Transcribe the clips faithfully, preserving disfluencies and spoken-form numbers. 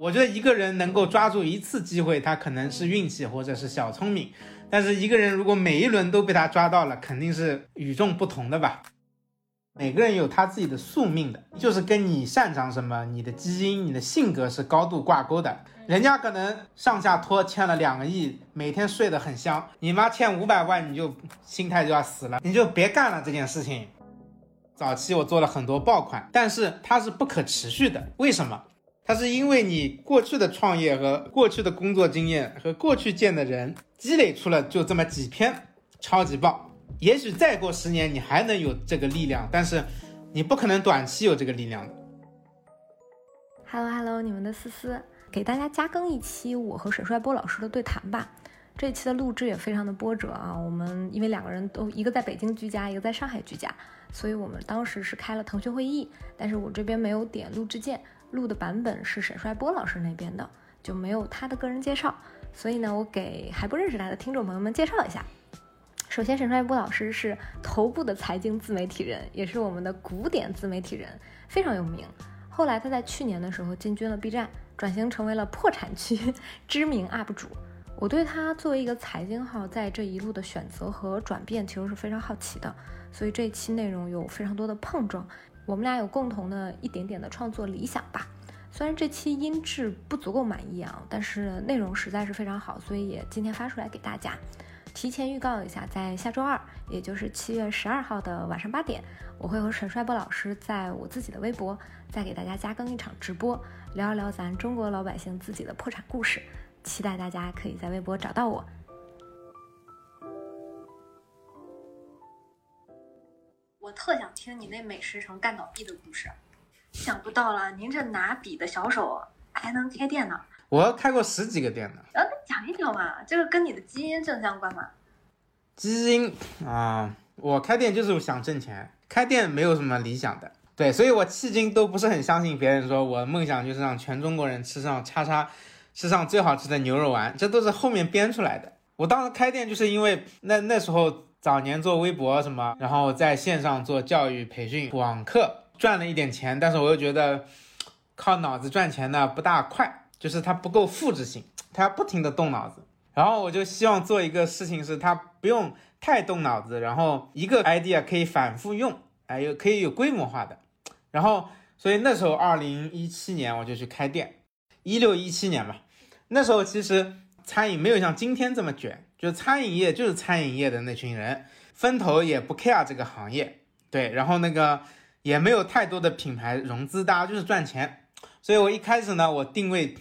我觉得一个人能够抓住一次机会，他可能是运气或者是小聪明，但是一个人如果每一轮都被他抓到了，肯定是与众不同的吧。每个人有他自己的宿命的，就是跟你擅长什么，你的基因，你的性格是高度挂钩的。人家可能上下拖欠了两个亿，每天睡得很香，你妈欠五百万，你就心态就要死了，你就别干了这件事情。早期我做了很多爆款，但是它是不可持续的。为什么？它是因为你过去的创业和过去的工作经验和过去见的人积累出了就这么几篇超级爆。也许再过十年你还能有这个力量，但是你不可能短期有这个力量的。 Hello Hello， 你们的思思给大家加更一期我和沈帅波老师的对谈吧。这一期的录制也非常的波折啊，我们因为两个人都一个在北京居家，一个在上海居家，所以我们当时是开了腾讯会议，但是我这边没有点录制键，录的版本是沈帅波老师那边的，就没有他的个人介绍，所以呢我给还不认识他的听众朋友们介绍一下。首先，沈帅波老师是头部的财经自媒体人，也是我们的古典自媒体人，非常有名。后来他在去年的时候进军了 B 站，转型成为了破产区知名 U P 主。我对他作为一个财经号在这一路的选择和转变其实是非常好奇的，所以这一期内容有非常多的碰撞，我们俩有共同的一点点的创作理想吧。虽然这期音质不足够满意啊，但是内容实在是非常好，所以也今天发出来给大家。提前预告一下，在下周二，也就是七月十二号的晚上八点，我会和沈帅波老师在我自己的微博再给大家加更一场直播，聊一聊咱中国老百姓自己的破产故事。期待大家可以在微博找到我。我特想听你那美食城干倒闭的故事，想不到了，您这拿笔的小手还能开店呢。我开过十几个店呢。啊，那讲一讲嘛，这个跟你的基因正相关吗？基因啊、呃，我开店就是想挣钱，开店没有什么理想的。对，所以我迄今都不是很相信别人说我梦想就是让全中国人吃上叉叉，吃上最好吃的牛肉丸，这都是后面编出来的。我当时开店就是因为那那时候早年做微博什么，然后在线上做教育培训网课，赚了一点钱，但是我又觉得靠脑子赚钱呢不大快。就是它不够复制性，它要不停的动脑子，然后我就希望做一个事情是它不用太动脑子，然后一个 idea 可以反复用，哎，有可以有规模化的。然后所以那时候二零一七年我就去开店，一六一七年吧。那时候其实餐饮没有像今天这么卷，就餐饮业就是餐饮业的那群人，风投也不 care 这个行业，对，然后那个也没有太多的品牌融资，大家就是赚钱。所以我一开始呢，我定位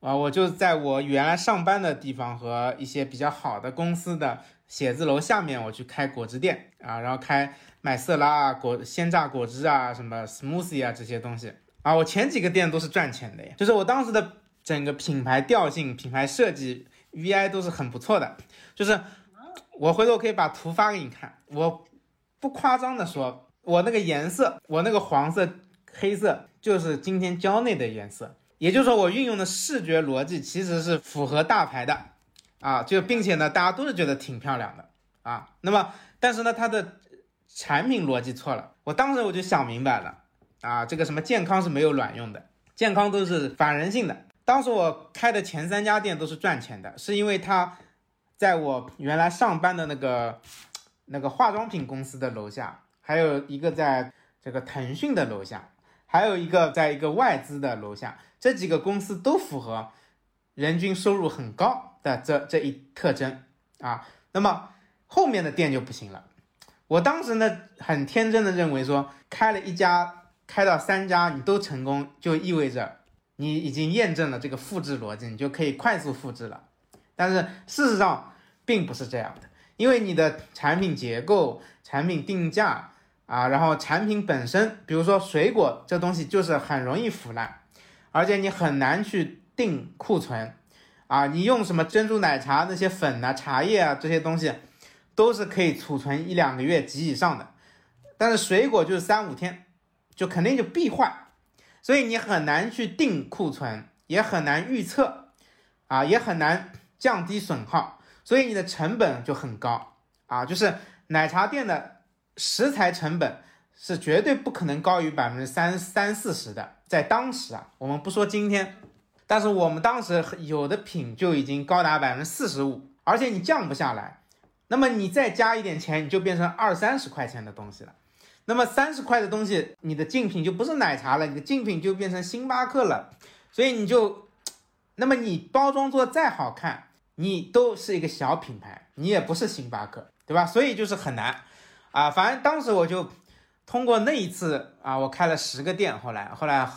啊，我就在我原来上班的地方和一些比较好的公司的写字楼下面，我去开果汁店啊，然后开买色拉啊、果鲜榨果汁啊、什么 smoothie 啊这些东西啊。我前几个店都是赚钱的耶，就是我当时的整个品牌调性、品牌设计、V I 都是很不错的。就是我回头可以把图发给你看，我不夸张的说，我那个颜色，我那个黄色、黑色就是今天蕉内的颜色。也就是说，我运用的视觉逻辑其实是符合大牌的啊，就并且呢，大家都是觉得挺漂亮的啊。那么，但是呢，它的产品逻辑错了。我当时我就想明白了啊，这个什么健康是没有卵用的，健康都是反人性的。当时我开的前三家店都是赚钱的，是因为它在我原来上班的那个那个化妆品公司的楼下，还有一个在这个腾讯的楼下，还有一个在一个外资的楼下。这几个公司都符合人均收入很高的这这一特征啊，那么后面的店就不行了。我当时呢很天真的认为说，开了一家开到三家你都成功，就意味着你已经验证了这个复制逻辑，你就可以快速复制了。但是事实上并不是这样的，因为你的产品结构、产品定价啊，然后产品本身，比如说水果这东西就是很容易腐烂。而且你很难去定库存啊，你用什么珍珠奶茶那些粉啊、茶叶啊这些东西都是可以储存一两个月及以上的，但是水果就是三五天就肯定就必坏，所以你很难去定库存，也很难预测啊，也很难降低损耗，所以你的成本就很高啊。就是奶茶店的食材成本是绝对不可能高于百分之三三四十的，在当时啊，我们不说今天，但是我们当时有的品就已经高达 百分之四十五， 而且你降不下来，那么你再加一点钱，你就变成二三十块钱的东西了。那么三十块的东西，你的竞品就不是奶茶了，你的竞品就变成星巴克了。所以你就，那么你包装做再好看，你都是一个小品牌，你也不是星巴克，对吧？所以就是很难啊。反正当时我就通过那一次啊，我开了十个店，后来后来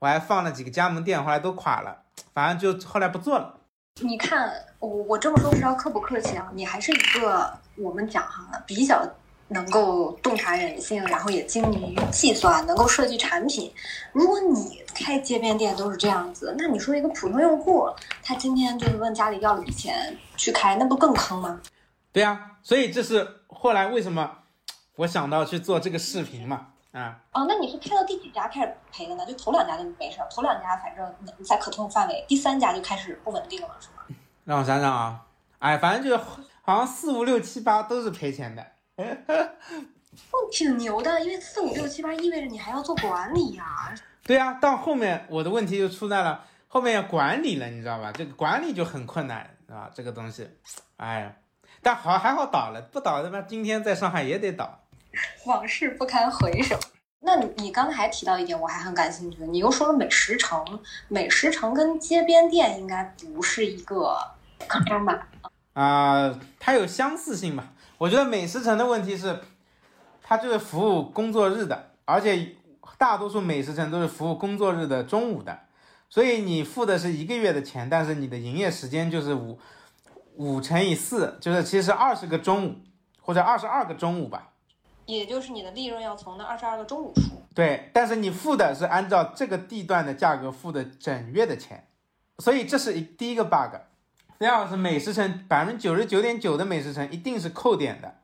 我还放了几个加盟店，后来都垮了，反正就后来不做了。你看我我这么说不知道客不客气啊？你还是一个我们讲哈比较能够洞察人性，然后也精于计算，能够设计产品。如果你开街边店都是这样子，那你说一个普通用户，他今天就是问家里要了笔钱去开，那不更坑吗？对啊，所以这是后来为什么我想到去做这个视频嘛。啊、嗯、哦，那你是开到第几家开始赔的呢？就头两家就没事，头两家反正你在可控范围，第三家就开始不稳定了，是吗？让我想想啊，哎，反正就是好像四五六七八都是赔钱的。挺牛的，因为四五六七八意味着你还要做管理呀、啊。对啊，到后面我的问题就出在了后面要管理了，你知道吧？这个管理就很困难，是吧？这个东西，哎呀，但好还好倒了，不倒的话今天在上海也得倒。往事不堪回首。那你刚才提到一点我还很感兴趣，你又说了美食城，美食城跟街边店应该不是一个坑吧？啊，它有相似性吧。我觉得美食城的问题是它就是服务工作日的，而且大多数美食城都是服务工作日的中午的，所以你付的是一个月的钱，但是你的营业时间就是五五乘以四，就是其实二十个中午或者二十二个中午吧，也就是你的利润要从那二十二个中午出。对，但是你付的是按照这个地段的价格付的整月的钱，所以这是一第一个 bug。 第二个是美食城 百分之九十九点九 的美食城一定是扣点的，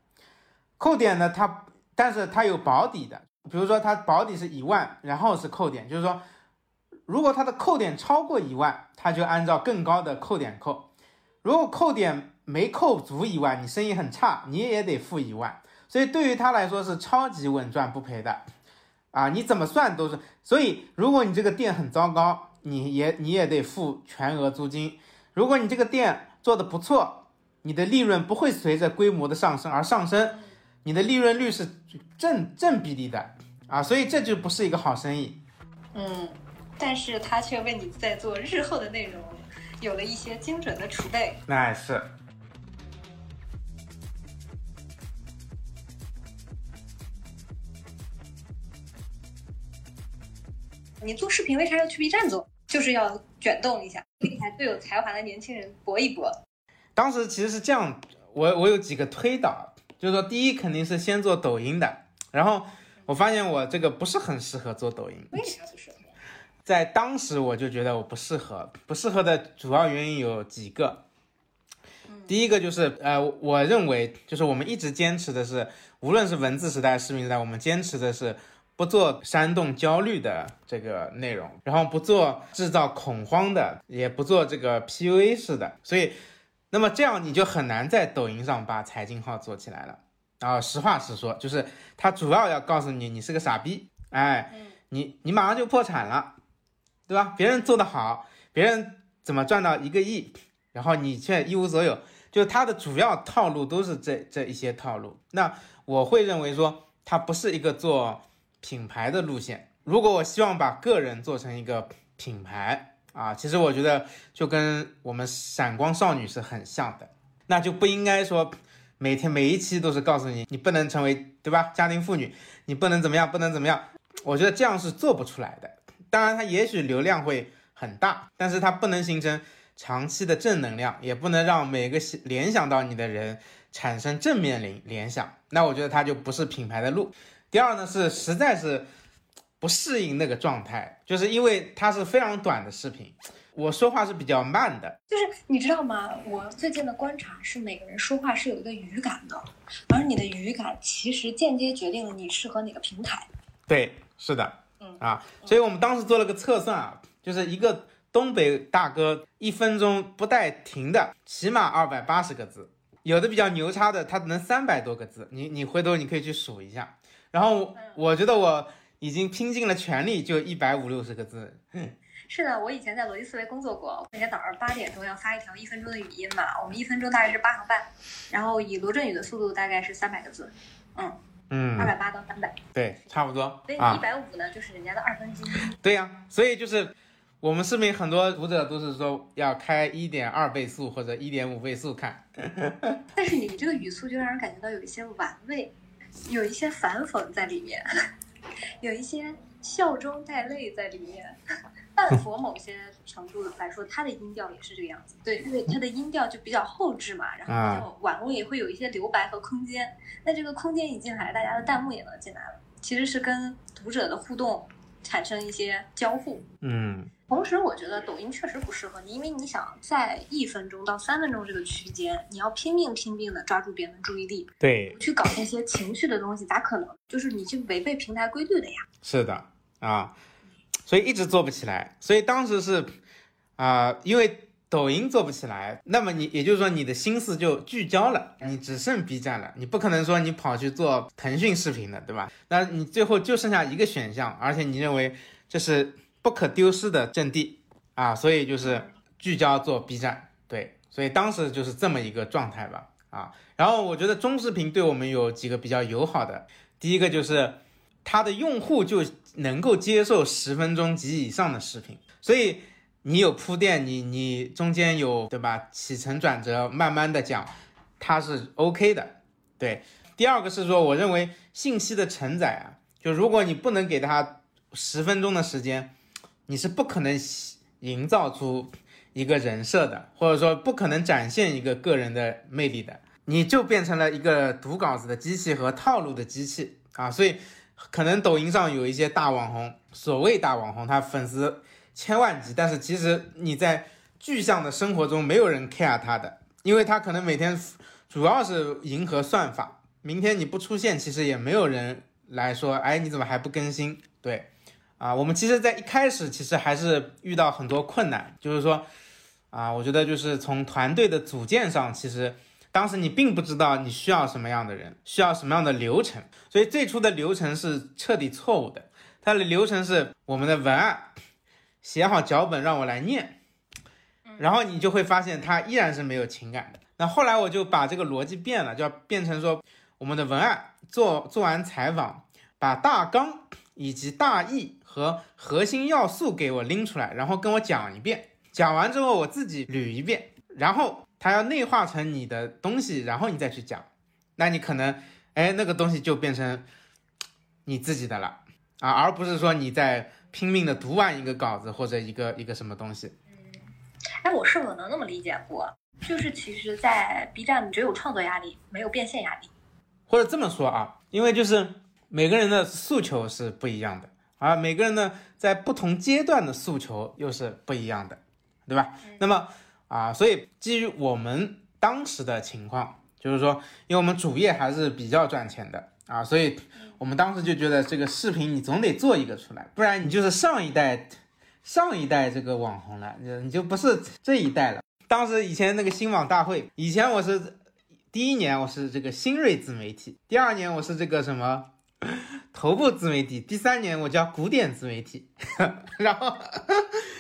扣点的它，但是它有保底的，比如说它保底是一万，然后是扣点，就是说如果它的扣点超过一万，它就按照更高的扣点扣，如果扣点没扣足一万，你生意很差，你也得付一万，所以对于他来说是超级稳赚不赔的啊！你怎么算都是。所以如果你这个店很糟糕，你也你也得付全额租金。如果你这个店做得不错，你的利润不会随着规模的上升而上升，你的利润率是正正比例的啊！所以这就不是一个好生意。嗯，但是他却为你在做日后的内容有了一些精准的储备。那是。你做视频为啥要去 B 站做？就是要卷动一下，跟才最有才华的年轻人搏一搏。当时其实是这样，我我有几个推导，就是说第一肯定是先做抖音的，然后我发现我这个不是很适合做抖音。为啥不适合？在当时我就觉得我不适合，不适合的主要原因有几个。第一个就是呃，我认为就是我们一直坚持的是，无论是文字时代、视频时代，我们坚持的是。不做煽动焦虑的这个内容，然后不做制造恐慌的，也不做这个 P U A 式的，所以那么这样你就很难在抖音上把财经号做起来了。然后实话实说，就是它主要要告诉你你是个傻逼，哎，你你马上就破产了，对吧？别人做得好，别人怎么赚到一个亿，然后你却一无所有，就是它的主要套路都是这这一些套路。那我会认为说它不是一个做品牌的路线。如果我希望把个人做成一个品牌啊，其实我觉得就跟我们闪光少女是很像的，那就不应该说每天每一期都是告诉你你不能成为，对吧，家庭妇女，你不能怎么样不能怎么样，我觉得这样是做不出来的。当然它也许流量会很大，但是它不能形成长期的正能量，也不能让每个联想到你的人产生正面联想，那我觉得它就不是品牌的路。第二呢是实在是不适应那个状态，就是因为它是非常短的视频，我说话是比较慢的。就是你知道吗，我最近的观察是每个人说话是有一个语感的，而你的语感其实间接决定了你适合哪个平台。对，是的，嗯啊，所以我们当时做了个测算啊，就是一个东北大哥一分钟不带停的起码二百八十个字，有的比较牛叉的他能三百多个字，你你回头你可以去数一下。然后我觉得我已经拼尽了全力，就一百五六十个字。是的，我以前在逻辑思维工作过，每天早上八点钟要发一条一分钟的语音嘛，我们一分钟大概是八行半，然后以罗振宇的速度大概是三百个字，嗯嗯，二百八到三百，对，差不多。所以一百五呢，就是人家的二分之一。对呀、啊，所以就是我们视频很多读者都是说要开一点二倍速或者一点五倍速看，但是你这个语速就让人感觉到有一些玩味，有一些反讽在里面，有一些笑中带泪在里面。半佛某些程度来说，他的音调也是这个样子，对，因为他的音调就比较后置嘛，然后比较婉容，也会有一些留白和空间。那这个空间一进来，大家的弹幕也能进来了，其实是跟读者的互动产生一些交互。嗯，同时我觉得抖音确实不适合你，因为你想在一分钟到三分钟这个区间，你要拼命拼命的抓住别人的注意力，对，去搞那些情绪的东西，咋可能？就是你去违背平台规律的呀。是的啊。所以一直做不起来，所以当时是啊、呃，因为抖音做不起来，那么你也就是说你的心思就聚焦了，你只剩 B 站了，你不可能说你跑去做腾讯视频了，对吧？那你最后就剩下一个选项，而且你认为这是不可丢失的阵地啊，所以就是聚焦做 B 站，对，所以当时就是这么一个状态吧，啊，然后我觉得中视频对我们有几个比较友好的，第一个就是它的用户就能够接受十分钟及以上的视频，所以你有铺垫，你你中间有对吧起承转折，慢慢的讲，它是 OK 的。对，第二个是说，我认为信息的承载啊，就如果你不能给它十分钟的时间，你是不可能营造出一个人设的，或者说不可能展现一个个人的魅力的，你就变成了一个读稿子的机器和套路的机器啊，所以。可能抖音上有一些大网红，所谓大网红，他粉丝千万级，但是其实你在具象的生活中没有人 care 他的，因为他可能每天主要是迎合算法，明天你不出现，其实也没有人来说，哎，你怎么还不更新？对，啊，我们其实在一开始其实还是遇到很多困难，就是说，啊，我觉得就是从团队的组建上，其实。当时你并不知道你需要什么样的人，需要什么样的流程，所以最初的流程是彻底错误的。它的流程是我们的文案写好脚本让我来念，然后你就会发现它依然是没有情感的。那后来我就把这个逻辑变了，就要变成说我们的文案做做完采访，把大纲以及大意和核心要素给我拎出来，然后跟我讲一遍，讲完之后我自己捋一遍，然后它要内化成你的东西，然后你再去讲，那你可能，哎，那个东西就变成你自己的了啊，而不是说你在拼命的读完一个稿子或者一个一个什么东西。嗯，哎，我是否能那么理解过？就是其实，在 B 站，你只有创作压力，没有变现压力。或者这么说啊，因为就是每个人的诉求是不一样的啊，每个人呢在不同阶段的诉求又是不一样的，对吧？嗯、那么。啊，所以基于我们当时的情况，就是说，因为我们主业还是比较赚钱的啊，所以我们当时就觉得这个视频你总得做一个出来，不然你就是上一代，上一代这个网红了，你就不是这一代了。当时以前那个新网大会，以前我是第一年我是这个新锐自媒体，第二年我是这个什么头部自媒体，第三年我叫古典自媒体，然后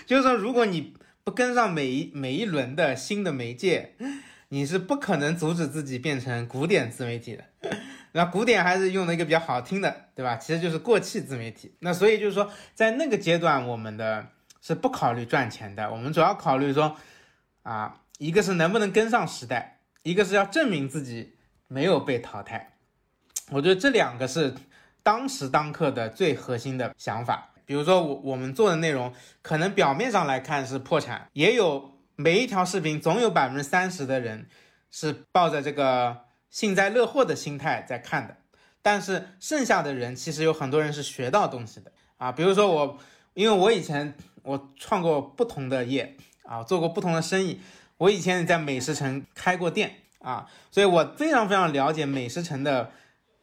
就是说如果你。不跟上每一每一轮的新的媒介，你是不可能阻止自己变成古典自媒体的。那古典还是用了一个比较好听的，对吧？其实就是过气自媒体。那所以就是说，在那个阶段，我们的是不考虑赚钱的，我们主要考虑说，啊，一个是能不能跟上时代，一个是要证明自己没有被淘汰。我觉得这两个是当时当刻的最核心的想法。比如说我我们做的内容可能表面上来看是破产，也有每一条视频总有 百分之三十 的人是抱着这个幸灾乐祸的心态在看的，但是剩下的人其实有很多人是学到东西的啊。比如说我，因为我以前我创过不同的业啊，做过不同的生意，我以前在美食城开过店啊，所以我非常非常了解美食城的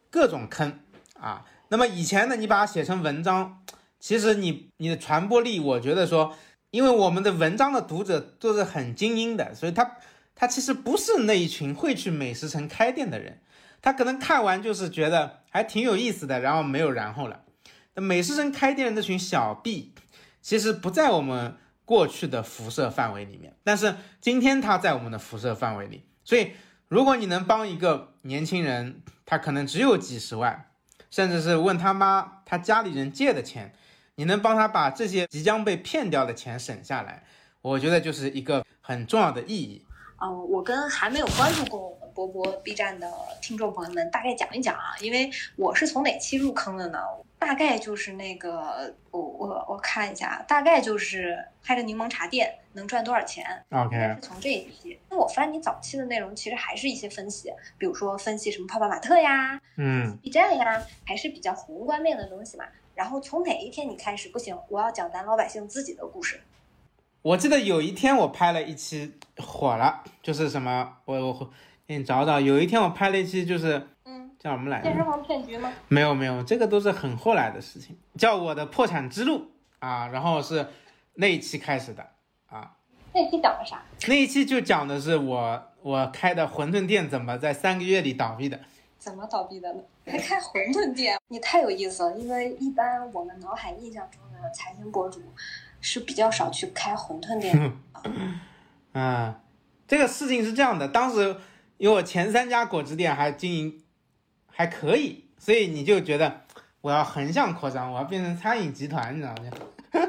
各种坑啊。那么以前呢，你把它写成文章，其实你你的传播力，我觉得说，因为我们的文章的读者都是很精英的，所以他他其实不是那一群会去美食城开店的人，他可能看完就是觉得还挺有意思的，然后没有然后了。美式城开店的那群小 B 其实不在我们过去的辐射范围里面，但是今天它在我们的辐射范围里。所以如果你能帮一个年轻人，他可能只有几十万，甚至是问他妈他家里人借的钱，你能帮他把这些即将被骗掉的钱省下来，我觉得就是一个很重要的意义。嗯、呃，我跟还没有关注过我们波波 B 站的听众朋友们大概讲一讲啊，因为我是从哪期入坑的呢？大概就是那个，我我我看一下，大概就是开着柠檬茶店能赚多少钱 ？OK， 是从这一期。那我翻你早期的内容，其实还是一些分析，比如说分析什么泡泡玛特呀，嗯 ，B 站呀，还是比较宏观面的东西嘛。然后从哪一天你开始不行，我要讲咱老百姓自己的故事。我记得有一天我拍了一期火了，就是什么，我我给你找找。有一天我拍了一期就是，嗯，叫什么来着？健身房骗局吗？没有没有，这个都是很后来的事情。叫我的破产之路啊，然后是那一期开始的啊。那一期讲的啥？那一期就讲的是我我开的馄饨店怎么在三个月里倒闭的。怎么倒闭的呢？还开馄饨店，你太有意思了。因为一般我们脑海印象中的财经博主是比较少去开馄饨店的。嗯，这个事情是这样的，当时因为我前三家果汁店还经营还可以，所以你就觉得我要横向扩张，我要变成餐饮集团，你知道吗？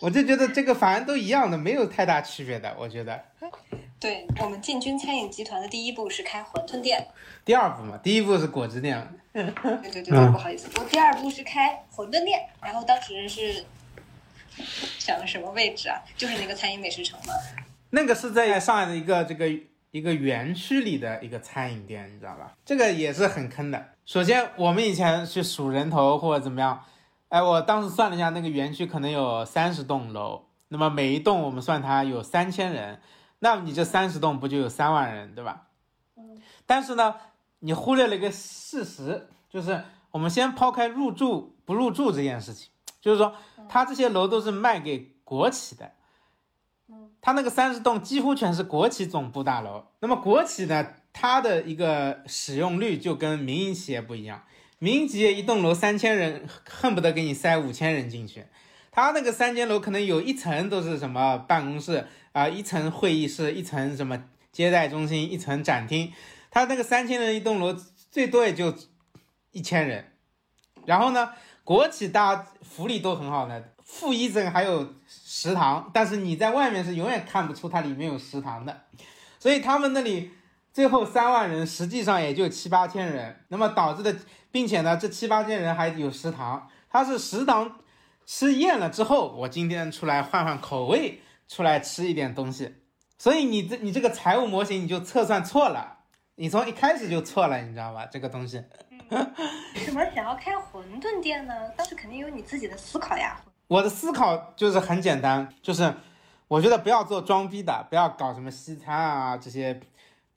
我就觉得这个反正都一样的，没有太大区别的，我觉得。对，我们进军餐饮集团的第一步是开馄饨店，第二步嘛，第一步是果汁店。对对对对，不好意思，我第二步是开馄饨店，然后当时是想的什么位置啊？就是那个餐饮美食城嘛。那个是在上海的一个这个一个园区里的一个餐饮店，你知道吧？这个也是很坑的。首先，我们以前去数人头或者怎么样，哎，我当时算了一下，那个园区可能有三十栋楼，那么每一栋我们算它有三千人。那你这三十栋不就有三万人，对吧？嗯。但是呢，你忽略了一个事实，就是我们先抛开入住不入住这件事情，就是说，他这些楼都是卖给国企的。嗯。他那个三十栋几乎全是国企总部大楼。那么国企呢，它的一个使用率就跟民营企业不一样。民营企业一栋楼三千人，恨不得给你塞五千人进去。他那个三间楼可能有一层都是什么办公室啊、呃，一层会议室，一层什么接待中心，一层展厅。他那个三千人一栋楼最多也就一千人。然后呢，国企大家福利都很好的，副一层还有食堂，但是你在外面是永远看不出它里面有食堂的。所以他们那里最后三万人实际上也就七八千人，那么导致的，并且呢，这七八千人还有食堂，它是食堂。吃厌了之后，我今天出来换换口味，出来吃一点东西。所以你这你这个财务模型你就测算错了，你从一开始就错了，你知道吧？这个东西。嗯、什么想要开馄饨店呢？但是肯定有你自己的思考呀。我的思考就是很简单，就是我觉得不要做装逼的，不要搞什么西餐啊这些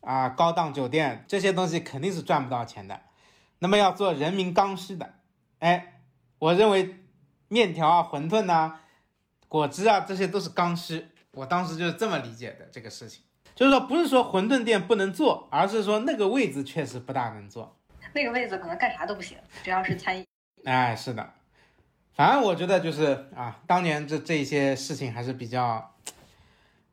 啊、呃、高档酒店这些东西肯定是赚不到钱的。那么要做人民刚需的，哎，我认为。面条啊馄饨啊果汁啊这些都是刚需，我当时就是这么理解的。这个事情就是说，不是说馄饨店不能做，而是说那个位置确实不大能做，那个位置可能干啥都不行，只要是餐饮。哎，是的，反正我觉得就是啊，当年这这些事情还是比较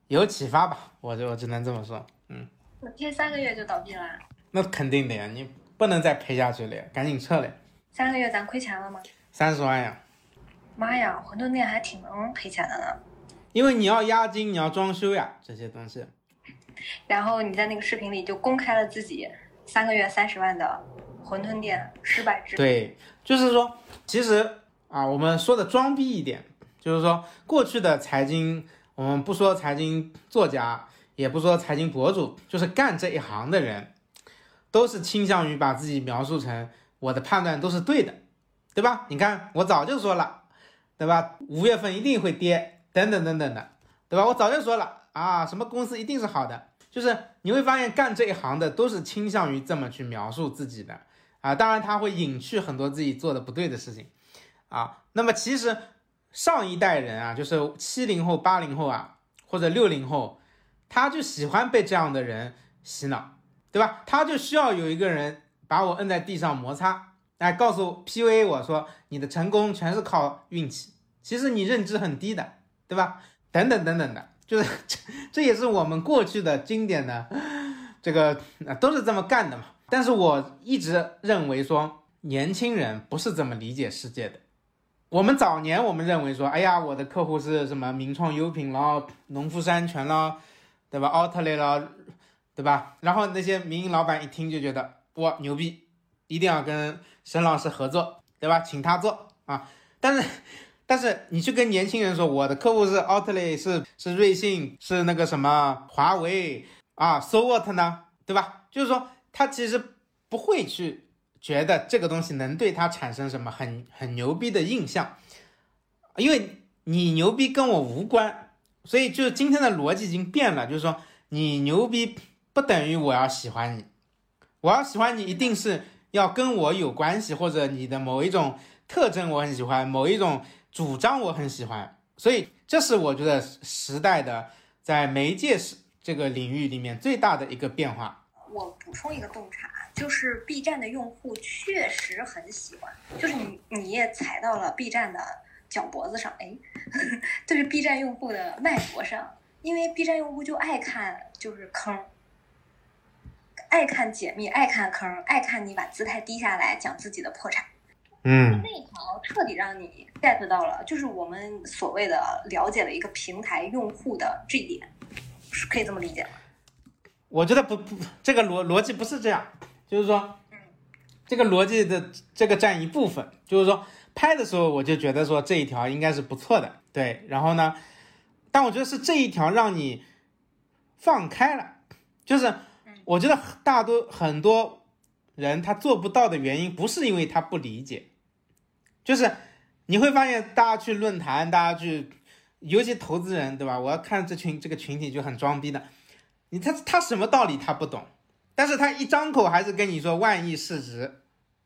有启发吧，我就我只能这么说。嗯，那这三个月就倒闭了？那肯定的呀，你不能再赔下去了，赶紧撤了。三个月咱亏钱了吗？三十万呀。妈呀，馄饨店还挺能赔钱的呢，因为你要押金，你要装修呀，这些东西。然后你在那个视频里就公开了自己三个月三十万的馄饨店失败之。对，就是说，其实啊，我们说的装逼一点，就是说过去的财经，我们不说财经作家，也不说财经博主，就是干这一行的人，都是倾向于把自己描述成我的判断都是对的，对吧？你看，我早就说了。对吧？五月份一定会跌，等等等等的，对吧？我早就说了啊，什么公司一定是好的，就是你会发现干这一行的都是倾向于这么去描述自己的啊。当然他会隐去很多自己做的不对的事情啊。那么其实上一代人啊，就是七零后、八零后啊，或者六零后，他就喜欢被这样的人洗脑，对吧？他就需要有一个人把我摁在地上摩擦，哎，告诉 P U A 我说你的成功全是靠运气，其实你认知很低的，对吧？等等等等的，就是这这也是我们过去的经典的这个、啊、都是这么干的嘛。但是我一直认为说年轻人不是这么理解世界的。我们早年我们认为说，哎呀，我的客户是什么名创优品，然后农夫山泉了，对吧？奥特莱了，对吧？然后那些民营老板一听就觉得哇牛逼，一定要跟沈老师合作，对吧？请他做啊！但是但是你去跟年轻人说，我的客户是奥特莱，是是瑞幸，是那个什么华为啊 ，so what 呢？对吧？就是说他其实不会去觉得这个东西能对他产生什么很很牛逼的印象，因为你牛逼跟我无关，所以就是今天的逻辑已经变了，就是说你牛逼不等于我要喜欢你，我要喜欢你一定是要跟我有关系，或者你的某一种特征我很喜欢，某一种主张我很喜欢，所以这是我觉得时代的在媒介这个领域里面最大的一个变化。我补充一个洞察，就是 B 站的用户确实很喜欢，就是你你也踩到了 B 站的脚脖子上，哎，就是 B 站用户的脉搏上，因为 B 站用户就爱看就是坑，爱看解密，爱看坑，爱看你把姿态低下来讲自己的破产，嗯，那条彻底让你 get 到了，就是我们所谓的了解了一个平台用户的这一点，是可以这么理解吗？我觉得不不，这个逻逻辑不是这样，就是说，这个逻辑的这个占一部分，就是说拍的时候我就觉得说这一条应该是不错的，对，然后呢，但我觉得是这一条让你放开了，就是我觉得大多很多人他做不到的原因不是因为他不理解，就是你会发现大家去论坛，大家去，尤其投资人，对吧？我要看这群这个群体就很装逼的。你他他什么道理他不懂，但是他一张口还是跟你说万亿市值，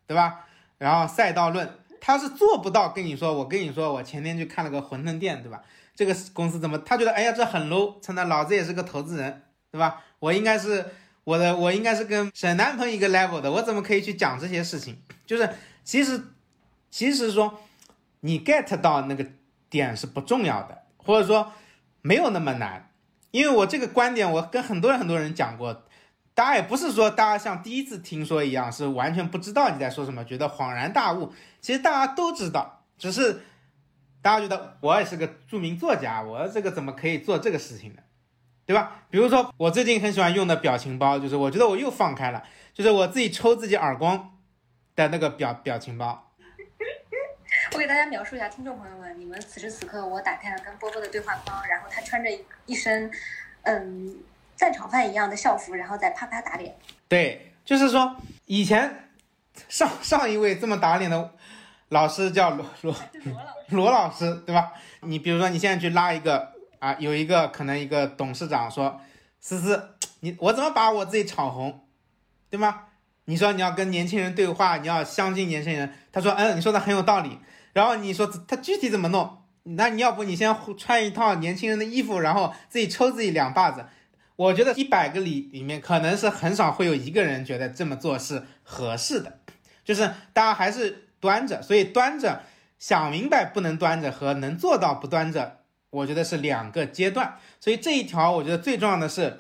对吧？然后赛道论，他是做不到跟你说，我跟你说我前天去看了个馄饨店，对吧？这个公司怎么，他觉得哎呀这很 low， 真的老子也是个投资人，对吧？我应该是我的我应该是跟沈南鹏一个 level 的，我怎么可以去讲这些事情？就是其实其实说你 get 到那个点是不重要的，或者说没有那么难。因为我这个观点我跟很多人很多人讲过，大家也不是说大家像第一次听说一样是完全不知道你在说什么，觉得恍然大悟，其实大家都知道，只是大家觉得我也是个著名作家，我这个怎么可以做这个事情呢，对吧？比如说我最近很喜欢用的表情包，就是我觉得我又放开了，就是我自己抽自己耳光的那个表表情包。我给大家描述一下，听众朋友们，你们此时此刻我打开了跟波波的对话框，然后他穿着一身嗯战场饭一样的校服，然后再啪啪打脸。对，就是说以前上上一位这么打脸的老师叫罗罗罗老师，对吧？你比如说你现在去拉一个啊，有一个可能一个董事长说，思思，你我怎么把我自己炒红，对吗？你说你要跟年轻人对话，你要相信年轻人，他说嗯，你说的很有道理，然后你说他具体怎么弄，那你要不你先穿一套年轻人的衣服，然后自己抽自己两把子。我觉得一百个里里面可能是很少会有一个人觉得这么做是合适的，就是大家还是端着，所以端着想明白不能端着和能做到不端着，我觉得是两个阶段。所以这一条我觉得最重要的是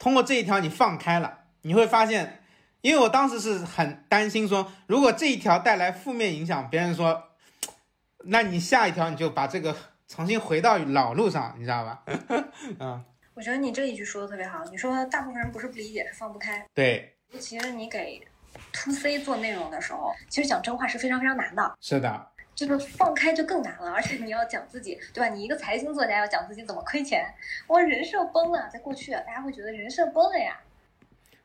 通过这一条你放开了，你会发现，因为我当时是很担心说如果这一条带来负面影响，别人说那你下一条你就把这个重新回到老路上，你知道吧？嗯，我觉得你这一句说的特别好，你说大部分人不是不理解，是放不开。对，其实你给 二 C 做内容的时候，其实讲真话是非常非常难的。是的，这个放开就更难了，而且你要讲自己，对吧？你一个财经作家要讲自己怎么亏钱，我人设崩了，在过去大家会觉得人设崩了呀。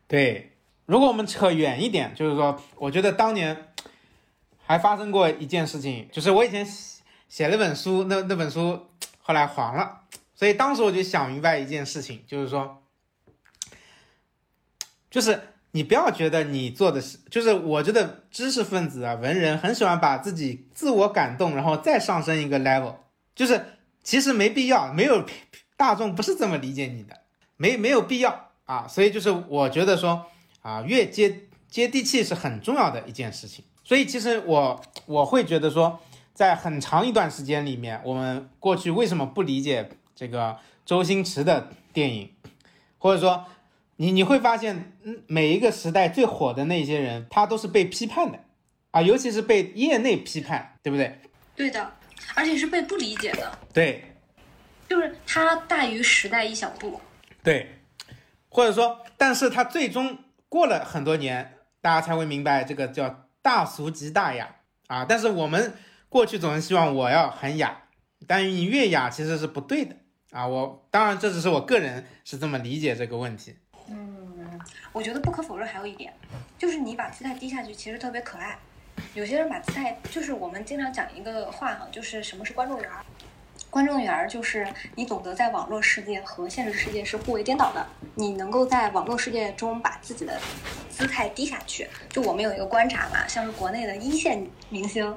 对。如果我们扯远一点，就是说我觉得当年还发生过一件事情，就是我以前写了本书，那那本书后来黄了，所以当时我就想明白一件事情，就是说就是你不要觉得你做的事，就是我觉得知识分子啊文人很喜欢把自己自我感动然后再上升一个 level， 就是其实没必要，没有，大众不是这么理解你的，没没有必要啊。所以就是我觉得说啊，越接接地气是很重要的一件事情。所以其实我我会觉得说，在很长一段时间里面，我们过去为什么不理解这个周星驰的电影，或者说你你会发现每一个时代最火的那些人，他都是被批判的啊，尤其是被业内批判，对不对？对的，而且是被不理解的。对，就是他大于时代一小步。对，或者说，但是他最终过了很多年，大家才会明白这个叫大俗即大雅啊。但是我们过去总是希望我要很雅，但你越雅其实是不对的啊。我当然这只是我个人是这么理解这个问题。嗯，我觉得不可否认还有一点，就是你把姿态低下去，其实特别可爱。有些人把姿态，就是我们经常讲一个话哈，就是什么是观众缘儿？观众缘儿就是你懂得在网络世界和现实世界是互为颠倒的，你能够在网络世界中把自己的姿态低下去。就我们有一个观察嘛，像是国内的一线明星，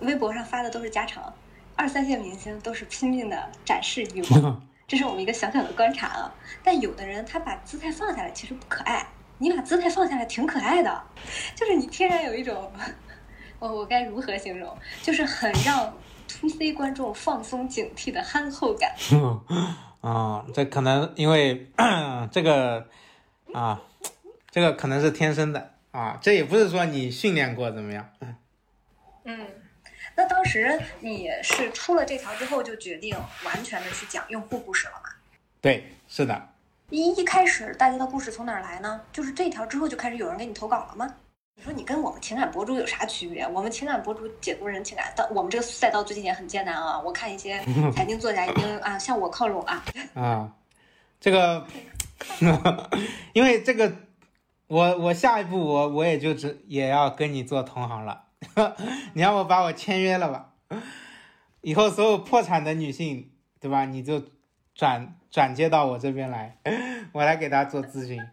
微博上发的都是家常，二三线明星都是拼命的展示欲望。这是我们一个小小的观察啊，但有的人他把姿态放下来其实不可爱，你把姿态放下来挺可爱的，就是你天然有一种，我、哦、我该如何形容，就是很让 二 C 观众放松警惕的憨厚感。嗯啊、嗯，这可能因为这个啊，这个可能是天生的啊，这也不是说你训练过怎么样。嗯。那当时你是出了这条之后就决定完全的去讲用户故事了吗？对，是的。一一开始大家的故事从哪儿来呢？就是这条之后就开始有人给你投稿了吗？你说你跟我们情感博主有啥区别？我们情感博主解读人情感，但我们这个赛道最近也很艰难啊。我看一些财经作家已经啊向我靠拢啊。啊，这个，因为这个，我我下一步我我也就只也要跟你做同行了。你要不把我签约了吧，以后所有破产的女性，对吧，你就转转接到我这边来，我来给大家做咨询啊、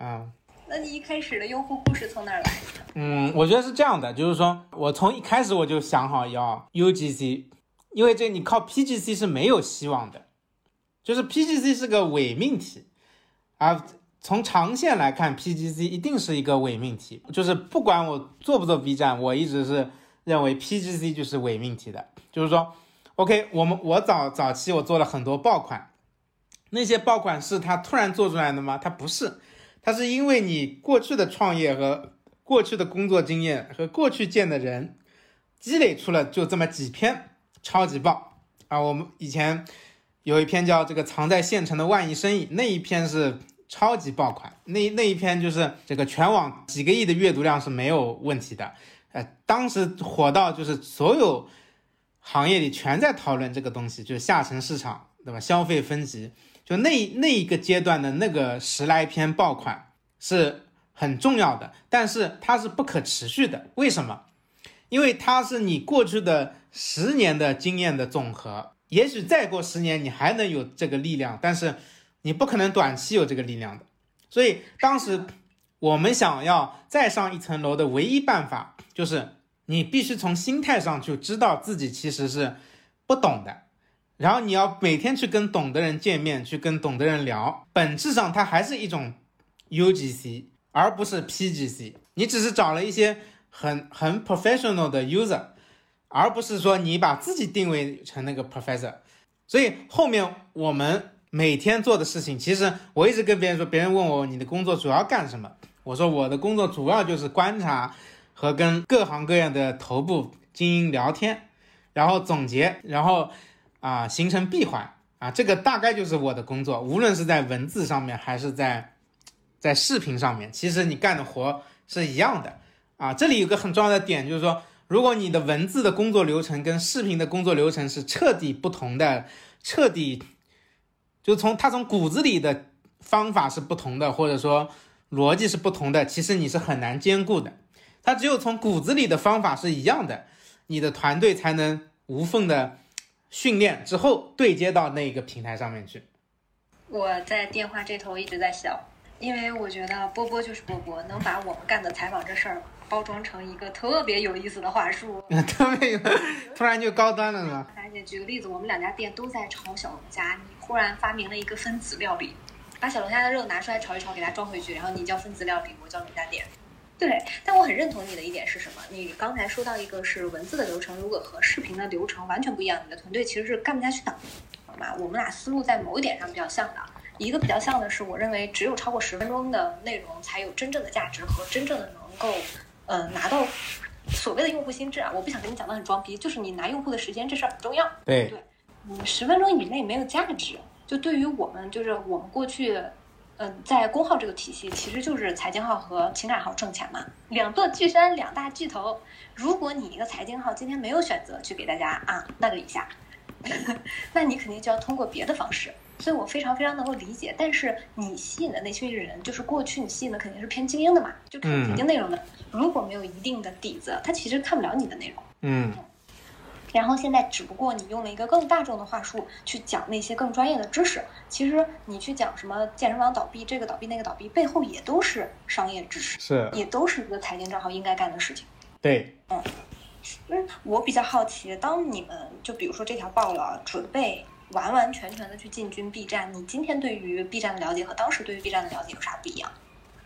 嗯。那你一开始的用户故事从哪儿来的？嗯，我觉得是这样的，就是说我从一开始我就想好要 U G C， 因为这你靠 P G C 是没有希望的，就是 P G C 是个伪命题啊。从长线来看 P G C 一定是一个伪命题，就是不管我做不做 B 站，我一直是认为 P G C 就是伪命题的。就是说 OK， 我们我早早期我做了很多爆款，那些爆款是它突然做出来的吗？它不是，它是因为你过去的创业和过去的工作经验和过去见的人积累出了就这么几篇超级爆啊。我们以前有一篇叫这个藏在县城的万亿生意，那一篇是超级爆款，那那一篇就是这个全网几个亿的阅读量是没有问题的，呃，当时火到就是所有行业里全在讨论这个东西，就是下沉市场，对吧？消费分级，就那那一个阶段的那个十来篇爆款是很重要的，但是它是不可持续的。为什么？因为它是你过去的十年的经验的总和，也许再过十年你还能有这个力量，但是你不可能短期有这个力量的。所以当时我们想要再上一层楼的唯一办法，就是你必须从心态上去知道自己其实是不懂的，然后你要每天去跟懂的人见面，去跟懂的人聊，本质上它还是一种 U G C 而不是 P G C， 你只是找了一些很很 professional 的 user， 而不是说你把自己定位成那个 professor。 所以后面我们每天做的事情，其实我一直跟别人说，别人问我你的工作主要干什么，我说我的工作主要就是观察和跟各行各业的头部精英聊天，然后总结，然后啊、呃、形成闭环啊，这个大概就是我的工作。无论是在文字上面还是在在视频上面，其实你干的活是一样的啊。这里有个很重要的点，就是说如果你的文字的工作流程跟视频的工作流程是彻底不同的，彻底就从他从骨子里的方法是不同的，或者说逻辑是不同的，其实你是很难兼顾的。他只有从骨子里的方法是一样的，你的团队才能无缝的训练之后对接到那个平台上面去。我在电话这头一直在笑，因为我觉得波波就是波波，能把我们干的采访这事儿包装成一个特别有意思的话术，特别突然就高端了呢。而且举个例子，我们两家店都在炒小龙虾，你忽然发明了一个分子料理，把小龙虾的肉拿出来炒一炒，给它装回去，然后你叫分子料理，我叫农家店。对，但我很认同你的一点是什么？你刚才说到一个是文字的流程，如果和视频的流程完全不一样，你的团队其实是干不下去的，好吗？我们俩思路在某一点上比较像的。一个比较像的是，我认为只有超过十分钟的内容才有真正的价值和真正的能够，呃，拿到所谓的用户心智啊。我不想跟你讲的很装逼，就是你拿用户的时间这事儿很重要。对对，嗯，十分钟以内没有价值。就对于我们，就是我们过去，嗯、呃，在公号这个体系，其实就是财经号和情感号挣钱嘛，两座巨山，两大巨头。如果你一个财经号今天没有选择去给大家啊那个一下，那你肯定就要通过别的方式。所以我非常非常能够理解，但是你吸引的那些人，就是过去你吸引的肯定是偏精英的嘛，就看财经内容的、嗯、如果没有一定的底子，他其实看不了你的内容。嗯，然后现在只不过你用了一个更大众的话术去讲那些更专业的知识，其实你去讲什么健身房倒闭，这个倒闭那个倒闭，背后也都是商业知识，是也都是一个财经账号应该干的事情。对，嗯嗯，我比较好奇，当你们就比如说这条爆了，准备完完全全的去进军 B 站，你今天对于 B 站的了解和当时对于 B 站的了解有啥不一样？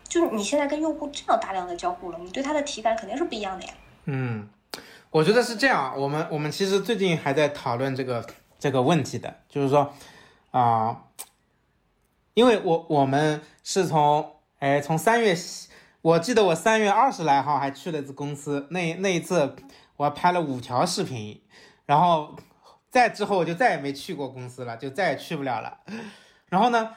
就是你现在跟用户这样大量的交互了，你对他的体感肯定是不一样的呀。嗯，我觉得是这样。我们我们其实最近还在讨论这个这个问题的，就是说啊、呃，因为我我们是从哎从三月，我记得我三月二十来号还去了一次公司，那那一次我拍了五条视频，然后。再之后我就再也没去过公司了，就再也去不了了。然后呢，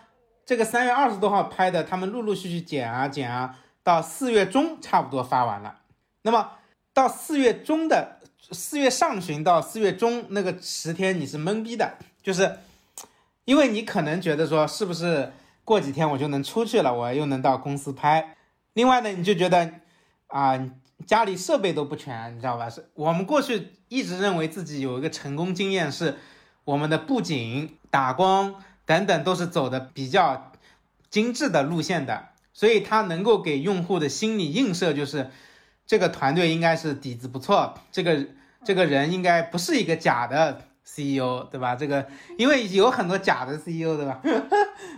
这个三月二十多号拍的，他们陆陆续续剪啊剪啊，到四月中差不多发完了。那么到四月中的四月上旬到四月中那个十天，你是懵逼的，就是因为你可能觉得说，是不是过几天我就能出去了，我又能到公司拍。另外呢，你就觉得啊、呃，家里设备都不全，你知道吧？是我们过去。一直认为自己有一个成功经验，是我们的布景、打光等等都是走的比较精致的路线的，所以它能够给用户的心理映射就是这个团队应该是底子不错，这个这个人应该不是一个假的 C E O， 对吧？这个因为有很多假的 C E O， 对吧？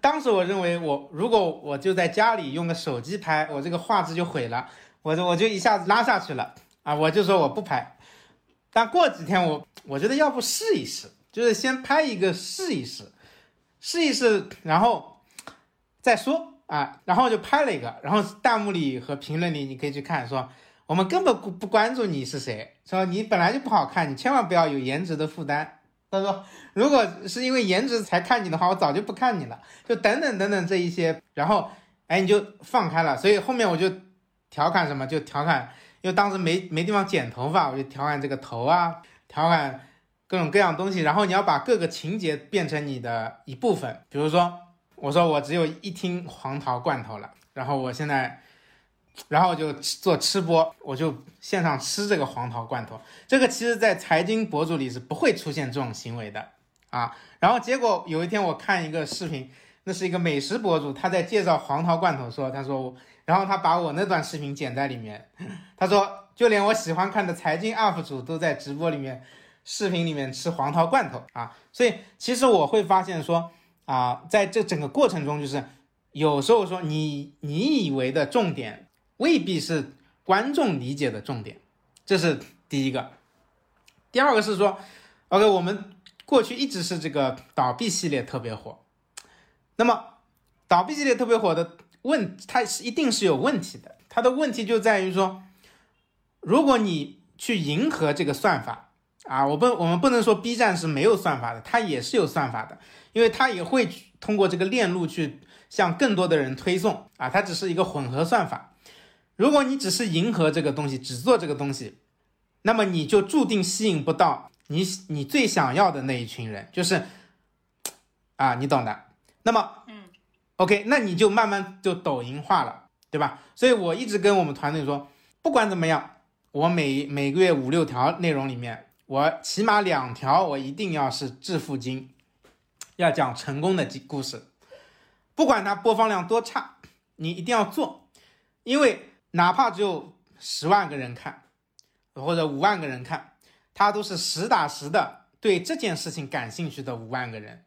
当时我认为我如果我就在家里用个手机拍，我这个画质就毁了，我就我就一下子拉下去了啊！我就说我不拍。但过几天我我觉得要不试一试，就是先拍一个试一试，试一试然后再说啊，然后就拍了一个，然后弹幕里和评论里你可以去看说，我们根本不关注你是谁，说你本来就不好看，你千万不要有颜值的负担。他说如果是因为颜值才看你的话，我早就不看你了，就等等等等这一些，然后哎你就放开了。所以后面我就调侃什么就调侃。因为当时没没地方剪头发，我就调侃这个头啊，调侃各种各样东西。然后你要把各个情节变成你的一部分。比如说，我说我只有一听黄桃罐头了，然后我现在，然后我就做吃播，我就线上吃这个黄桃罐头。这个其实在财经博主里是不会出现这种行为的啊。然后结果有一天我看一个视频，那是一个美食博主，他在介绍黄桃罐头说，他说我。然后他把我那段视频剪在里面，他说就连我喜欢看的财经 U P 主都在直播里面视频里面吃黄桃罐头啊。所以其实我会发现说啊、呃，在这整个过程中，就是有时候说你你以为的重点未必是观众理解的重点，这是第一个。第二个是说 OK 我们过去一直是这个倒闭系列特别火，那么倒闭系列特别火的问它是一定是有问题的，它的问题就在于说，如果你去迎合这个算法啊，我不我们不能说 B 站是没有算法的，它也是有算法的，因为它也会通过这个链路去向更多的人推送啊，它只是一个混合算法。如果你只是迎合这个东西，只做这个东西，那么你就注定吸引不到你你最想要的那一群人，就是啊，你懂的。那么。OK， 那你就慢慢就抖音化了，对吧？所以我一直跟我们团队说，不管怎么样，我每每个月五六条内容里面，我起码两条我一定要是致富经，要讲成功的故事，不管它播放量多差，你一定要做，因为哪怕只有十万个人看，或者五万个人看，它都是实打实的对这件事情感兴趣的五万个人。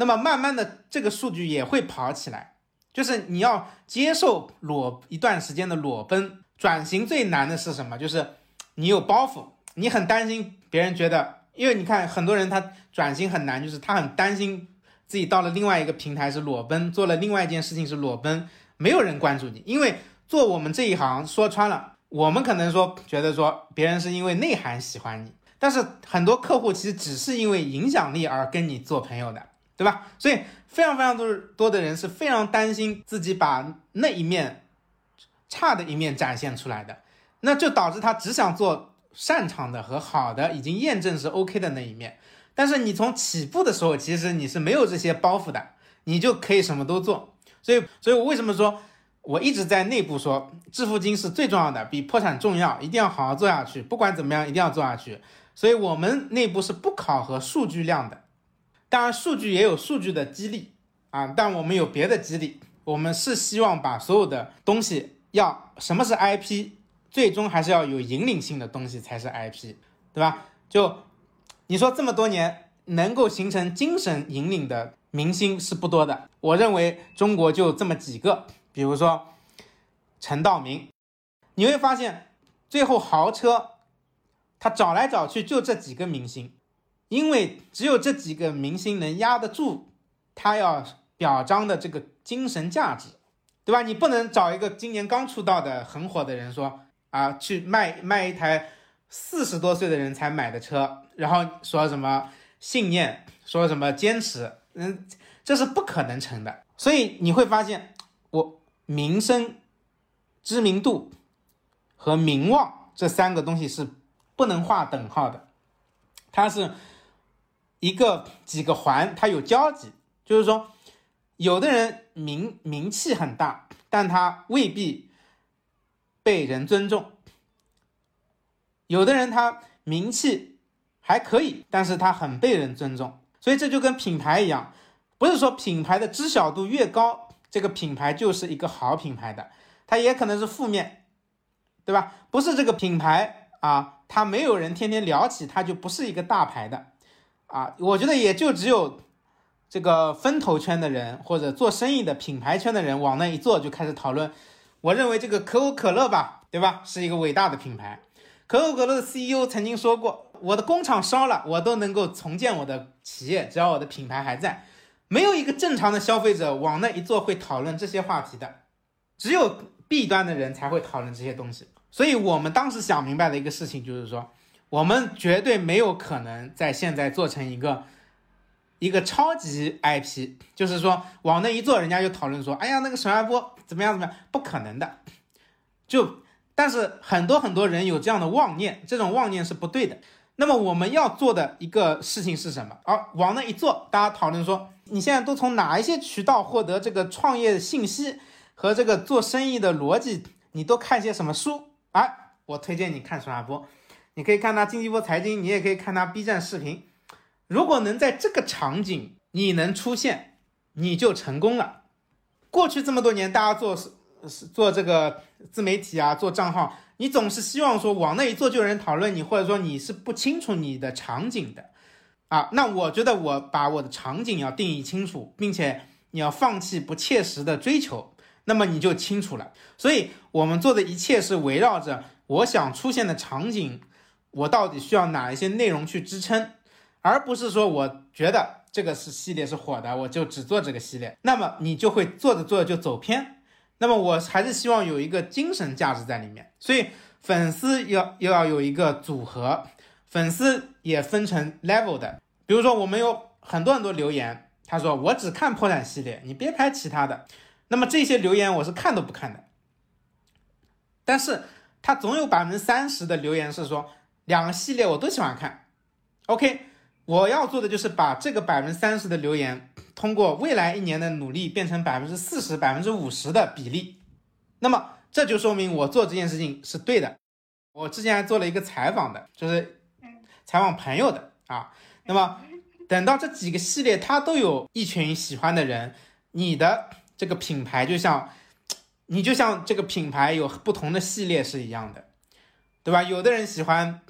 那么慢慢的这个数据也会跑起来，就是你要接受裸一段时间的裸奔，转型最难的是什么？就是你有包袱，你很担心别人觉得，因为你看很多人他转型很难，就是他很担心自己到了另外一个平台是裸奔，做了另外一件事情是裸奔，没有人关注你。因为做我们这一行说穿了，我们可能说觉得说别人是因为内涵喜欢你，但是很多客户其实只是因为影响力而跟你做朋友的，对吧？所以非常非常多的人是非常担心自己把那一面差的一面展现出来的，那就导致他只想做擅长的和好的，已经验证是 OK 的那一面。但是你从起步的时候其实你是没有这些包袱的，你就可以什么都做。所以所以我为什么说我一直在内部说致富经是最重要的，比破产重要，一定要好好做下去，不管怎么样一定要做下去。所以我们内部是不考核数据量的，当然数据也有数据的激励啊，但我们有别的激励。我们是希望把所有的东西，要什么是 I P， 最终还是要有引领性的东西才是 I P， 对吧？就你说这么多年能够形成精神引领的明星是不多的，我认为中国就这么几个，比如说陈道明，你会发现最后豪车他找来找去就这几个明星，因为只有这几个明星能压得住他要表彰的这个精神价值，对吧？你不能找一个今年刚出道的很火的人说啊，去卖卖一台四十多岁的人才买的车，然后说什么信念，说什么坚持，嗯，这是不可能成的。所以你会发现，我名声、知名度和名望这三个东西是不能画等号的，它是一个几个环，它有交集。就是说，有的人名名气很大，但他未必被人尊重；有的人他名气还可以，但是他很被人尊重。所以这就跟品牌一样，不是说品牌的知晓度越高，这个品牌就是一个好品牌的，它也可能是负面，对吧？不是这个品牌啊，它没有人天天聊起，它就不是一个大牌的啊。我觉得也就只有这个风投圈的人或者做生意的品牌圈的人往那一坐就开始讨论，我认为这个可口可乐吧，对吧，是一个伟大的品牌。可口可乐的 C E O 曾经说过，我的工厂烧了我都能够重建我的企业，只要我的品牌还在。没有一个正常的消费者往那一坐会讨论这些话题的，只有 B 端的人才会讨论这些东西。所以我们当时想明白的一个事情就是说，我们绝对没有可能在现在做成一个一个超级 I P， 就是说往那一坐人家就讨论说，哎呀那个沈爱波怎么样怎么样，不可能的。就但是很多很多人有这样的妄念，这种妄念是不对的。那么我们要做的一个事情是什么？而、啊、往那一坐大家讨论说，你现在都从哪一些渠道获得这个创业信息和这个做生意的逻辑，你都看些什么书啊？我推荐你看沈爱波，你可以看他经济波财经，你也可以看他 B 站视频。如果能在这个场景你能出现，你就成功了。过去这么多年大家做做这个自媒体啊，做账号，你总是希望说往那一坐就有人讨论你，或者说你是不清楚你的场景的啊。那我觉得我把我的场景要定义清楚，并且你要放弃不切实的追求，那么你就清楚了。所以我们做的一切是围绕着我想出现的场景，我到底需要哪一些内容去支撑，而不是说我觉得这个是系列是火的，我就只做这个系列，那么你就会做着做着就走偏。那么我还是希望有一个精神价值在里面，所以粉丝要要有一个组合，粉丝也分成 level 的。比如说我们有很多很多留言，他说我只看破产系列，你别拍其他的。那么这些留言我是看都不看的，但是他总有 百分之三十 的留言是说两个系列我都喜欢看。 OK，我要做的就是把这个 百分之三十 的留言通过未来一年的努力变成 百分之四十 百分之五十 的比例，那么这就说明我做这件事情是对的。我之前还做了一个采访的，就是采访朋友的啊。那么等到这几个系列它都有一群喜欢的人，你的这个品牌就像你就像这个品牌有不同的系列是一样的，对吧？有的人喜欢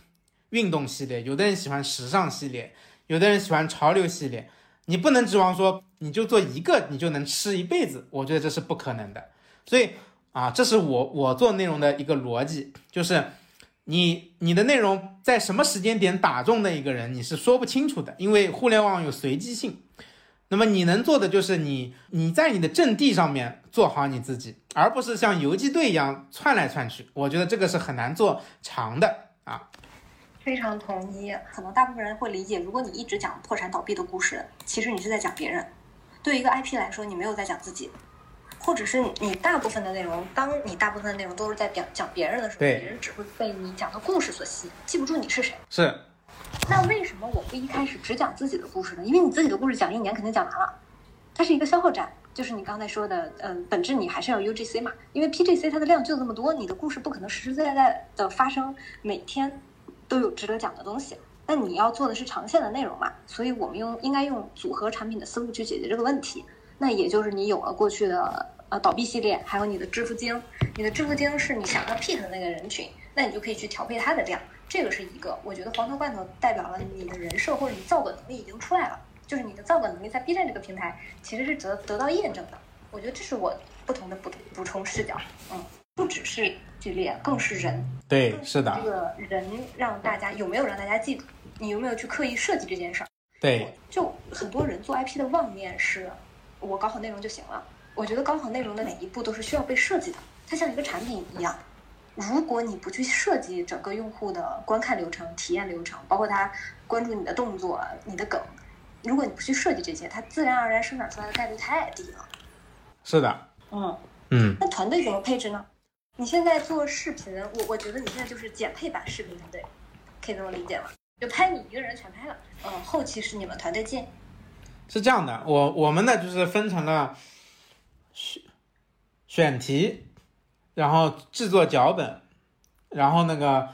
运动系列，有的人喜欢时尚系列，有的人喜欢潮流系列。你不能指望说你就做一个你就能吃一辈子，我觉得这是不可能的。所以啊，这是我我做内容的一个逻辑，就是你你的内容在什么时间点打中的一个人，你是说不清楚的，因为互联网有随机性。那么你能做的就是你你在你的阵地上面做好你自己，而不是像游击队一样窜来窜去，我觉得这个是很难做长的啊。非常同意，可能大部分人会理解，如果你一直讲破产倒闭的故事，其实你是在讲别人，对一个 I P 来说你没有在讲自己，或者是你大部分的内容，当你大部分的内容都是在讲别人的时候，别人只会被你讲的故事所吸引，记不住你是谁。是，那为什么我不一开始只讲自己的故事呢？因为你自己的故事讲一年肯定讲完了，它是一个消耗战，就是你刚才说的，嗯、呃，本质你还是要 U G C 嘛，因为 P G C 它的量就这么多，你的故事不可能实实在在的发生，每天都有值得讲的东西。那你要做的是长线的内容嘛，所以我们用应该用组合产品的思路去解决这个问题。那也就是你有了过去的呃倒闭系列，还有你的致富经，你的致富经是你想要 pick 的那个人群，那你就可以去调配它的量。这个是一个，我觉得黄头罐头代表了你的人设或者你造梗能力已经出来了，就是你的造梗能力在 B 站这个平台其实是得得到验证的。我觉得这是我不同的补补充视角，嗯，不只是系列，更是人。对，是的。这个人让大家有没有让大家记住，你有没有去刻意设计这件事儿？对，就很多人做 I P 的妄念是，我搞好内容就行了。我觉得搞好内容的每一步都是需要被设计的，它像一个产品一样。如果你不去设计整个用户的观看流程、体验流程，包括他关注你的动作、你的梗，如果你不去设计这些，它自然而然生长出来的概率太低了。是的。嗯嗯。那团队怎么配置呢？你现在做视频，我我觉得你现在就是减配版视频团队，可以这么理解吗？就拍你一个人全拍了。嗯，后期是你们团队进。是这样的，我我们呢就是分成了选选题，然后制作脚本，然后那个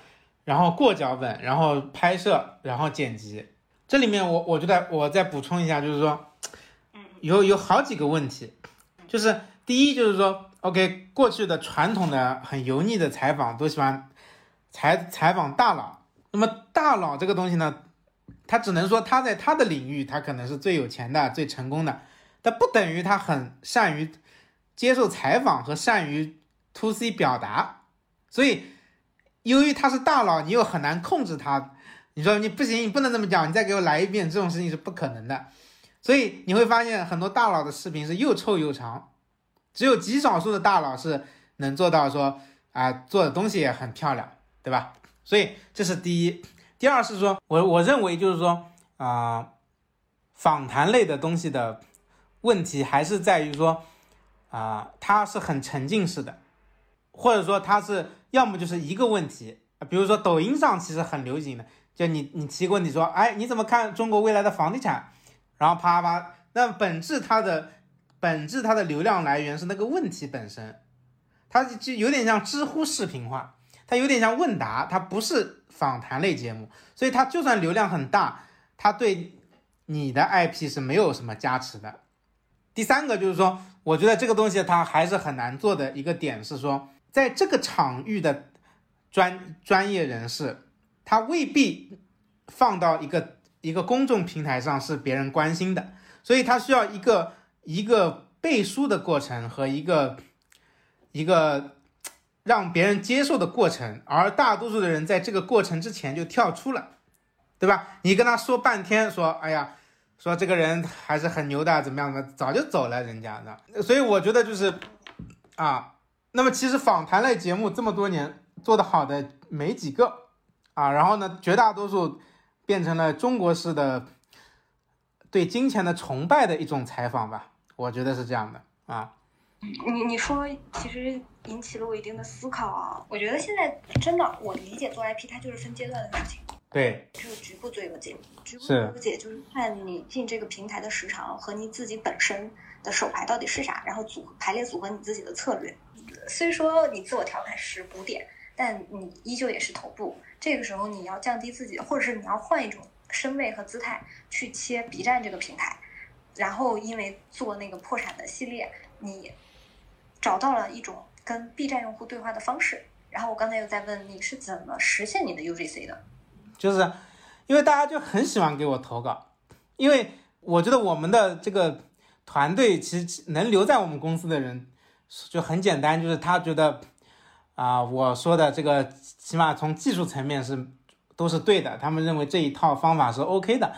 然后过脚本，然后拍摄，然后剪辑。这里面我我觉得我再补充一下，就是说有有好几个问题，就是第一就是说 OK， 过去的传统的很油腻的采访都喜欢采采访大佬，那么大佬这个东西呢，他只能说他在他的领域他可能是最有钱的最成功的，但不等于他很善于接受采访和善于 to C 表达。所以由于他是大佬，你又很难控制他，你说你不行，你不能这么讲，你再给我来一遍，这种事情是不可能的。所以你会发现很多大佬的视频是又臭又长，只有极少数的大佬是能做到说啊、呃、做的东西也很漂亮，对吧？所以这是第一。第二是说，我我认为就是说，啊、呃，访谈类的东西的问题还是在于说，啊、呃，它是很沉浸式的，或者说它是要么就是一个问题，比如说抖音上其实很流行的，就你你提问，你说，哎，你怎么看中国未来的房地产？然后啪啪，那本质它的本质它的流量来源是那个问题本身，它就有点像知乎视频化。它有点像问答，它不是访谈类节目，所以它就算流量很大，它对你的 I P 是没有什么加持的。第三个就是说，我觉得这个东西它还是很难做的一个点是说，在这个场域的专专业人士，他未必放到一个一个公众平台上是别人关心的，所以它需要一个一个背书的过程和一个一个让别人接受的过程，而大多数的人在这个过程之前就跳出了，对吧？你跟他说半天，说哎呀，说这个人还是很牛的，怎么样的，早就走了人家的。所以我觉得就是啊，那么其实访谈类节目这么多年做得好的没几个啊，然后呢，绝大多数变成了中国式的对金钱的崇拜的一种采访吧，我觉得是这样的啊。你你说其实引起了我一定的思考啊。我觉得现在真的我理解做 I P 它就是分阶段的事情，对，就是局部做一个解，局部做一个解就是看你进这个平台的时长和你自己本身的手牌到底是啥，然后组排列组合你自己的策略。虽说你自我调侃是古典，但你依旧也是头部，这个时候你要降低自己，或者是你要换一种身位和姿态去切 B 站这个平台。然后因为做那个破产的系列，你找到了一种跟 B 站用户对话的方式，然后我刚才又在问你是怎么实现你的 U G C 的，就是因为大家就很喜欢给我投稿，因为我觉得我们的这个团队其实能留在我们公司的人就很简单，就是他觉得啊、呃，我说的这个起码从技术层面是都是对的，他们认为这一套方法是 OK 的，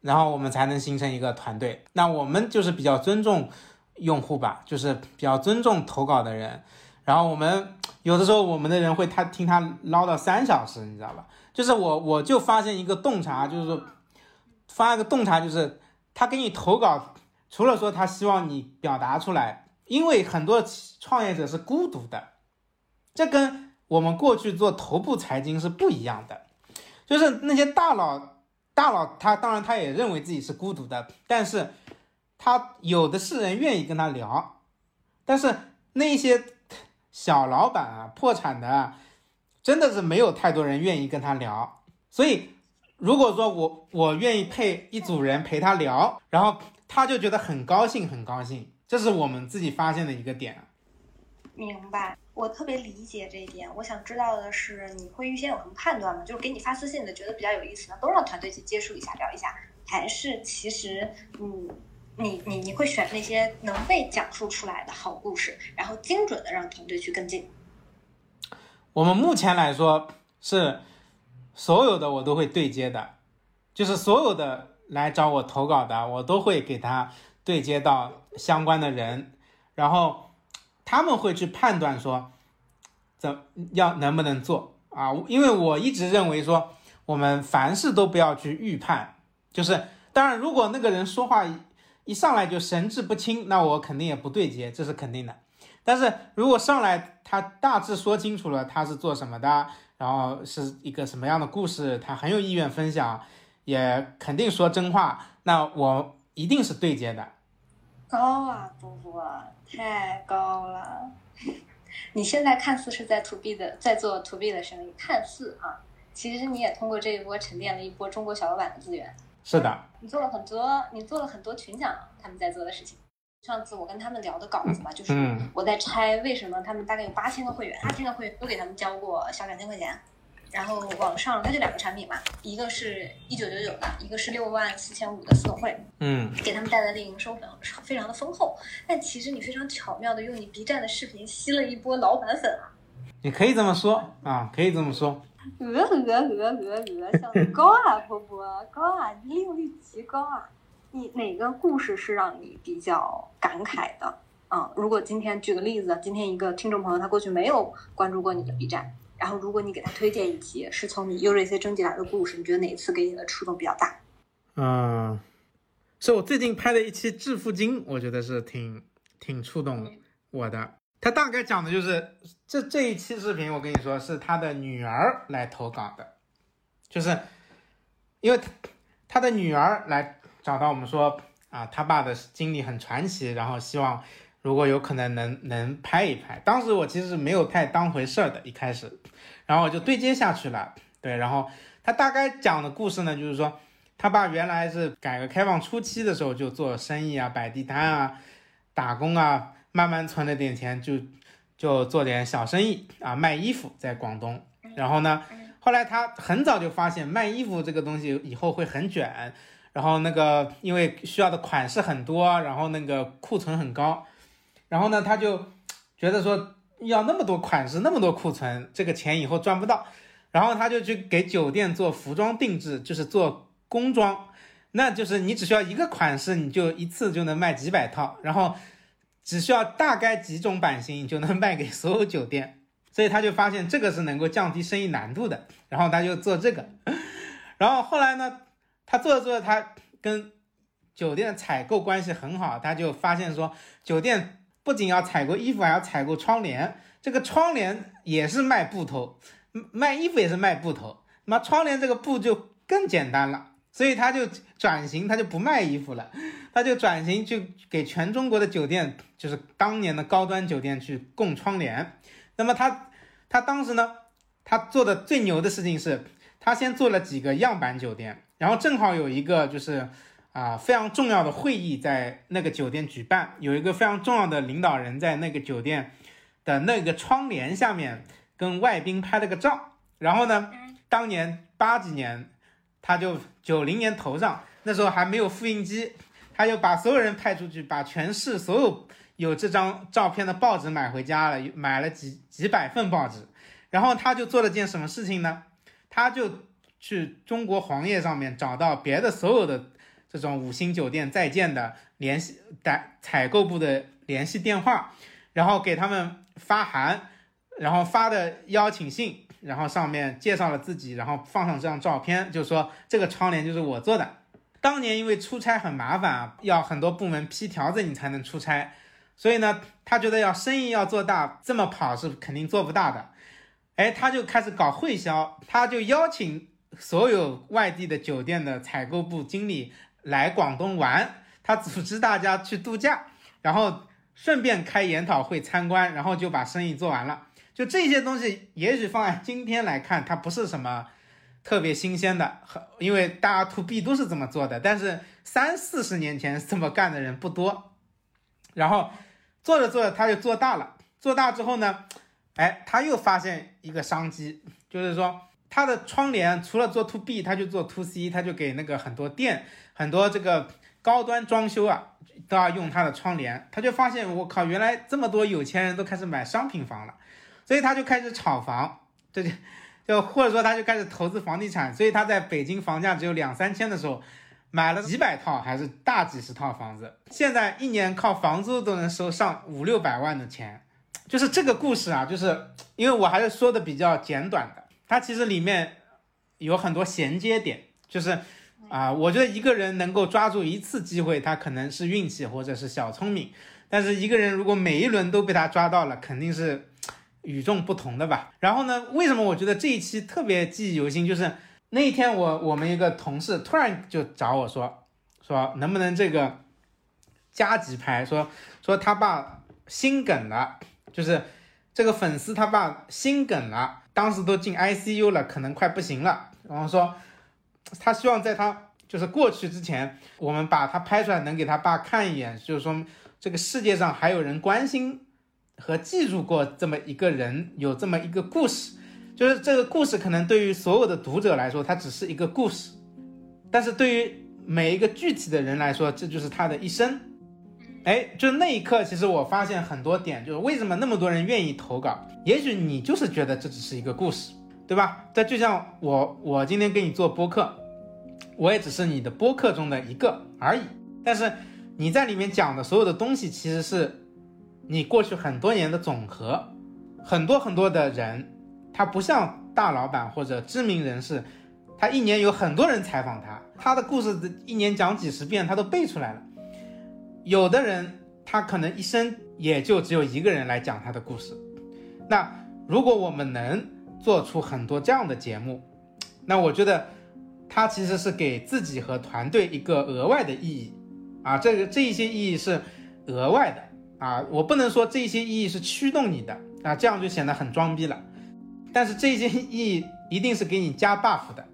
然后我们才能形成一个团队。那我们就是比较尊重用户吧，就是比较尊重投稿的人，然后我们有的时候我们的人会他听他唠叨三小时，你知道吧？就是我我就发现一个洞察，就是发现一个洞察，就是他给你投稿，除了说他希望你表达出来，因为很多创业者是孤独的，这跟我们过去做头部财经是不一样的。就是那些大佬大佬他当然他也认为自己是孤独的，但是他有的是人愿意跟他聊，但是那些小老板啊破产的啊，真的是没有太多人愿意跟他聊。所以如果说我我愿意配一组人陪他聊，然后他就觉得很高兴很高兴，这是我们自己发现的一个点。明白，我特别理解这一点。我想知道的是，你会预先有什么判断吗？就是给你发私信的，觉得比较有意思的，都让团队去接触一下、聊一下，还是其实，嗯，你你你会选那些能被讲述出来的好故事，然后精准的让团队去跟进？我们目前来说是所有的我都会对接的，就是所有的来找我投稿的，我都会给他对接到相关的人，然后他们会去判断说怎要能不能做啊？因为我一直认为说，我们凡事都不要去预判，就是当然，如果那个人说话一上来就神志不清，那我肯定也不对接，这是肯定的。但是如果上来他大致说清楚了他是做什么的，然后是一个什么样的故事，他很有意愿分享，也肯定说真话，那我一定是对接的。高啊，波波太高了！你现在看似是在 to B 的，在做 to B 的生意，看似啊，其实你也通过这一波沉淀了一波中国小老板的资源。是的，你做了很多，你做了很多群讲他们在做的事情。上次我跟他们聊的稿子嘛，就是我在拆为什么他们大概有八千个会员，八千个会员都给他们交过小两千块钱。然后往上它就两个产品嘛，一个是一九九九的，一个是六万四千五的私董会，嗯，给他们带来的营收非常非常的丰厚。但其实你非常巧妙的用你 B 站的视频吸了一波老板粉啊，你可以这么说啊，可以这么说。鹅鹅鹅鹅鹅，像高啊波波高啊，利用率极高啊！你哪个故事是让你比较感慨的啊、嗯？如果今天举个例子，今天一个听众朋友他过去没有关注过你的 B 站。然后如果你给他推荐一集是从你 U G C 征集来的故事，你觉得哪一次给你的触动比较大？嗯，是我最近拍的一期致富经，我觉得是挺挺触动我的。他大概讲的就是这这一期视频，我跟你说是他的女儿来投稿的，就是因为 他, 他的女儿来找到我们说啊，他爸的经历很传奇，然后希望如果有可能能能拍一拍。当时我其实没有太当回事儿的一开始，然后我就对接下去了。对，然后他大概讲的故事呢，就是说他爸原来是改革开放初期的时候就做生意啊，摆地摊啊，打工啊，慢慢存了点钱就就做点小生意啊，卖衣服在广东。然后呢，后来他很早就发现卖衣服这个东西以后会很卷，然后那个因为需要的款式很多，然后那个库存很高。然后呢，他就觉得说要那么多款式，那么多库存，这个钱以后赚不到。然后他就去给酒店做服装定制，就是做工装，那就是你只需要一个款式，你就一次就能卖几百套，然后只需要大概几种版型，你就能卖给所有酒店。所以他就发现这个是能够降低生意难度的，然后他就做这个。然后后来呢，他做着做着，他跟酒店的采购关系很好，他就发现说酒店不仅要采购衣服，还要采购窗帘。这个窗帘也是卖布头，卖衣服也是卖布头，那窗帘这个布就更简单了。所以他就转型，他就不卖衣服了，他就转型去给全中国的酒店，就是当年的高端酒店去供窗帘。那么他他当时呢，他做的最牛的事情是，他先做了几个样板酒店，然后正好有一个就是啊，非常重要的会议在那个酒店举办，有一个非常重要的领导人在那个酒店的那个窗帘下面跟外宾拍了个照。然后呢，当年八几年，他就九零年头上，那时候还没有复印机，他就把所有人派出去，把全市所有有这张照片的报纸买回家了，买了几几百份报纸，然后他就做了件什么事情呢？他就去中国黄页上面找到别的所有的这种五星酒店在建的联系采购部的联系电话，然后给他们发函，然后发的邀请信，然后上面介绍了自己，然后放上这张照片，就说这个窗帘就是我做的。当年因为出差很麻烦啊，要很多部门批条子你才能出差，所以呢他觉得要生意要做大，这么跑是肯定做不大的。哎，他就开始搞会销，他就邀请所有外地的酒店的采购部经理来广东玩，他组织大家去度假，然后顺便开研讨会参观，然后就把生意做完了。就这些东西也许放在今天来看它不是什么特别新鲜的，因为大家 to B 都是这么做的，但是三四十年前这么干的人不多。然后做着做着他就做大了，做大之后呢，哎，他又发现一个商机，就是说他的窗帘除了做 to B 他就做 to C， 他就给那个很多店很多这个高端装修啊都要用他的窗帘。他就发现我靠，原来这么多有钱人都开始买商品房了，所以他就开始炒房，这就就或者说他就开始投资房地产。所以他在北京房价只有两三千的时候买了几百套还是大几十套房子，现在一年靠房租都能收上五六百万的钱。就是这个故事啊，就是因为我还是说的比较简短的，它其实里面有很多衔接点，就是啊、呃，我觉得一个人能够抓住一次机会他可能是运气或者是小聪明，但是一个人如果每一轮都被他抓到了肯定是与众不同的吧。然后呢，为什么我觉得这一期特别记忆犹新，就是那一天我我们一个同事突然就找我说说能不能这个加几拍，说说他爸心梗了，就是这个粉丝他爸心梗了，当时都进 I C U 了，可能快不行了，然后说他希望在他就是过去之前我们把他拍出来能给他爸看一眼，就是说这个世界上还有人关心和记住过这么一个人，有这么一个故事。就是这个故事可能对于所有的读者来说它只是一个故事，但是对于每一个具体的人来说这就是他的一生。哎，就那一刻其实我发现很多点，就是为什么那么多人愿意投稿，也许你就是觉得这只是一个故事，对吧？但就像我我今天跟你做播客，我也只是你的播客中的一个而已，但是你在里面讲的所有的东西其实是你过去很多年的总和。很多很多的人他不像大老板或者知名人士，他一年有很多人采访他，他的故事一年讲几十遍他都背出来了。有的人他可能一生也就只有一个人来讲他的故事。那如果我们能做出很多这样的节目，那我觉得他其实是给自己和团队一个额外的意义啊，这个这一些意义是额外的啊，我不能说这些意义是驱动你的啊，这样就显得很装逼了，但是这些意义一定是给你加 buff 的。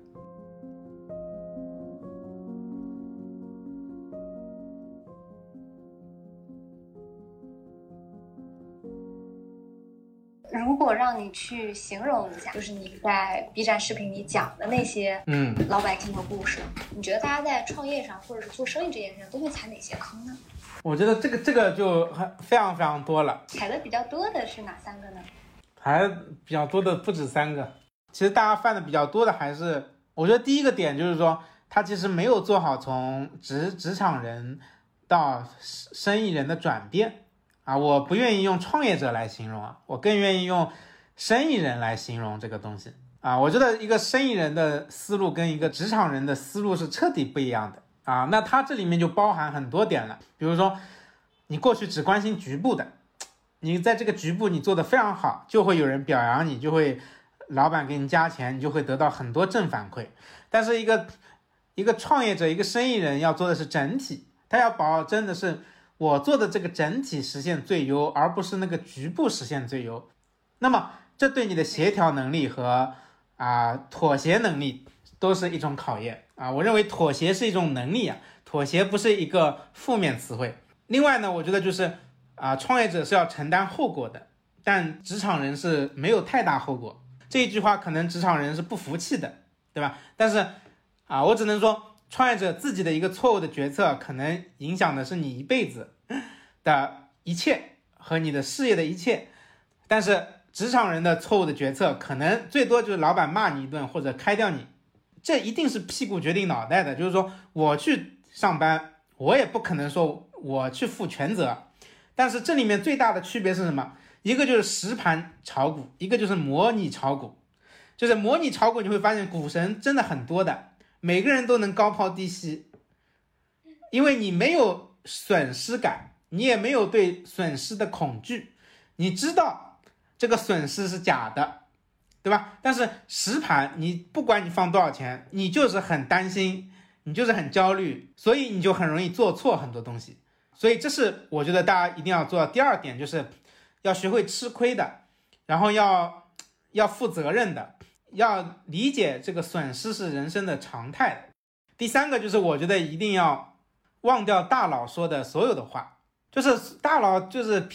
如果让你去形容一下，就是你在 B 站视频里讲的那些嗯老百姓的故事，嗯，你觉得大家在创业上或者是做生意这件事上都会踩哪些坑呢？我觉得这个这个就非常非常多了。踩的比较多的是哪三个呢？还比较多的不止三个，其实大家犯的比较多的还是，我觉得第一个点就是说，他其实没有做好从职职场人到生意人的转变啊，我不愿意用创业者来形容啊，我更愿意用生意人来形容这个东西啊。我觉得一个生意人的思路跟一个职场人的思路是彻底不一样的啊。那它这里面就包含很多点了，比如说你过去只关心局部的，你在这个局部你做得非常好，就会有人表扬你，就会老板给你加钱，你就会得到很多正反馈。但是一个一个创业者一个生意人要做的是整体，他要保证的是我做的这个整体实现最优，而不是那个局部实现最优。那么这对你的协调能力和啊、呃、妥协能力都是一种考验啊。我认为妥协是一种能力啊，妥协不是一个负面词汇。另外呢，我觉得就是啊、呃，创业者是要承担后果的，但职场人是没有太大后果。这一句话可能职场人是不服气的，对吧？但是啊、呃，我只能说，创业者自己的一个错误的决策可能影响的是你一辈子的一切和你的事业的一切，但是职场人的错误的决策可能最多就是老板骂你一顿或者开掉你，这一定是屁股决定脑袋的。就是说我去上班，我也不可能说我去负全责，但是这里面最大的区别是什么？一个就是实盘炒股，一个就是模拟炒股。就是模拟炒股你会发现股神真的很多的，每个人都能高抛低吸，因为你没有损失感，你也没有对损失的恐惧，你知道这个损失是假的，对吧？但是实盘你不管你放多少钱，你就是很担心，你就是很焦虑，所以你就很容易做错很多东西。所以这是我觉得大家一定要做到第二点，就是要学会吃亏的，然后要要负责任的，要理解这个损失是人生的常态的。第三个就是我觉得一定要忘掉大佬说的所有的话，就是大佬就是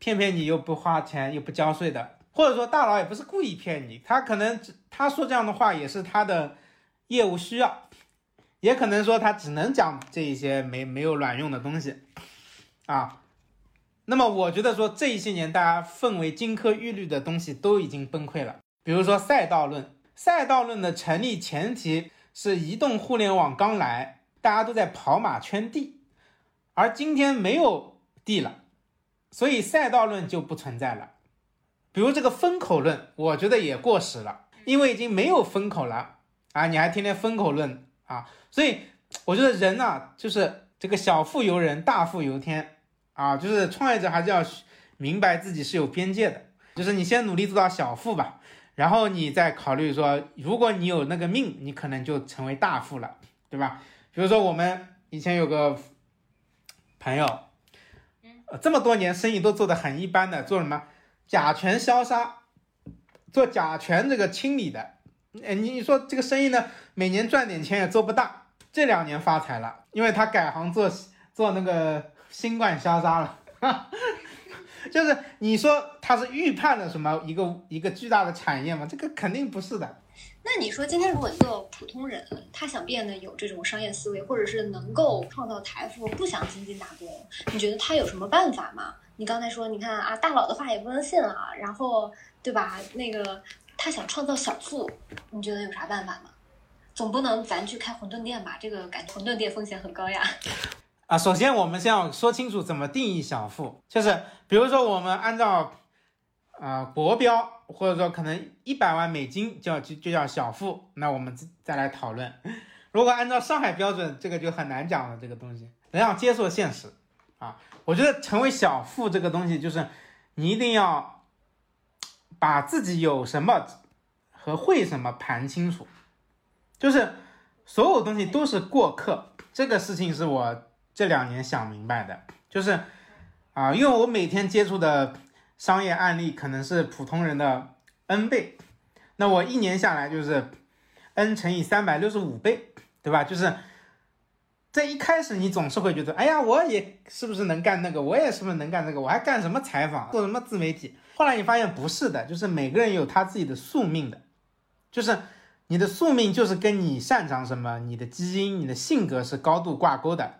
骗骗你又不花钱又不交税的，或者说大佬也不是故意骗你，他可能他说这样的话也是他的业务需要，也可能说他只能讲这一些没没有卵用的东西啊。那么我觉得说这一些年大家氛围金科玉律的东西都已经崩溃了，比如说赛道论，赛道论的成立前提是移动互联网刚来，大家都在跑马圈地，而今天没有地了，所以赛道论就不存在了。比如这个风口论我觉得也过时了，因为已经没有风口了啊，你还天天风口论啊，所以我觉得人啊，就是这个小富由人大富由天啊，就是创业者还是要明白自己是有边界的，就是你先努力做到小富吧，然后你再考虑说如果你有那个命你可能就成为大富了，对吧？比如说我们以前有个朋友、呃、这么多年生意都做得很一般的，做什么甲醛消杀，做甲醛这个清理的，你说这个生意呢，每年赚点钱也做不大，这两年发财了，因为他改行做做那个新冠消杀了就是你说他是预判了什么一个一个巨大的产业吗？这个肯定不是的。那你说今天如果一个普通人他想变得有这种商业思维，或者是能够创造财富，不想仅仅打工，你觉得他有什么办法吗？你刚才说你看啊，大佬的话也不能信了，然后对吧，那个他想创造小富，你觉得有啥办法吗？总不能咱去开馄饨店吧，这个感觉馄饨店风险很高呀。啊，首先我们先要说清楚怎么定义小富，就是比如说我们按照啊、呃、国标，或者说可能一百万美金叫就就叫小富，那我们再来讨论。如果按照上海标准，这个就很难讲了，这个东西人要接受现实啊。我觉得成为小富这个东西，就是你一定要把自己有什么和会什么盘清楚，就是所有东西都是过客。这个事情是我这两年想明白的，就是啊，因为我每天接触的商业案例可能是普通人的 N 倍，那我一年下来就是 N 乘以三百六十五倍，对吧？就是在一开始你总是会觉得，哎呀，我也是不是能干那个，我也是不是能干这个，我还干什么采访，做什么自媒体？后来你发现不是的，就是每个人有他自己的宿命的，就是你的宿命就是跟你擅长什么，你的基因，你的性格是高度挂钩的。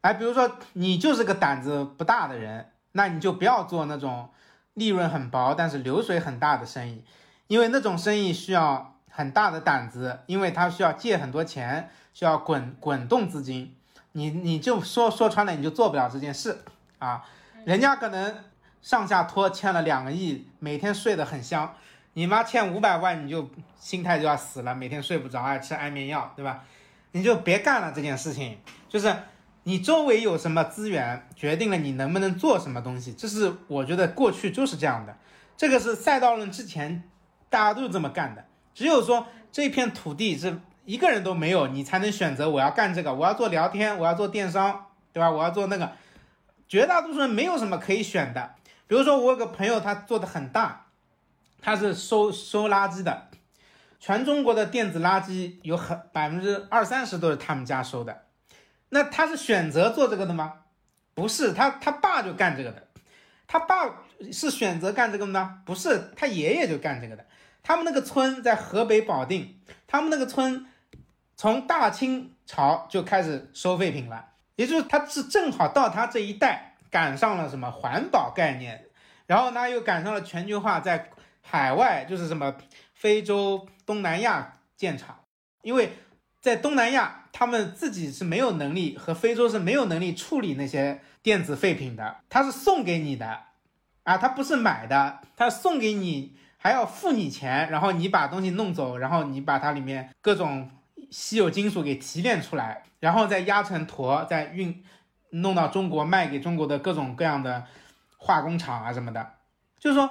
哎，比如说你就是个胆子不大的人，那你就不要做那种利润很薄但是流水很大的生意，因为那种生意需要很大的胆子，因为它需要借很多钱，需要滚滚动资金，你你就说说穿了你就做不了这件事啊。人家可能上下拖欠了两个亿，每天睡得很香，你妈欠五百万你就心态就要死了，每天睡不着还吃安眠药，对吧？你就别干了这件事情。就是你周围有什么资源决定了你能不能做什么东西，这是我觉得过去就是这样的，这个是赛道论之前大家都是这么干的，只有说这片土地是一个人都没有，你才能选择我要干这个，我要做聊天，我要做电商，对吧？我要做那个。绝大多数人没有什么可以选的。比如说我有个朋友他做的很大，他是收收垃圾的，全中国的电子垃圾有很百分之二三十都是他们家收的。那他是选择做这个的吗？不是，他他爸就干这个的。他爸是选择干这个的吗？不是，他爷爷就干这个的。他们那个村在河北保定，他们那个村从大清朝就开始收废品了，也就是他是正好到他这一代，赶上了什么环保概念，然后呢又赶上了全球化，在海外就是什么非洲、东南亚建厂，因为在东南亚他们自己是没有能力，和非洲是没有能力处理那些电子废品的，它是送给你的啊，它不是买的，它送给你还要付你钱，然后你把东西弄走，然后你把它里面各种稀有金属给提炼出来，然后再压成坨，再运弄到中国，卖给中国的各种各样的化工厂啊什么的。就是说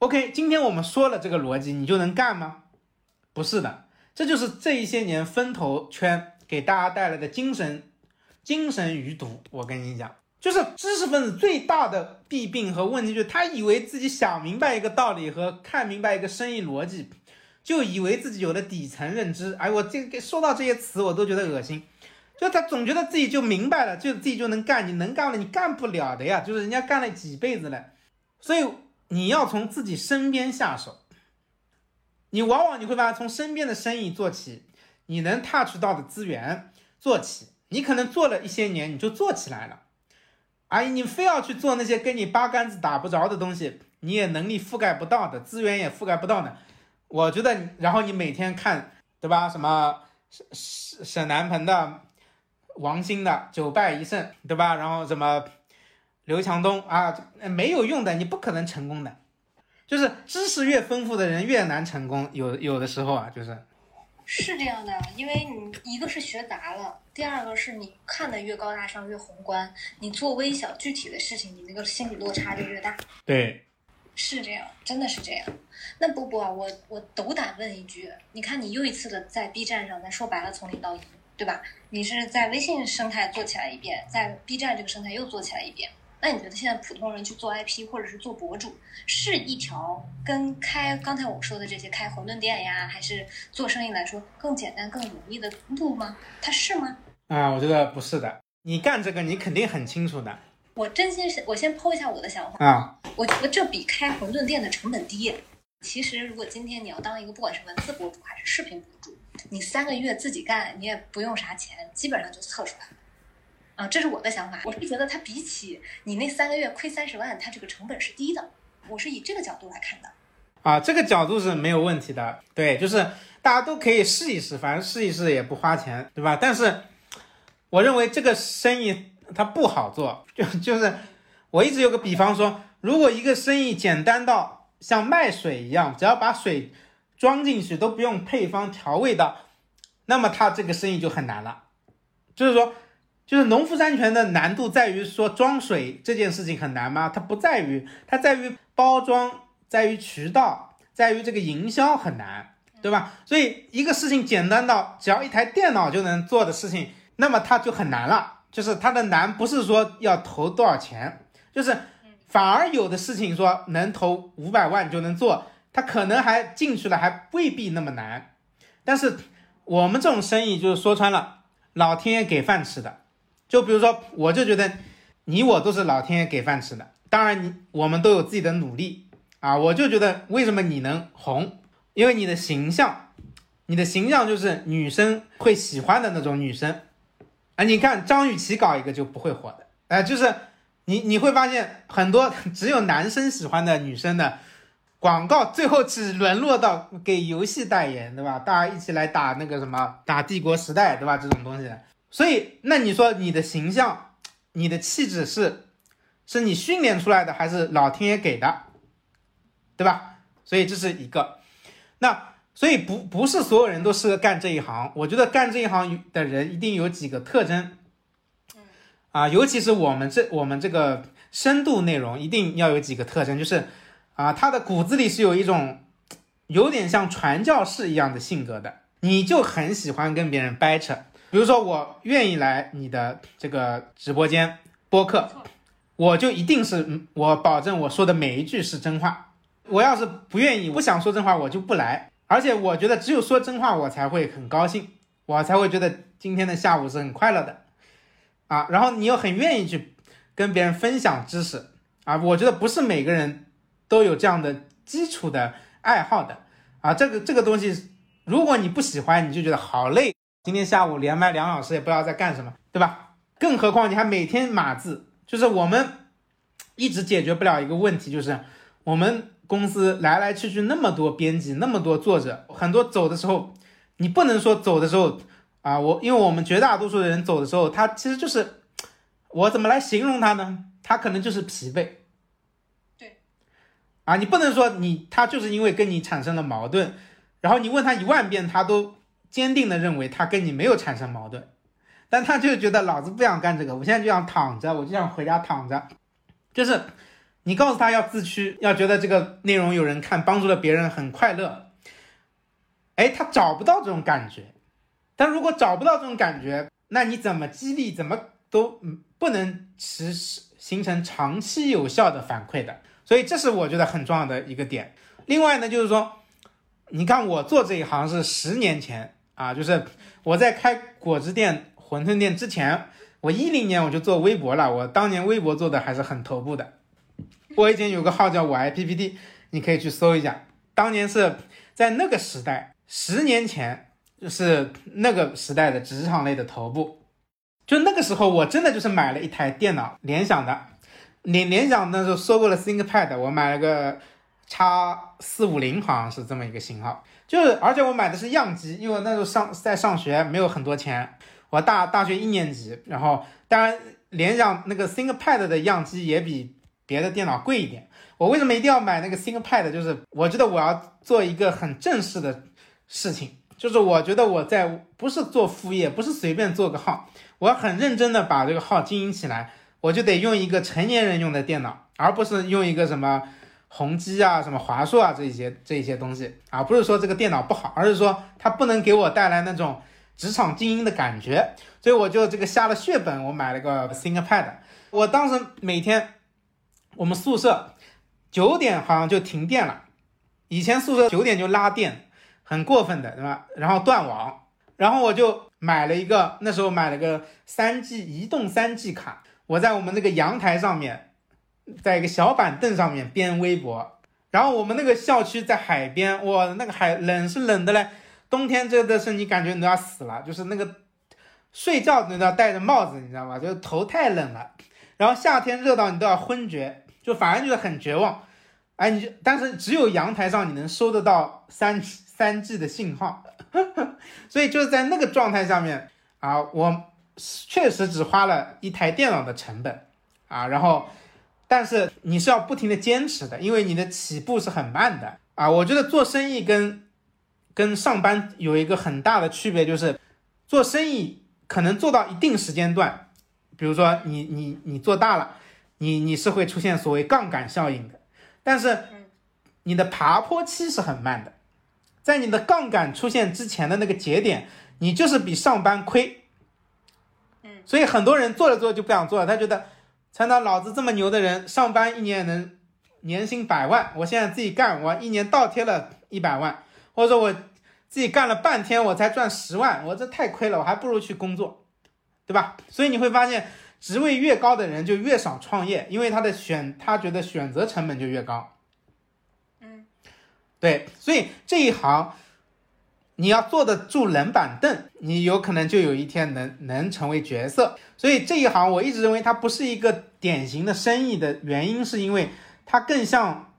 OK， 今天我们说了这个逻辑你就能干吗？不是的。这就是这一些年风投圈给大家带来的精神精神余毒。我跟你讲，就是知识分子最大的弊病和问题，就是他以为自己想明白一个道理和看明白一个生意逻辑，就以为自己有了底层认知。哎，我这个说到这些词我都觉得恶心，就他总觉得自己就明白了，就自己就能干。你能干了，你干不了的呀，就是人家干了几辈子了。所以你要从自己身边下手，你往往你会发现从身边的生意做起，你能 touch 到的资源做起，你可能做了一些年你就做起来了。哎，你非要去做那些跟你八竿子打不着的东西，你也能力覆盖不到的，资源也覆盖不到的。我觉得，然后你每天看，对吧？什么沈沈南鹏的、王兴的九败一胜，对吧？然后什么刘强东啊，没有用的，你不可能成功的。就是知识越丰富的人越难成功，有有的时候啊，就是是这样的，因为你一个是学杂了，第二个是你看的越高大上越宏观，你做微小具体的事情，你那个心理落差就越大。对。是这样，真的是这样。那波波啊，我我斗胆问一句，你看你又一次的在 B 站上，咱说白了从零到一，对吧？你是在微信生态做起来一遍，在 B 站这个生态又做起来一遍。那你觉得现在普通人去做 I P 或者是做博主，是一条跟开刚才我说的这些开馄饨店呀，还是做生意来说更简单、更容易的路吗？它是吗？啊，我觉得不是的。你干这个，你肯定很清楚的。我真心是，我先抛一下我的想法啊，我觉得这比开馄饨店的成本低。其实如果今天你要当一个不管是文字博主还是视频博主，你三个月自己干，你也不用啥钱，基本上就测出来了啊，这是我的想法。我是觉得它比起你那三个月亏三十万，它这个成本是低的，我是以这个角度来看的啊，这个角度是没有问题的。对，就是大家都可以试一试，反正试一试也不花钱，对吧？但是我认为这个生意它不好做，就就是我一直有个比方说，如果一个生意简单到像卖水一样，只要把水装进去都不用配方调味的，那么它这个生意就很难了。就是说，就是农夫山泉的难度在于说装水这件事情很难吗？它不在于，它在于包装，在于渠道，在于这个营销很难，对吧？所以一个事情简单到只要一台电脑就能做的事情，那么它就很难了。就是它的难不是说要投多少钱，就是反而有的事情说能投五百万就能做，它可能还进去了还未必那么难。但是我们这种生意就是说穿了，老天爷给饭吃的。就比如说，我就觉得你我都是老天爷给饭吃的，当然你我们都有自己的努力啊。我就觉得为什么你能红，因为你的形象，你的形象就是女生会喜欢的那种女生。啊，你看张雨绮搞一个就不会火的，哎、呃，就是你你会发现很多只有男生喜欢的女生的广告，最后只沦落到给游戏代言，对吧？大家一起来打那个什么打帝国时代，对吧？这种东西。所以那你说你的形象、你的气质是是你训练出来的，还是老天爷给的，对吧？所以这是一个。那所以不不是所有人都适合干这一行，我觉得干这一行的人一定有几个特征，啊，尤其是我们这我们这个深度内容一定要有几个特征，就是啊，他的骨子里是有一种有点像传教士一样的性格的，你就很喜欢跟别人掰扯。比如说我愿意来你的这个直播间播客，我就一定是我保证我说的每一句是真话，我要是不愿意不想说真话我就不来。而且我觉得只有说真话我才会很高兴，我才会觉得今天的下午是很快乐的啊。然后你又很愿意去跟别人分享知识啊，我觉得不是每个人都有这样的基础的爱好的啊。这个这个东西如果你不喜欢，你就觉得好累，今天下午连麦两小时也不知道在干什么，对吧？更何况你还每天码字，就是我们一直解决不了一个问题，就是我们公司来来去去那么多编辑，那么多作者，很多走的时候，你不能说走的时候啊，我因为我们绝大多数的人走的时候，他其实就是我怎么来形容他呢？他可能就是疲惫。对，啊，你不能说你他就是因为跟你产生了矛盾，然后你问他一万遍，他都坚定的认为他跟你没有产生矛盾，但他就觉得老子不想干这个，我现在就想躺着，我就想回家躺着。就是你告诉他要自驱，要觉得这个内容有人看，帮助了别人，很快乐，哎，他找不到这种感觉。但如果找不到这种感觉，那你怎么激励，怎么都不能持续形成长期有效的反馈的。所以这是我觉得很重要的一个点。另外呢，就是说你看我做这一行是十年前啊，就是我在开果汁店、馄饨店之前，我一零年我就做微博了。我当年微博做的还是很头部的。我以前有个号叫我爱 P P T， 你可以去搜一下。当年是在那个时代，十年前就是那个时代的职场类的头部。就那个时候，我真的就是买了一台电脑，联想的，联联想那时候收购了 ThinkPad， 我买了个X 四五零，好像是这么一个型号，就是而且我买的是样机，因为我那时候上在上学，没有很多钱，我大大学一年级，然后当然联想那个 ThinkPad 的样机也比别的电脑贵一点。我为什么一定要买那个 ThinkPad？ 就是我觉得我要做一个很正式的事情，就是我觉得我在不是做副业，不是随便做个号，我很认真的把这个号经营起来，我就得用一个成年人用的电脑，而不是用一个什么宏基啊、什么华硕啊这些这些东西啊，不是说这个电脑不好，而是说它不能给我带来那种职场精英的感觉，所以我就这个下了血本，我买了个 ThinkPad。 我当时每天我们宿舍九点好像就停电了，以前宿舍九点就拉电，很过分的，对吧？然后断网，然后我就买了一个，那时候买了个三 G 移动三 G 卡，我在我们那个阳台上面，在一个小板凳上面编微博。然后我们那个校区在海边，哇，那个海冷是冷的嘞，冬天真的是你感觉你都要死了，就是那个睡觉你都要戴着帽子，你知道吗？就是头太冷了。然后夏天热到你都要昏厥，就反正就是很绝望。哎，你但是只有阳台上你能收得到三三 G 的信号，所以就是在那个状态下面啊，我确实只花了一台电脑的成本啊，然后。但是你是要不停的坚持的，因为你的起步是很慢的啊。我觉得做生意跟跟上班有一个很大的区别，就是做生意可能做到一定时间段，比如说你你你做大了，你你是会出现所谓杠杆效应的，但是你的爬坡期是很慢的，在你的杠杆出现之前的那个节点，你就是比上班亏。嗯，所以很多人做着做着就不想做了，他觉得。看到老子这么牛的人，上班一年能年薪百万，我现在自己干，我一年倒贴了一百万，或者说我自己干了半天我才赚十万，我这太亏了，我还不如去工作，对吧？所以你会发现，职位越高的人就越少创业，因为他的选，他觉得选择成本就越高。嗯，对，所以这一行你要坐得住冷板凳，你有可能就有一天能能成为角色。所以这一行我一直认为它不是一个典型的生意的原因，是因为它更像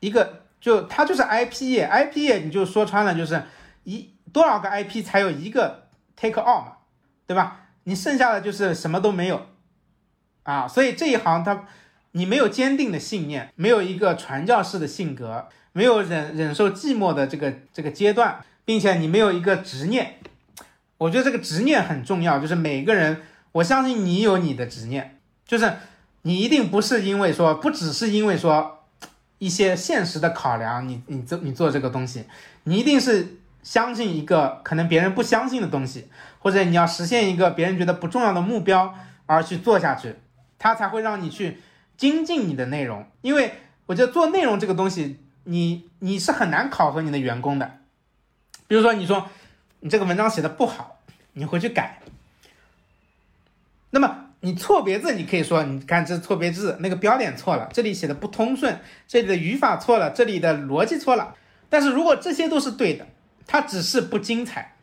一个，就它就是 I P 业 I P 业你就说穿了，就是一多少个 I P 才有一个 take all 嘛，对吧？你剩下的就是什么都没有啊。所以这一行它你没有坚定的信念，没有一个传教士的性格，没有忍忍受寂寞的这个这个阶段，并且你没有一个执念。我觉得这个执念很重要，就是每个人，我相信你有你的执念，就是你一定不是因为说，不只是因为说一些现实的考量，你你做你做这个东西，你一定是相信一个可能别人不相信的东西，或者你要实现一个别人觉得不重要的目标而去做下去，它才会让你去精进你的内容。因为我觉得做内容这个东西，你你是很难考核你的员工的。比如说你说你这个文章写的不好，你回去改，那么你错别字，你可以说你看这错别字，那个标点错了，这里写的不通顺，这里的语法错了，这里的逻辑错了。但是如果这些都是对的，它只是不精彩，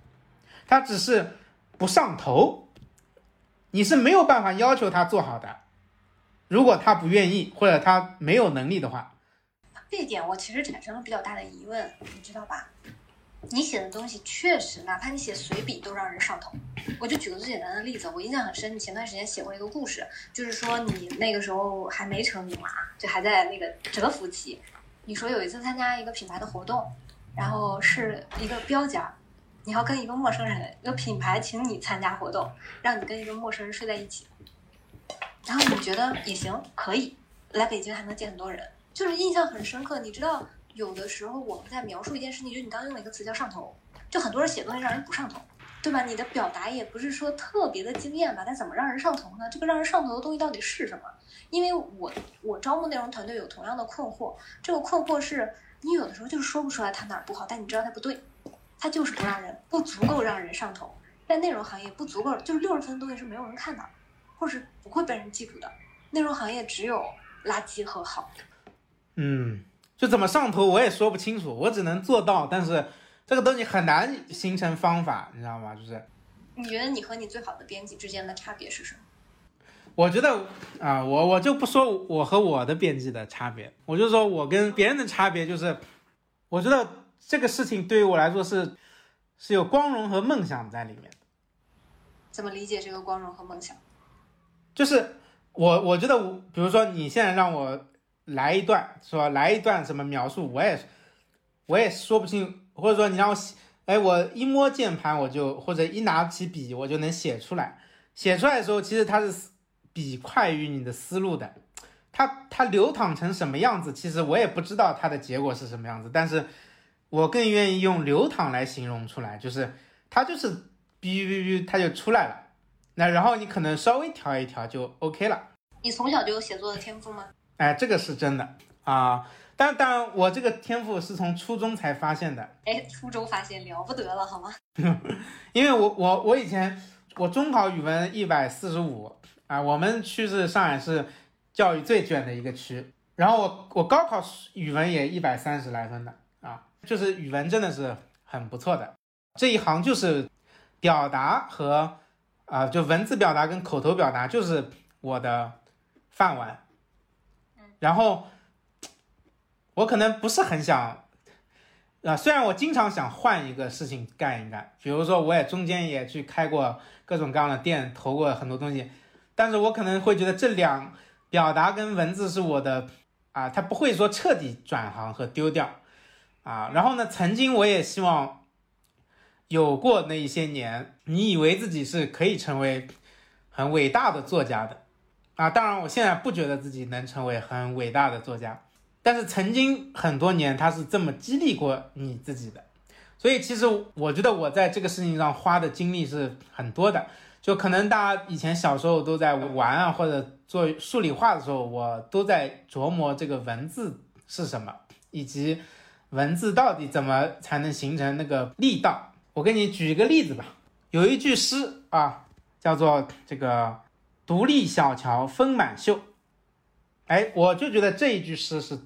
它只是不上头，你是没有办法要求它做好的。如果他不愿意或者他没有能力的话。这一点我其实产生了比较大的疑问，你知道吧？你写的东西确实哪怕你写随笔都让人上头。我就举个最简单的例子，我印象很深，你前段时间写过一个故事，就是说你那个时候还没成名嘛，就还在那个蛰伏期，你说有一次参加一个品牌的活动，然后是一个标价，你要跟一个陌生人，一个品牌请你参加活动，让你跟一个陌生人睡在一起，然后你觉得也行，可以，来北京还能见很多人，就是印象很深刻。你知道有的时候我们在描述一件事情，就你刚用了一个词叫上头，就很多人写东西让人不上头，对吧？你的表达也不是说特别的惊艳吧，但怎么让人上头呢？这个让人上头的东西到底是什么？因为我我招募内容团队有同样的困惑，这个困惑是你有的时候就是说不出来它哪儿不好，但你知道它不对，它就是不让人不足够让人上头。在内容行业不足够，就是六十分的东西是没有人看的，或是不会被人记住的。内容行业只有垃圾和好。嗯，就怎么上头我也说不清楚，我只能做到，但是这个东西很难形成方法，你知道吗？就是你觉得你和你最好的编辑之间的差别是什么？我觉得啊、呃，我我就不说我和我的编辑的差别，我就说我跟别人的差别就是，我觉得这个事情对于我来说是是有光荣和梦想在里面的。怎么理解这个光荣和梦想？就是我我觉得，比如说你现在让我来一段，说来一段什么描述，我也我也说不清，或者说你让我写，哎，我一摸键盘我就或者一拿起笔我就能写出来，写出来的时候其实它是比快于你的思路的，它它流淌成什么样子，其实我也不知道它的结果是什么样子，但是我更愿意用流淌来形容出来，就是它就是哔哔哔它就出来了，那然后你可能稍微调一调就 OK 了。你从小就有写作的天赋吗？哎，这个是真的啊，但当然我这个天赋是从初中才发现的。哎，初中发现了不得了好吗？因为我我我以前我中考语文一百四十五啊，我们区是上海市教育最卷的一个区，然后我我高考语文也一百三十来分的啊，就是语文真的是很不错的。这一行就是表达和啊、呃，就文字表达跟口头表达就是我的饭碗。然后我可能不是很想啊，虽然我经常想换一个事情干一干，比如说我也中间也去开过各种各样的店，投过很多东西，但是我可能会觉得这两表达跟文字是我的啊，它不会说彻底转行和丢掉啊。然后呢，曾经我也希望有过那一些年，你以为自己是可以成为很伟大的作家的啊，当然我现在不觉得自己能成为很伟大的作家，但是曾经很多年他是这么激励过你自己的，所以其实我觉得我在这个事情上花的精力是很多的。就可能大家以前小时候都在玩啊，或者做数理化的时候，我都在琢磨这个文字是什么，以及文字到底怎么才能形成那个力道。我给你举一个例子吧，有一句诗啊，叫做这个独立小桥风满袖，哎，我就觉得这一句诗是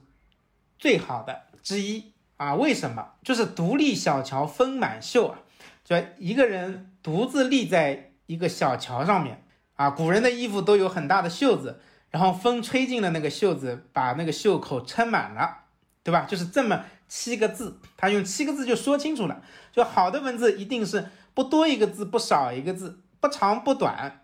最好的之一啊！为什么？就是独立小桥风满袖啊，就一个人独自立在一个小桥上面啊。古人的衣服都有很大的袖子，然后风吹进了那个袖子，把那个袖口撑满了，对吧？就是这么七个字，他用七个字就说清楚了。就好的文字一定是不多一个字，不少一个字，不长不短。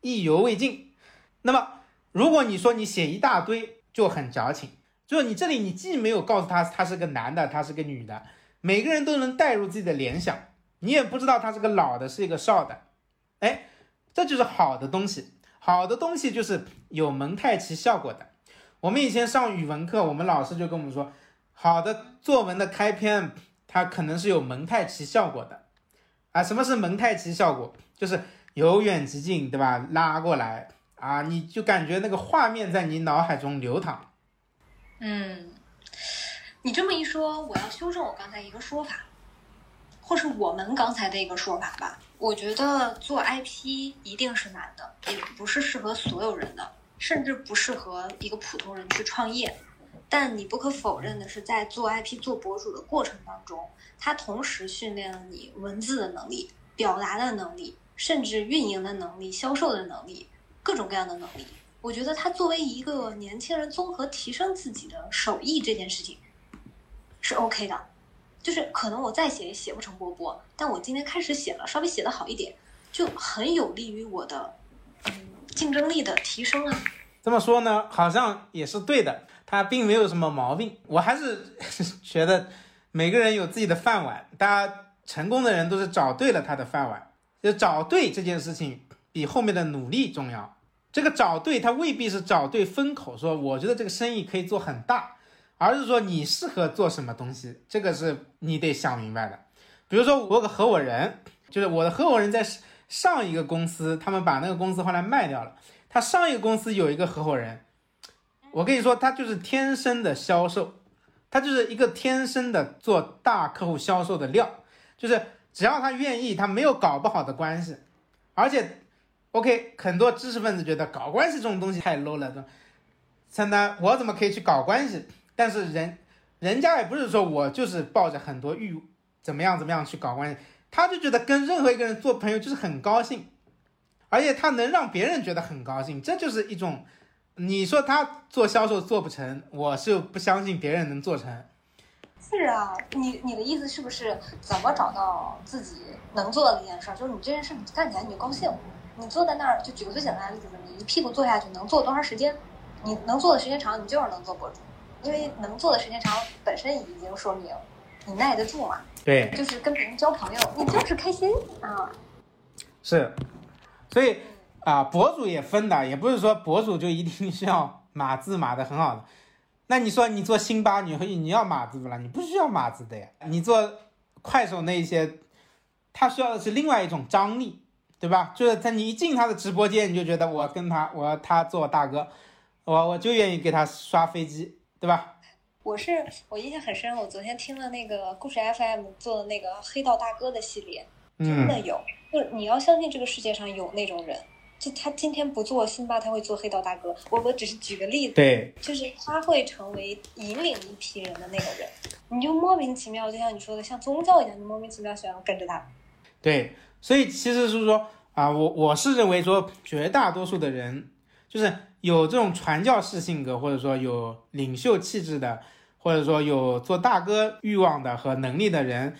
意犹未尽。那么如果你说你写一大堆就很矫情，就是你这里你既没有告诉他他是个男的他是个女的，每个人都能带入自己的联想，你也不知道他是个老的是一个少的。哎，这就是好的东西。好的东西就是有蒙太奇效果的。我们以前上语文课，我们老师就跟我们说，好的作文的开篇它可能是有蒙太奇效果的啊。什么是蒙太奇效果？就是由远及近，对吧？拉过来啊，你就感觉那个画面在你脑海中流淌。嗯，你这么一说，我要修正我刚才一个说法，或是我们刚才的一个说法吧。我觉得做 I P 一定是难的，也不是适合所有人的，甚至不适合一个普通人去创业。但你不可否认的是，在做 I P 做博主的过程当中，它同时训练了你文字的能力、表达的能力，甚至运营的能力、销售的能力，各种各样的能力。我觉得它作为一个年轻人综合提升自己的手艺这件事情是 OK 的，就是可能我再写也写不成波波，但我今天开始写了，稍微写得好一点，就很有利于我的、嗯、竞争力的提升啊。这么说呢好像也是对的，它并没有什么毛病。我还是觉得每个人有自己的饭碗，大家成功的人都是找对了他的饭碗，就找对这件事情比后面的努力重要。这个找对他未必是找对风口，说我觉得这个生意可以做很大，而是说你适合做什么东西，这个是你得想明白的。比如说我有个合伙人，就是我的合伙人在上一个公司，他们把那个公司后来卖掉了，他上一个公司有一个合伙人，我跟你说他就是天生的销售，他就是一个天生的做大客户销售的料，就是只要他愿意，他没有搞不好的关系。而且 OK， 很多知识分子觉得搞关系这种东西太 low 了，陈丹我怎么可以去搞关系，但是人人家也不是说我就是抱着很多欲怎么样怎么样去搞关系，他就觉得跟任何一个人做朋友就是很高兴，而且他能让别人觉得很高兴，这就是一种，你说他做销售做不成，我是不相信别人能做成。是啊，你你的意思是不是怎么找到自己能做的一件事，就是你这件事你干起来你就高兴，你坐在那儿，就举个最简单的例子，你一屁股坐下去能坐多长时间，你能做的时间长你就是能做博主，因为能做的时间长本身已经说明你耐得住嘛。对，就是跟别人交朋友你就是开心啊。是，所以啊，博主也分的，也不是说博主就一定需要码字码的很好的。那你说你做辛巴你你要码字不了，你不需要码字的呀。你做快手那一些，他需要的是另外一种张力，对吧？就是他你一进他的直播间，你就觉得我跟他我他做我大哥，我我就愿意给他刷飞机，对吧？我是我印象很深，我昨天听了那个故事 F M 做的那个黑道大哥的系列，真的有，就是你要相信这个世界上有那种人。就他今天不做辛巴，他会做黑道大哥。我我只是举个例子，对，就是他会成为引领一批人的那个人。你就莫名其妙，就像你说的，像宗教一样，你莫名其妙想要跟着他。对，所以其实是说啊、呃，我我是认为说，绝大多数的人，就是有这种传教士性格，或者说有领袖气质的，或者说有做大哥欲望的和能力的人，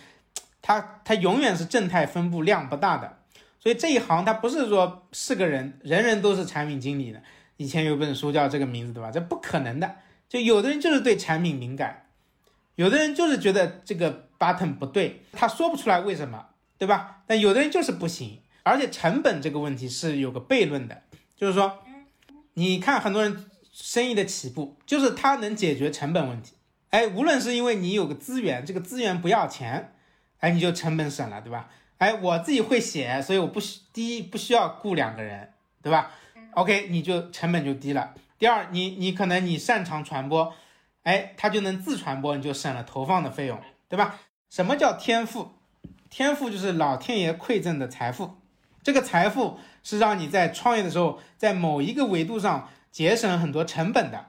他他永远是正态分布量不大的。所以这一行它不是说是个人人人都是产品经理的，以前有本书叫这个名字，对吧？这不可能的。就有的人就是对产品敏感，有的人就是觉得这个 button 不对，他说不出来为什么，对吧？但有的人就是不行。而且成本这个问题是有个悖论的，就是说你看很多人生意的起步就是他能解决成本问题，哎，无论是因为你有个资源，这个资源不要钱，哎，你就成本省了，对吧？哎，我自己会写，所以我不第一不需要雇两个人，对吧 ？OK， 你就成本就低了。第二，你你可能你擅长传播，哎，他就能自传播，你就省了投放的费用，对吧？什么叫天赋？天赋就是老天爷馈赠的财富，这个财富是让你在创业的时候，在某一个维度上节省很多成本的，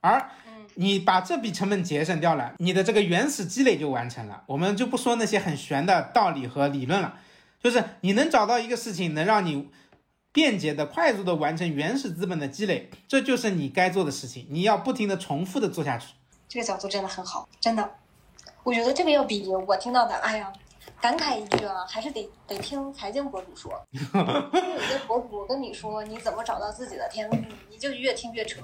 而你把这笔成本节省掉了，你的这个原始积累就完成了。我们就不说那些很玄的道理和理论了，就是你能找到一个事情能让你便捷的快速的完成原始资本的积累，这就是你该做的事情，你要不停的重复的做下去。这个角度真的很好，真的，我觉得这个要比我听到的，哎呀，感慨一句啊，还是得得听财经博主说。因为有些博主跟你说你怎么找到自己的天赋，你就越听越扯，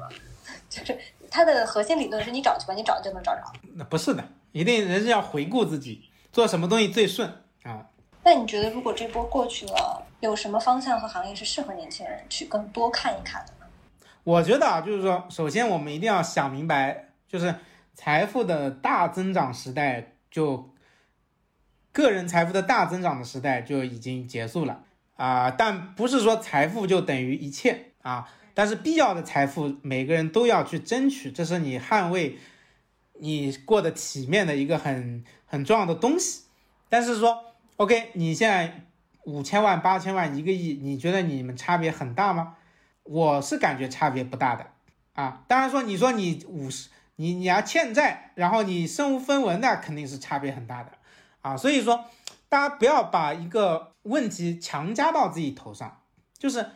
就是他的核心理论是你找去吧，你找就能找着。那不是的，一定人是要回顾自己做什么东西最顺啊。那你觉得如果这波过去了，有什么方向和行业是适合年轻人去更多看一看的呢？我觉得啊，就是说，首先我们一定要想明白，就是财富的大增长时代就。个人财富的大增长的时代就已经结束了啊、呃，但不是说财富就等于一切啊，但是必要的财富每个人都要去争取，这是你捍卫你过得体面的一个很很重要的东西。但是说 OK， 你现在五千万八千万一个亿，你觉得你们差别很大吗？我是感觉差别不大的啊。当然说你说你五十你你要欠债，然后你身无分文，那肯定是差别很大的啊，所以说大家不要把一个问题强加到自己头上，就是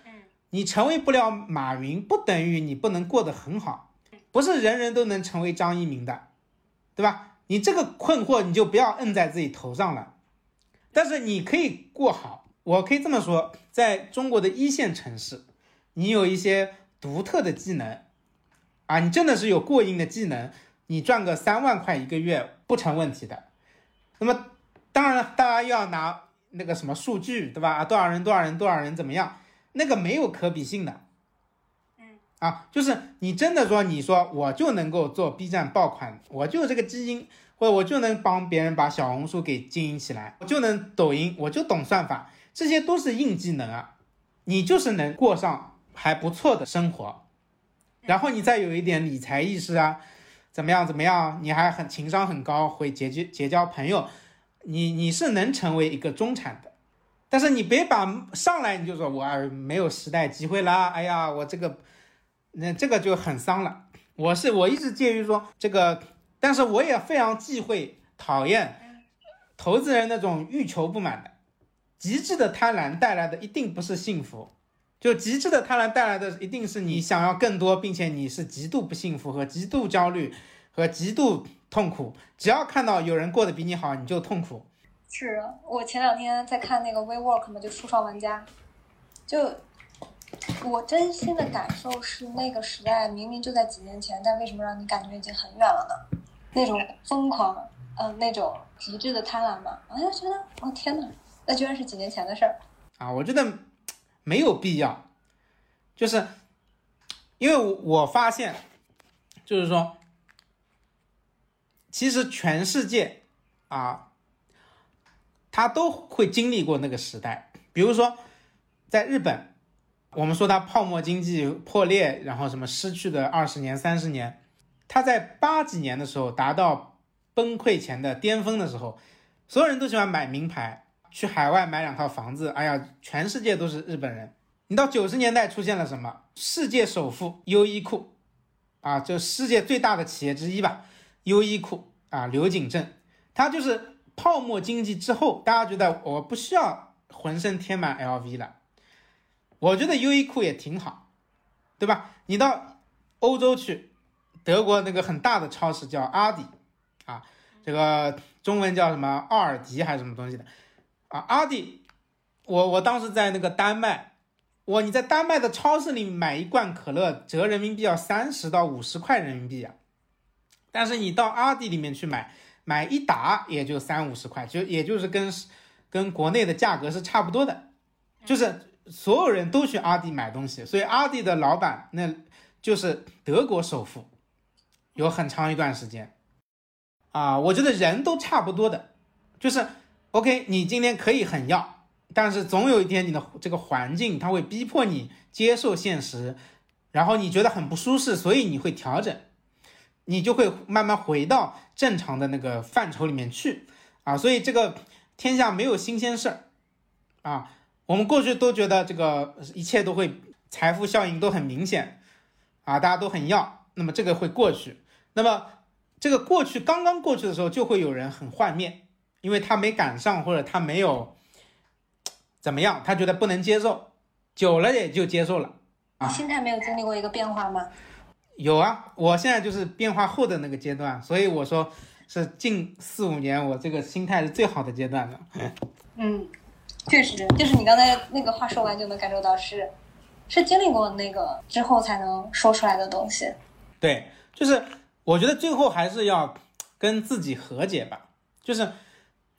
你成为不了马云不等于你不能过得很好，不是人人都能成为张一鸣的，对吧？你这个困惑你就不要摁在自己头上了，但是你可以过好。我可以这么说，在中国的一线城市，你有一些独特的技能啊，你真的是有过硬的技能，你赚个三万块一个月不成问题的。那么当然了，大家要拿那个什么数据，对吧？多少人多少人多少人怎么样，那个没有可比性的。嗯，啊，就是你真的说，你说我就能够做 B 站爆款，我就这个基因，或者我就能帮别人把小红书给经营起来，我就能抖音，我就懂算法，这些都是硬技能啊。你就是能过上还不错的生活，然后你再有一点理财意识啊，怎么样怎么样，你还很情商很高，会结交结交朋友，你你是能成为一个中产的。但是你别把上来你就说我没有时代机会啦，哎呀我这个那这个就很丧了。我是我一直介于说这个，但是我也非常忌讳讨厌投资人那种欲求不满的极致的贪婪，带来的一定不是幸福。就极致的贪婪带来的一定是你想要更多，并且你是极度不幸福和极度焦虑和极度痛苦，只要看到有人过得比你好你就痛苦。是我前两天在看那个 WeWork 嘛，就初创玩家，就我真心的感受是那个时代明明就在几年前，但为什么让你感觉已经很远了呢？那种疯狂，嗯、呃，那种极致的贪婪嘛，我就觉得，我、哦、天哪，那居然是几年前的事儿啊！我觉得没有必要，就是因为我发现，就是说，其实全世界啊。他都会经历过那个时代，比如说在日本，我们说他泡沫经济破裂，然后什么失去的二十年三十年，他在八几年的时候达到崩溃前的巅峰的时候，所有人都喜欢买名牌，去海外买两套房子，哎呀全世界都是日本人。你到九十年代出现了什么？世界首富优衣库啊，就世界最大的企业之一吧，优衣库啊，刘景正，他就是泡沫经济之后，大家觉得我不需要浑身贴满 L V 了，我觉得优衣库也挺好，对吧？你到欧洲去，德国那个很大的超市叫阿迪啊，这个中文叫什么奥尔迪还是什么东西的啊？阿迪，我我当时在那个丹麦，我你在丹麦的超市里买一罐可乐折人民币要三十到五十块人民币啊，但是你到阿迪里面去买。买一打也就三五十块，就也就是跟跟国内的价格是差不多的，就是所有人都去阿迪买东西，所以阿迪的老板那就是德国首富，有很长一段时间啊，我觉得人都差不多的，就是 OK， 你今天可以很要，但是总有一天你的这个环境它会逼迫你接受现实，然后你觉得很不舒适，所以你会调整。你就会慢慢回到正常的那个范畴里面去啊，所以这个天下没有新鲜事儿啊。我们过去都觉得这个一切都会财富效应都很明显啊，大家都很要，那么这个会过去，那么这个过去刚刚过去的时候，就会有人很幻灭，因为他没赶上或者他没有怎么样，他觉得不能接受，久了也就接受了啊。心态没有经历过一个变化吗？有啊，我现在就是变化后的那个阶段，所以我说是近四五年我这个心态是最好的阶段了。嗯，确实，就是你刚才那个话说完就能感受到是是经历过那个之后才能说出来的东西。对，就是我觉得最后还是要跟自己和解吧，就是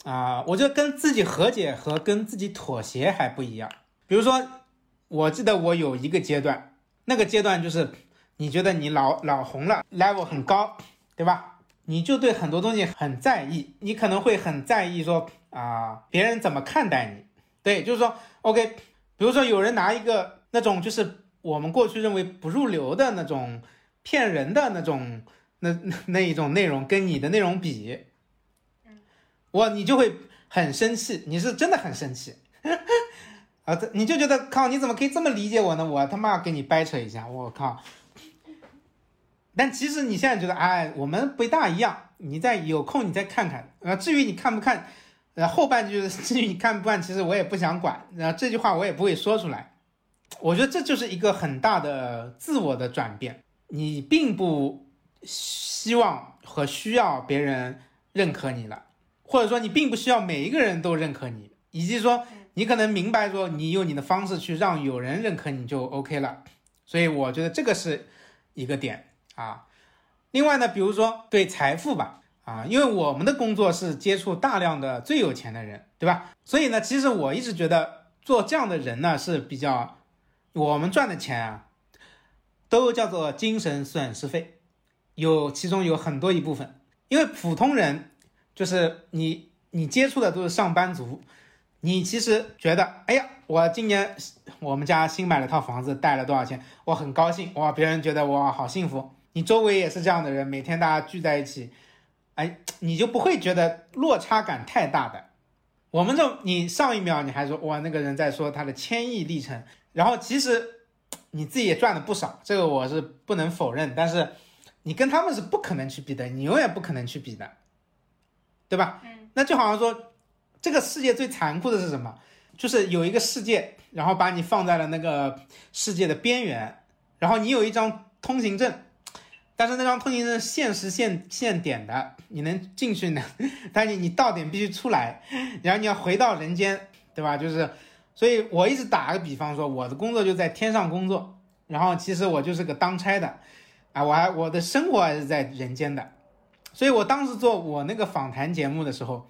啊、呃，我觉得跟自己和解和跟自己妥协还不一样。比如说我记得我有一个阶段，那个阶段就是你觉得你老老红了 level 很高，对吧？你就对很多东西很在意，你可能会很在意说啊、呃、别人怎么看待你。对，就是说 OK， 比如说有人拿一个那种就是我们过去认为不入流的那种骗人的那种那那一种内容跟你的内容比，我你就会很生气，你是真的很生气。啊，你就觉得靠，你怎么可以这么理解我呢？我他妈给你掰扯一下，我靠！但其实你现在觉得，哎，我们不大一样。你再有空你再看看。呃，至于你看不看，呃，后半句至于你看不看，其实我也不想管。呃，这句话我也不会说出来。我觉得这就是一个很大的自我的转变，你并不希望和需要别人认可你了，或者说你并不需要每一个人都认可你，以及说你可能明白说你用你的方式去让有人认可你就 OK 了。所以我觉得这个是一个点啊。另外呢，比如说对财富吧，啊，因为我们的工作是接触大量的最有钱的人，对吧？所以呢，其实我一直觉得做这样的人呢是比较，我们赚的钱啊都叫做精神损失费，有其中有很多一部分，因为普通人就是你你接触的都是上班族，你其实觉得哎呀，我今年我们家新买了套房子，贷了多少钱，我很高兴，哇，别人觉得我好幸福。你周围也是这样的人，每天大家聚在一起，哎，你就不会觉得落差感太大的。我们这你上一秒你还说哇那个人在说他的千亿历程，然后其实你自己也赚了不少，这个我是不能否认，但是你跟他们是不可能去比的，你永远不可能去比的，对吧？嗯，那就好像说这个世界最残酷的是什么，就是有一个世界，然后把你放在了那个世界的边缘，然后你有一张通行证，但是那张通行证限时限限点的，你能进去呢，但是你到点必须出来，然后你要回到人间，对吧？就是所以我一直打个比方说，我的工作就在天上工作，然后其实我就是个当差的啊，我还我的生活还是在人间的。所以我当时做我那个访谈节目的时候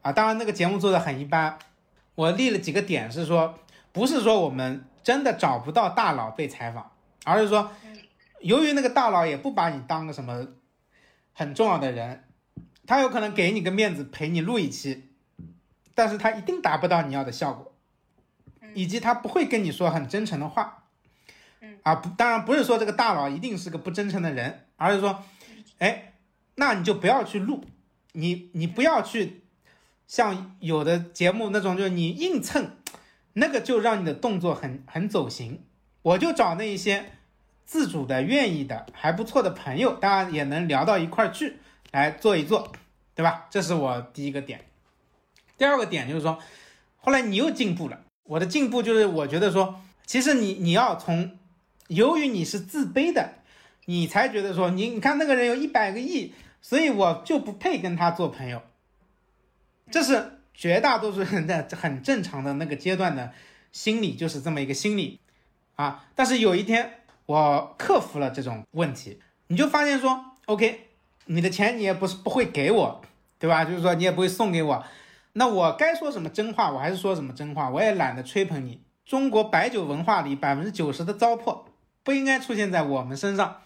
啊，当然那个节目做的很一般，我立了几个点是说，不是说我们真的找不到大佬被采访，而是说由于那个大佬也不把你当个什么很重要的人，他有可能给你个面子陪你录一期，但是他一定达不到你要的效果，以及他不会跟你说很真诚的话啊，不，当然不是说这个大佬一定是个不真诚的人，而是说哎，那你就不要去录，你你不要去像有的节目那种就是你硬蹭，那个就让你的动作很很走形。我就找那一些自主的愿意的还不错的朋友，当然也能聊到一块去来做一做，对吧？这是我第一个点。第二个点就是说后来你又进步了，我的进步就是我觉得说其实你你要从由于你是自卑的，你才觉得说你你看那个人有一百个亿，所以我就不配跟他做朋友，这是绝大多数人的很正常的那个阶段的心理，就是这么一个心理啊。但是有一天我克服了这种问题，你就发现说 OK， 你的钱你也不是不会给我，对吧？就是说你也不会送给我，那我该说什么真话我还是说什么真话，我也懒得吹捧你。中国白酒文化里 百分之九十 的糟粕不应该出现在我们身上，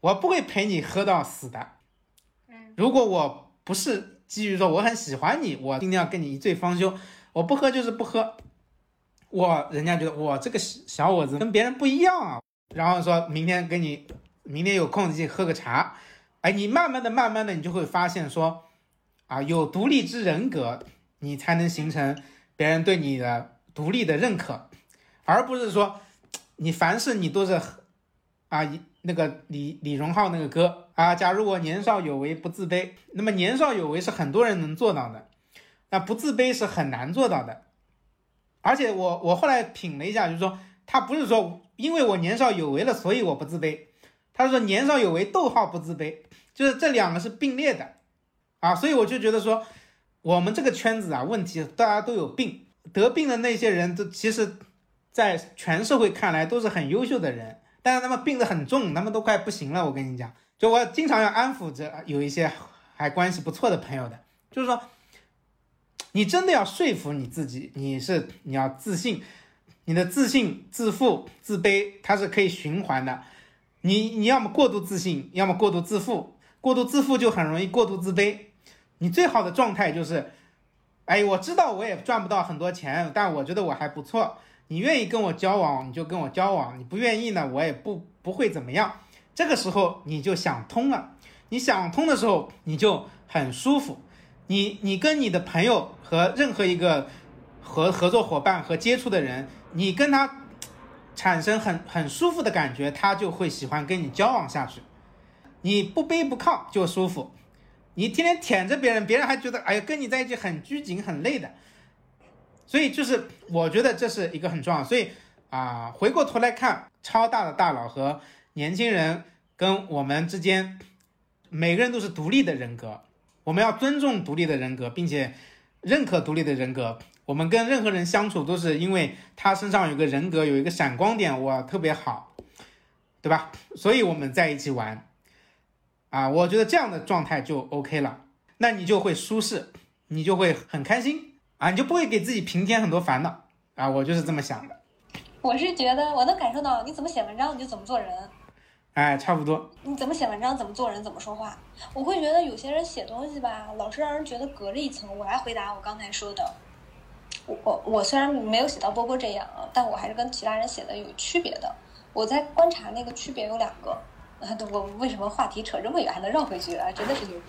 我不会陪你喝到死的。如果我不是基于说我很喜欢你，我今天要跟你一醉方休，我不喝就是不喝，我人家觉得我这个小伙子跟别人不一样啊，然后说明天跟你明天有空去喝个茶，哎，你慢慢的慢慢的你就会发现说啊，有独立之人格，你才能形成别人对你的独立的认可，而不是说你凡事你都是啊，那个李李荣浩那个歌啊，假如我年少有为不自卑，那么年少有为是很多人能做到的，那不自卑是很难做到的。而且我我后来品了一下，就是说他不是说因为我年少有为了所以我不自卑，他说年少有为逗号不自卑，就是这两个是并列的啊。所以我就觉得说我们这个圈子啊，问题大家都有病，得病的那些人都其实在全社会看来都是很优秀的人，但是他们病得很重，他们都快不行了。我跟你讲，就我经常要安抚着有一些还关系不错的朋友的，就是说你真的要说服你自己，你是你要自信，你的自信自负自卑它是可以循环的，你你要么过度自信，要么过度自负，过度自负就很容易过度自卑。你最好的状态就是哎，我知道我也赚不到很多钱，但我觉得我还不错，你愿意跟我交往你就跟我交往，你不愿意呢我也不不会怎么样。这个时候你就想通了，你想通的时候你就很舒服，你你跟你的朋友和任何一个和合作伙伴和接触的人，你跟他产生很很舒服的感觉，他就会喜欢跟你交往下去。你不卑不亢就舒服，你天天舔着别人，别人还觉得哎呀跟你在一起很拘谨很累的。所以就是我觉得这是一个很重要，所以啊，回过头来看，超大的大佬和年轻人跟我们之间，每个人都是独立的人格，我们要尊重独立的人格，并且认可独立的人格。我们跟任何人相处都是因为他身上有个人格，有一个闪光点，我特别好，对吧？所以我们在一起玩啊，我觉得这样的状态就 OK 了，那你就会舒适，你就会很开心啊，你就不会给自己平添很多烦恼啊，我就是这么想的。我是觉得我能感受到，你怎么写文章你就怎么做人。哎，差不多。你怎么写文章怎么做人怎么说话。我会觉得有些人写东西吧，老是让人觉得隔了一层。我来回答我刚才说的，我我虽然没有写到波波这样啊，但我还是跟其他人写的有区别的。我在观察那个区别有两个，我为什么话题扯这么远还能绕回去啊，真的是牛逼。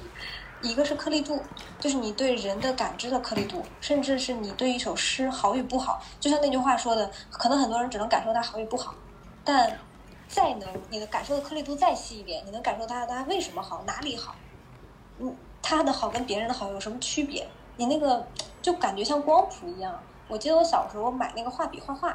一个是颗粒度，就是你对人的感知的颗粒度，甚至是你对一首诗好与不好，就像那句话说的，可能很多人只能感受它好与不好，但再能你的感受的颗粒度再细一点，你能感受它它为什么好，哪里好，嗯，它的好跟别人的好有什么区别，你那个就感觉像光谱一样。我记得我小时候买那个画笔画画，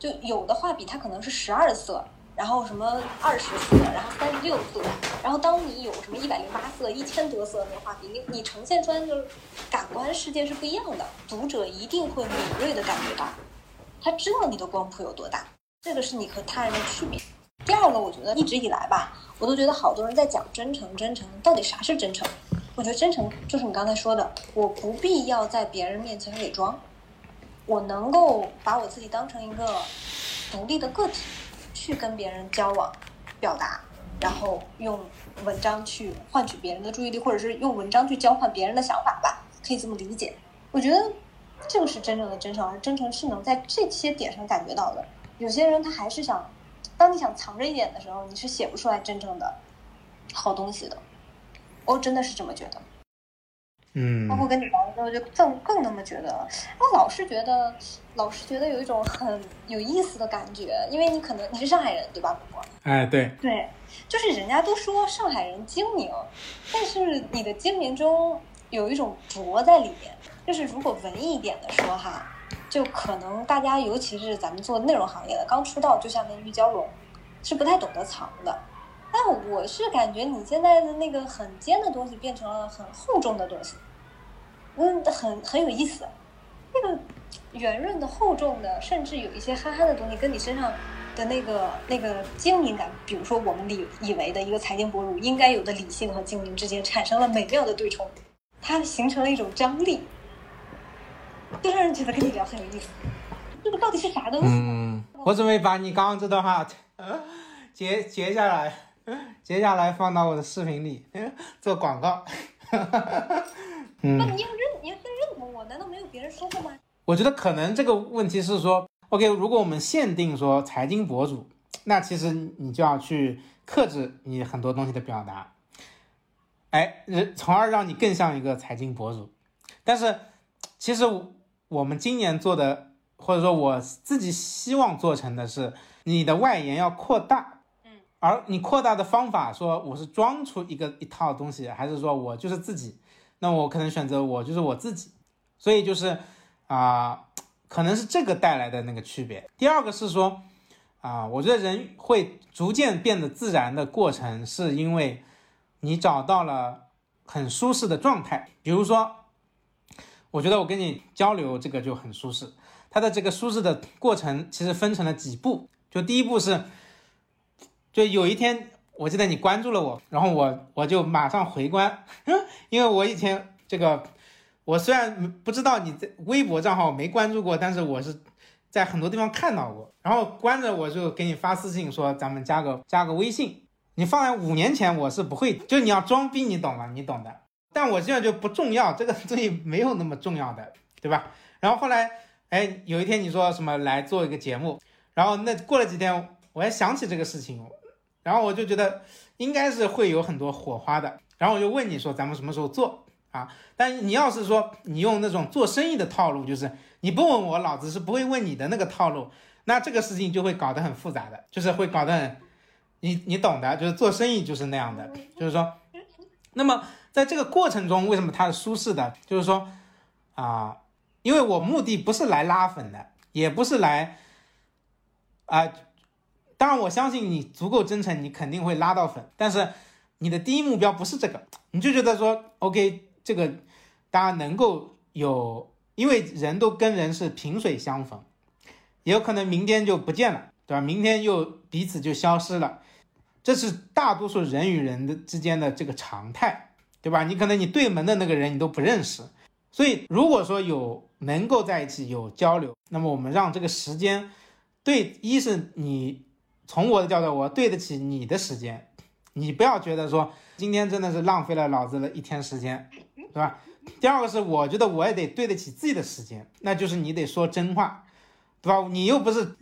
就有的画笔它可能是十二色，然后什么二十色，然后三十六色，然后当你有什么一百零八色、一千多色那个画笔，你你呈现出来就是感官世界是不一样的，读者一定会敏锐的感觉到，他知道你的光谱有多大，这个是你和他人的区别。第二个，我觉得一直以来吧，我都觉得好多人在讲真诚，真诚到底啥是真诚？我觉得真诚就是你刚才说的，我不必要在别人面前伪装，我能够把我自己当成一个独立的个体。去跟别人交往表达，然后用文章去换取别人的注意力，或者是用文章去交换别人的想法吧，可以这么理解。我觉得这个是真正的真诚，而真诚是能在这些点上感觉到的。有些人他还是想，当你想藏着一点的时候，你是写不出来真正的好东西的，我真的是这么觉得。嗯，包括跟你聊的时候就更更那么觉得，我老是觉得，老是觉得有一种很有意思的感觉，因为你可能你是上海人对吧，伯伯？哎，对，对，就是人家都说上海人精明，但是你的精明中有一种拙在里面。就是如果文艺一点的说哈，就可能大家尤其是咱们做内容行业的，刚出道就像那玉娇龙，是不太懂得藏的。但我是感觉你现在的那个很尖的东西变成了很厚重的东西，嗯，很很有意思。那个圆润的、厚重的，甚至有一些憨憨的东西，跟你身上的那个那个精明感，比如说我们理以为的一个财经博主应该有的理性和精明之间产生了美妙的对冲，它形成了一种张力，就让人觉得跟你聊很有意思。这个到底是啥东西？嗯，我准备把你刚刚这段话截截下来。接下来放到我的视频里做广告。嗯，那你要认，你要认同我，难道没有别人说过吗？我觉得可能这个问题是说 ，OK， 如果我们限定说财经博主，那其实你就要去克制你很多东西的表达，哎，从而让你更像一个财经博主。但是，其实我们今年做的，或者说我自己希望做成的是，你的外延要扩大。而你扩大的方法，说我是装出一个一套东西，还是说我就是自己？那我可能选择我就是我自己。所以就是啊、呃，可能是这个带来的那个区别。第二个是说啊、呃，我觉得人会逐渐变得自然的过程，是因为你找到了很舒适的状态。比如说，我觉得我跟你交流这个就很舒适。它的这个舒适的过程其实分成了几步，就第一步是。就有一天我记得你关注了我，然后我我就马上回关，因为我以前这个我虽然不知道你在微博账号没关注过，但是我是在很多地方看到过，然后关着我就给你发私信说咱们加个加个微信，你放在五年前我是不会，就你要装逼你懂吗？你懂的，但我现在就不重要，这个东西没有那么重要的，对吧？然后后来哎，有一天你说什么来做一个节目，然后那过了几天我也想起这个事情。然后我就觉得应该是会有很多火花的，然后我就问你说咱们什么时候做啊？但你要是说你用那种做生意的套路，就是你不问我老子是不会问你的那个套路，那这个事情就会搞得很复杂的，就是会搞得很，你你懂的，就是做生意就是那样的，就是说，那么在这个过程中为什么它是舒适的？就是说啊、呃，因为我目的不是来拉粉的，也不是来呃、当然我相信你足够真诚，你肯定会拉到粉，但是你的第一目标不是这个，你就觉得说 OK 这个大家能够有，因为人都跟人是萍水相逢，也有可能明天就不见了，对吧？明天又彼此就消失了，这是大多数人与人的之间的这个常态，对吧？你可能你对门的那个人你都不认识，所以如果说有能够在一起有交流，那么我们让这个时间对，一是你从我的角度我对得起你的时间，你不要觉得说今天真的是浪费了老子的一天时间，对吧？第二个是我觉得我也得对得起自己的时间，那就是你得说真话，对吧？你又不是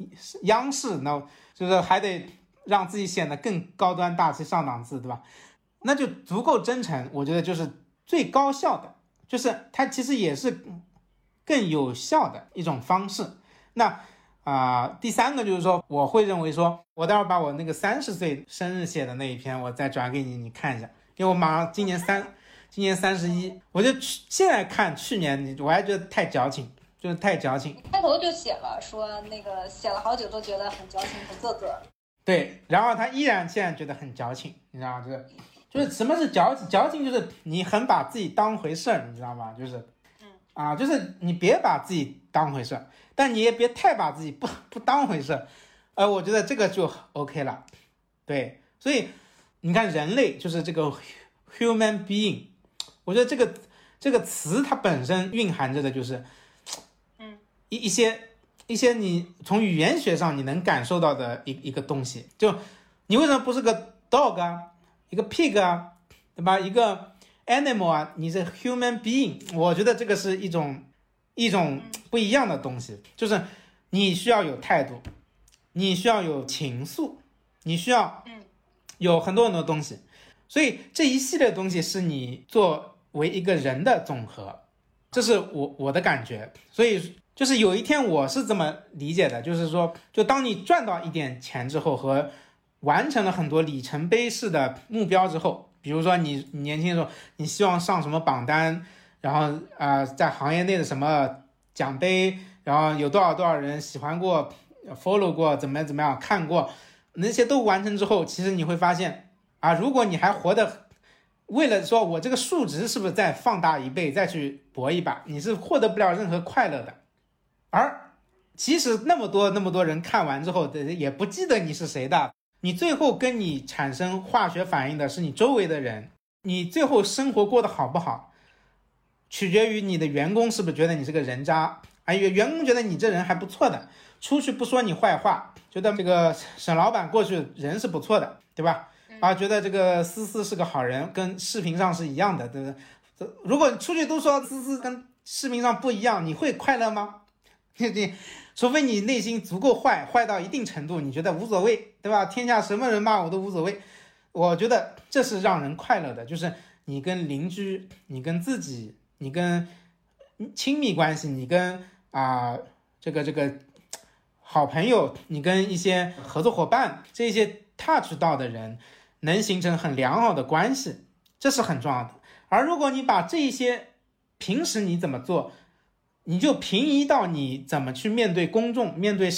央视，那就是还得让自己显得更高端大气上档次，对吧？那就足够真诚，我觉得就是最高效的，就是它其实也是更有效的一种方式。那啊、呃，第三个就是说我会认为说我待会儿把我那个三十岁生日写的那一篇我再转给你，你看一下，因为我马上今年三今年三十一，我就现在看去年我还觉得太矫情，就是太矫情，开头就写了说那个写了好久都觉得很矫情很做作，对，然后他依然现在觉得很矫情，你知道吗？就是就是什么是矫情？矫情就是你很把自己当回事儿，你知道吗？就是啊，就是你别把自己当回事，但你也别太把自己不不当回事，呃，我觉得这个就 OK 了，对。所以你看，人类就是这个 human being， 我觉得这个这个词它本身蕴含着的就是，嗯，一一些一些你从语言学上你能感受到的一一个东西，就你为什么不是个 dog 啊，一个 pig 啊，对吧？一个animal 啊，你是 human being， 我觉得这个是一种一种不一样的东西，就是你需要有态度，你需要有情愫，你需要有很多很多东西，所以这一系列东西是你作为一个人的总和，这是我我的感觉。所以就是有一天我是这么理解的，就是说就当你赚到一点钱之后和完成了很多里程碑式的目标之后，比如说你你年轻的时候你希望上什么榜单，然后呃在行业内的什么奖杯，然后有多少多少人喜欢过 follow 过怎么样怎么样看过，那些都完成之后，其实你会发现啊，如果你还活得为了说我这个数值是不是再放大一倍再去搏一把，你是获得不了任何快乐的。而其实那么多那么多人看完之后也不记得你是谁的，你最后跟你产生化学反应的是你周围的人，你最后生活过得好不好取决于你的员工是不是觉得你是个人渣，哎，员工觉得你这人还不错的，出去不说你坏话，觉得这个沈老板过去人是不错的，对吧？啊，觉得这个思思是个好人，跟视频上是一样的，对不对？如果出去都说思思跟视频上不一样，你会快乐吗？除非你内心足够坏，坏到一定程度你觉得无所谓，对吧？天下什么人骂我都无所谓，我觉得这是让人快乐的，就是你跟邻居，你跟自己，你跟亲密关系，你跟啊、呃、这个这个好朋友，你跟一些合作伙伴，这些 touch 到的人能形成很良好的关系，这是很重要的。而如果你把这些平时你怎么做你就平移到你怎么去面对公众，面对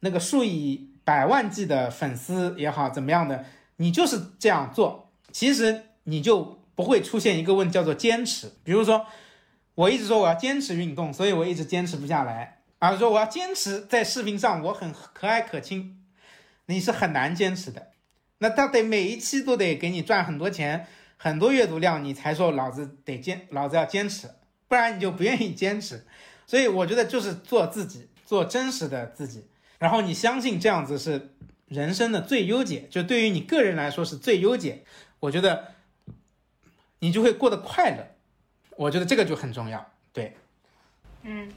那个数以百万计的粉丝也好怎么样的，你就是这样做，其实你就不会出现一个问题叫做坚持。比如说我一直说我要坚持运动，所以我一直坚持不下来，而说我要坚持在视频上我很可爱可亲，你是很难坚持的，那他得每一期都得给你赚很多钱很多阅读量，你才说老子得坚老子要坚持，不然你就不愿意坚持。所以我觉得就是做自己，做真实的自己，然后你相信这样子是人生的最优解，就对于你个人来说是最优解，我觉得你就会过得快乐，我觉得这个就很重要。对，嗯，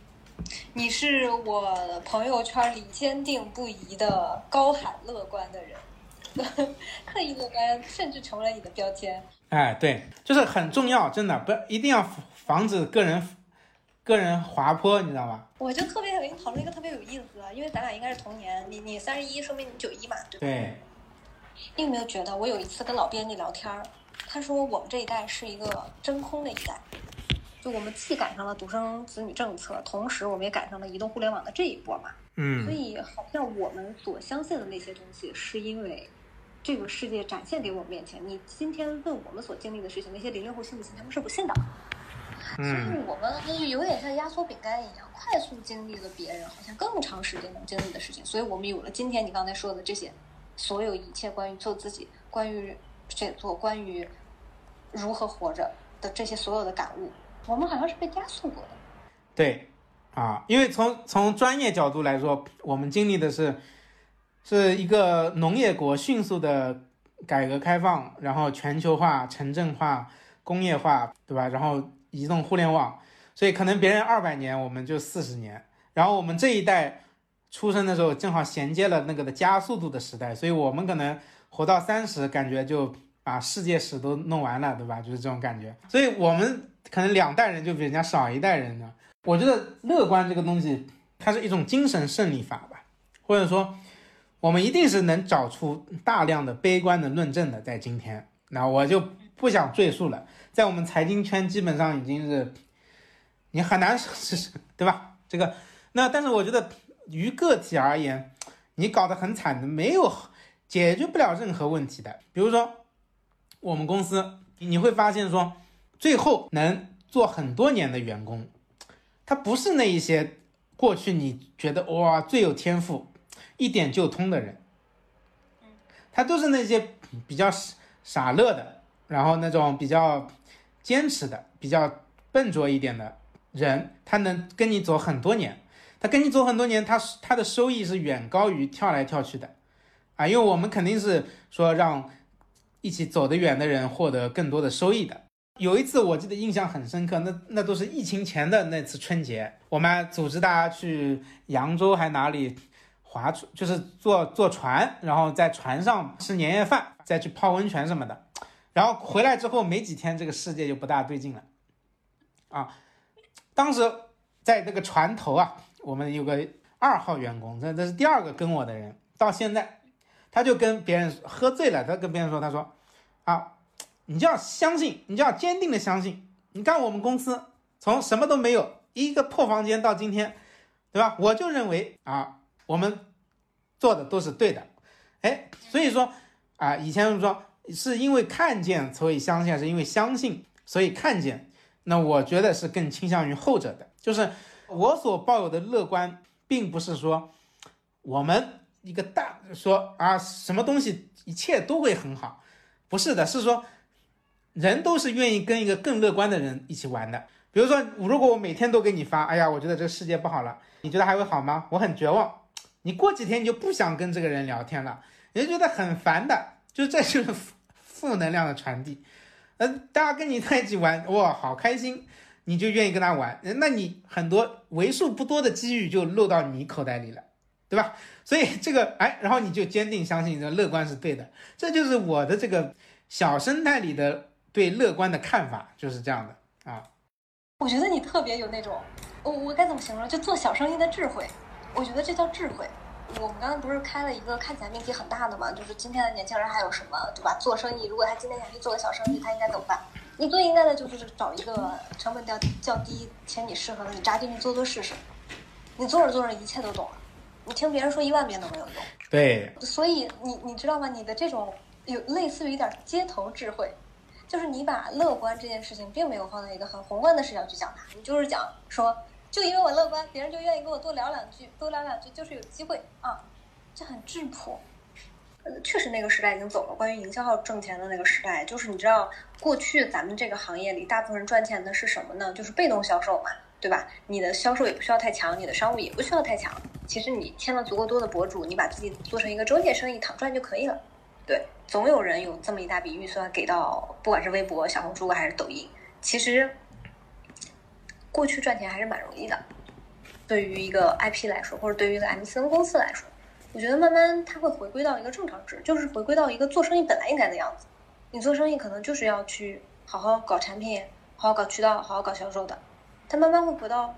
你是我朋友圈里坚定不移的高喊乐观的人，刻意乐观甚至成了你的标签。哎，对，就是很重要，真的不一定要防止个人个人滑坡，你知道吗？我就特别想讨论一个特别有意思的，因为咱俩应该是同年，你你三十一，说明你九一嘛，对吧？对。你有没有觉得，我有一次跟老编辑聊天，他说我们这一代是一个真空的一代，就我们既赶上了独生子女政策，同时我们也赶上了移动互联网的这一波嘛。嗯，所以好像我们所相信的那些东西，是因为这个世界展现给我们面前。你今天问我们所经历的事情，那些零零后、新不新，他们是不信的。所以我们就是有点像压缩饼干一样，快速经历了别人好像更长时间能经历的事情，所以我们有了今天你刚才说的这些所有一切关于做自己、关于写作、关于如何活着的这些所有的感悟，我们好像是被压缩过的。对啊，因为从从专业角度来说，我们经历的是是一个农业国迅速的改革开放，然后全球化、城镇化、工业化，对吧？然后移动互联网，所以可能别人二百年，我们就四十年。然后我们这一代出生的时候，正好衔接了那个的加速度的时代，所以我们可能活到三十，感觉就把世界史都弄完了，对吧？就是这种感觉。所以我们可能两代人就比人家少一代人呢。我觉得乐观这个东西，它是一种精神胜利法吧，或者说，我们一定是能找出大量的悲观的论证的，在今天。那我就不想赘述了，在我们财经圈基本上已经是你很难，对吧？这个那但是我觉得于个体而言，你搞得很惨的，没有解决不了任何问题的。比如说我们公司，你会发现说最后能做很多年的员工，他不是那一些过去你觉得哇最有天赋一点就通的人，他都是那些比较傻乐的，然后那种比较坚持的、比较笨拙一点的人，他能跟你走很多年，他跟你走很多年，他他的收益是远高于跳来跳去的啊，因为我们肯定是说让一起走得远的人获得更多的收益的。有一次我记得印象很深刻，那那都是疫情前的那次春节，我们组织大家去扬州还哪里划船，就是坐坐船，然后在船上吃年夜饭，再去泡温泉什么的。然后回来之后没几天，这个世界就不大对劲了啊！当时在那个船头啊，我们有个二号员工，这这是第二个跟我的人，到现在他就跟别人喝醉了，他跟别人说，他说啊，你就要相信，你就要坚定的相信，你看我们公司从什么都没有一个破房间到今天，对吧？我就认为啊，我们做的都是对的。哎，所以说啊，以前我们说是因为看见所以相信，还是因为相信所以看见？那我觉得是更倾向于后者的。就是我所抱有的乐观，并不是说我们一个大说啊什么东西一切都会很好，不是的，是说人都是愿意跟一个更乐观的人一起玩的。比如说，如果我每天都给你发，哎呀，我觉得这个世界不好了，你觉得还会好吗？我很绝望。你过几天你就不想跟这个人聊天了，你就觉得很烦的。就这就是负能量的传递，呃，大家跟你在一起玩，哇，好开心，你就愿意跟他玩，那你很多为数不多的机遇就漏到你口袋里了，对吧？所以这个，哎，然后你就坚定相信这乐观是对的，这就是我的这个小生态里的对乐观的看法，就是这样的啊。我觉得你特别有那种，我我该怎么形容？就做小生意的智慧，我觉得这叫智慧。我们刚刚不是开了一个看起来命题很大的嘛，就是今天的年轻人还有什么，对吧？做生意，如果他今天想去做个小生意，他应该怎么办？你最应该的就是找一个成本较较低且你适合的，你扎进去做做试试。你做着做着一切都懂了，你听别人说一万遍都没有用。对，所以你你知道吗？你的这种有类似于一点街头智慧，就是你把乐观这件事情并没有放在一个很宏观的视角去讲它，你就是讲说。就因为我乐观，别人就愿意跟我多聊两句，多聊两句就是有机会啊，这很质朴。呃，确实那个时代已经走了，关于营销号挣钱的那个时代，就是你知道，过去咱们这个行业里，大部分人赚钱的是什么呢？就是被动销售嘛，对吧？你的销售也不需要太强，你的商务也不需要太强。其实你签了足够多的博主，你把自己做成一个中介生意，躺赚就可以了。对，总有人有这么一大笔预算给到，不管是微博、小红书还是抖音，其实。过去赚钱还是蛮容易的，对于一个 I P 来说，或者对于一个 M C N 公司来说，我觉得慢慢它会回归到一个正常值，就是回归到一个做生意本来应该的样子。你做生意可能就是要去好好搞产品，好好搞渠道，好好搞销售的，它慢慢会回到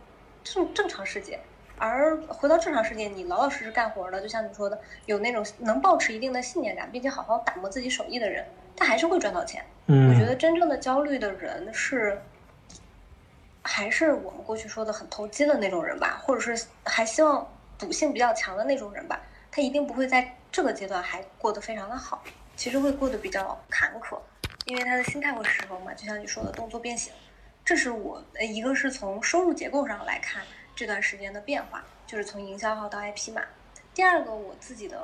正正常世界。而回到正常世界，你老老实实干活的，就像你说的，有那种能保持一定的信念感，并且好好打磨自己手艺的人，他还是会赚到钱。嗯，我觉得真正的焦虑的人是。还是我们过去说的很投机的那种人吧，或者是还希望赌性比较强的那种人吧，他一定不会在这个阶段还过得非常的好，其实会过得比较坎坷，因为他的心态会失衡嘛，就像你说的动作变形。这是我一个是从收入结构上来看这段时间的变化，就是从营销号到 I P 嘛。第二个我自己的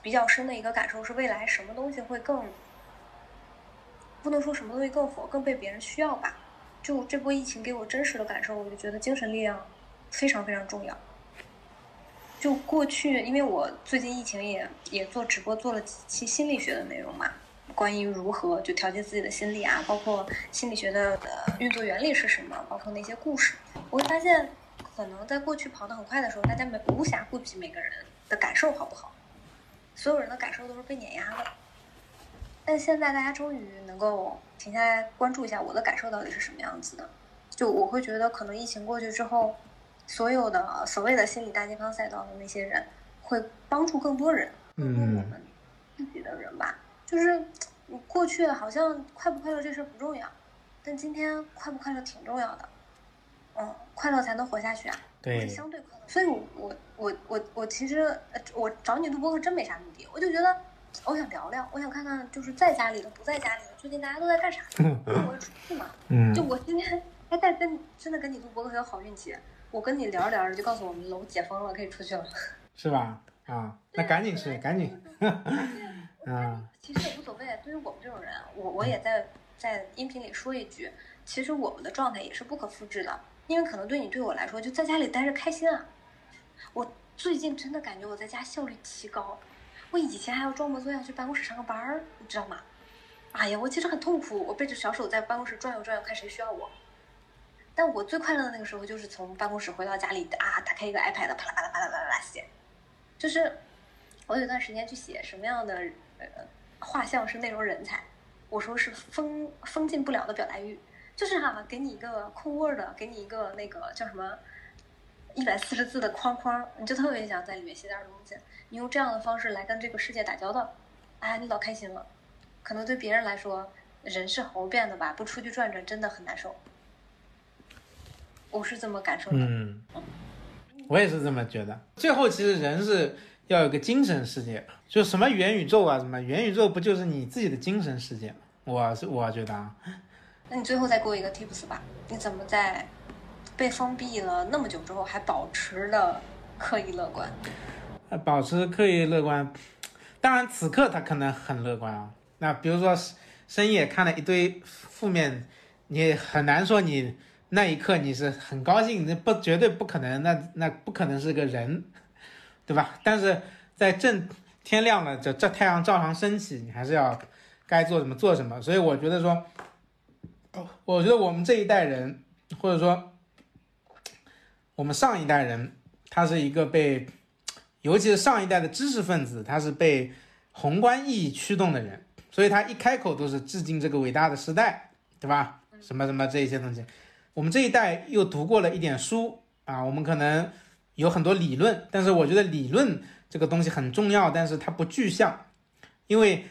比较深的一个感受是，未来什么东西会更，不能说什么东西更火，更被别人需要吧。就这波疫情给我真实的感受，我就觉得精神力量非常非常重要。就过去，因为我最近疫情也也做直播，做了几期心理学的内容嘛，关于如何就调节自己的心理啊，包括心理学的、呃、运作原理是什么，包括那些故事，我会发现，可能在过去跑得很快的时候，大家没无暇顾及每个人的感受好不好，所有人的感受都是被碾压的。但现在大家终于能够停下来关注一下我的感受到底是什么样子的。就我会觉得，可能疫情过去之后，所有的所谓的心理大健康赛道的那些人，会帮助更多人，更多我们自己的人吧。就是过去好像快不快乐这事不重要，但今天快不快乐挺重要的。嗯，快乐才能活下去啊。对，相对快乐。所以我，我我我我其实我找你录播客真没啥目的，我就觉得我想聊聊，我想看看就是在家里的不在家里的，最近大家都在干啥？我出去嘛，嗯，就我今天哎，但跟真的跟你录播客有好运气，我跟你聊着聊着就告诉我们楼解封了，可以出去了，是吧？啊，那赶紧去，赶紧。嗯，其实也无所谓。对于我们这种人，我我也在在音频里说一句，其实我们的状态也是不可复制的，因为可能对你对我来说，就在家里待着开心啊。我最近真的感觉我在家效率奇高，我以前还要装模作样去办公室上个班儿，你知道吗？哎呀，我其实很痛苦，我背着小手在办公室转悠转悠，看谁需要我。但我最快乐的那个时候，就是从办公室回到家里啊，打开一个 iPad， 啪啦啪啦啪啦啪啦写，就是我有段时间去写什么样的。呃，画像是那种人才，我说是封封禁不了的表达欲，就是哈、啊，给你一个空 word， 给你一个那个叫什么一百四十字的框框，你就特别想在里面写点东西。你用这样的方式来跟这个世界打交道，哎，你老开心了。可能对别人来说，人是猴变的吧，不出去转转真的很难受。我是这么感受的，嗯，我也是这么觉得。最后，其实人是。要有个精神世界，就什么元宇宙啊，什么元宇宙不就是你自己的精神世界吗？我是我觉得啊。那你最后再给我一个 tips 吧，你怎么在被封闭了那么久之后还保持的刻意乐观？保持刻意乐观，当然此刻他可能很乐观啊。那比如说深夜看了一堆负面，你很难说你那一刻你是很高兴，那不绝对不可能，那那不可能是个人。对吧？但是在正天亮了，这这太阳照常升起，你还是要该做什么做什么。所以我觉得说，我觉得我们这一代人，或者说我们上一代人，他是一个被，尤其是上一代的知识分子，他是被宏观意义驱动的人，所以他一开口都是致敬这个伟大的时代，对吧？什么什么这些东西，我们这一代又读过了一点书啊，我们可能。有很多理论，但是我觉得理论这个东西很重要，但是它不具象，因为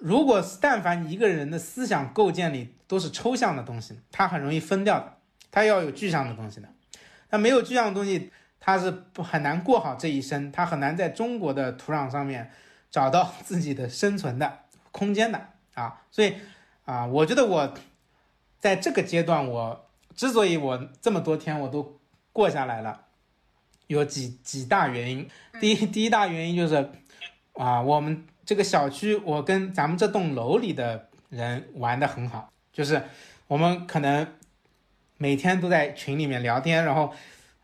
如果但凡一个人的思想构建里都是抽象的东西，它很容易分掉的，它要有具象的东西的。那没有具象的东西，它是很难过好这一生，它很难在中国的土壤上面找到自己的生存的空间的啊。所以啊，我觉得我在这个阶段，我之所以我这么多天我都过下来了。有几几大原因，第一第一大原因就是，啊，我们这个小区，我跟咱们这栋楼里的人玩得很好，就是我们可能每天都在群里面聊天，然后